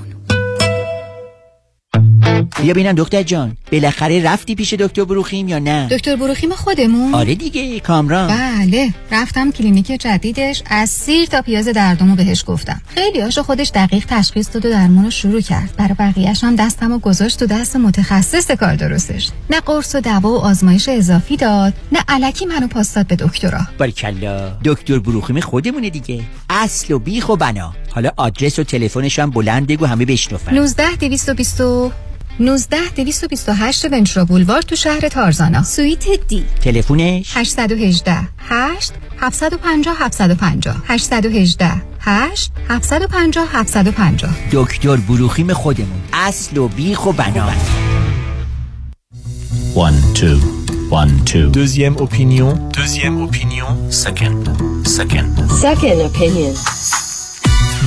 بیا ببینم دکتر جان، بالاخره رفتی پیش دکتر بروخیم یا نه؟ دکتر بروخیم خودمون؟ آره دیگه، کامران. بله، رفتم کلینیک جدیدش، از سیر تا پیاز دردمو بهش گفتم. خیلیاشو خودش دقیق تشخیص داد و درمونو شروع کرد. برای بقیه‌اش هم دستمو گذاشت تو دست متخصص کار درستش. نه قرص و دوا و آزمایش اضافی داد، نه الکی منو پاس داد به دکترا. باریکلا، دکتر بروخیم خودمونه دیگه. اصل و بیخ و بنا. حالا آدرس و تلفنش هم بلند بگو همه بشنفن. نوزده دویست و بیست و هشت ونچرا بولوارد تو شهر تارزانا سویت دی. تلفونش هشت یک هشت هشت هفت پنج صفر هفت پنج صفر هشت یک هشت هشت هفت پنج صفر هفت پنج صفر. دکتر بروخیم خودمون، اصل و بیخ و بنا. one two one two. Deuxième opinion. Deuxième opinion. Second. Second. Second opinion.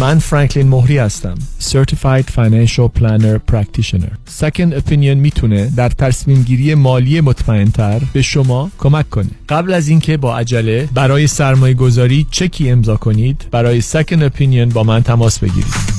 من فرانکلین مهری هستم، Certified Financial Planner Practitioner. Second Opinion میتونه در تصمیم گیری مالی مطمئن‌تر به شما کمک کنه. قبل از اینکه با عجله برای سرمایه گذاری چکی امضا کنید، برای Second Opinion با من تماس بگیرید.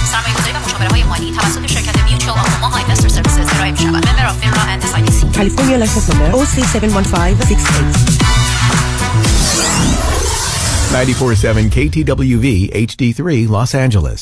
سرمایه گذاری و مشاوره های مالی توسط شرکت میوچوال آف اوماها اینوستر سرویسز ارائه می‌شود. ممبر آف فینرا اند اس آی پی سی. کالیفرنیا لایسنس نمبر او سی هفت یک پنج شش هشت. ninety four point seven K T W V H D three Los Angeles.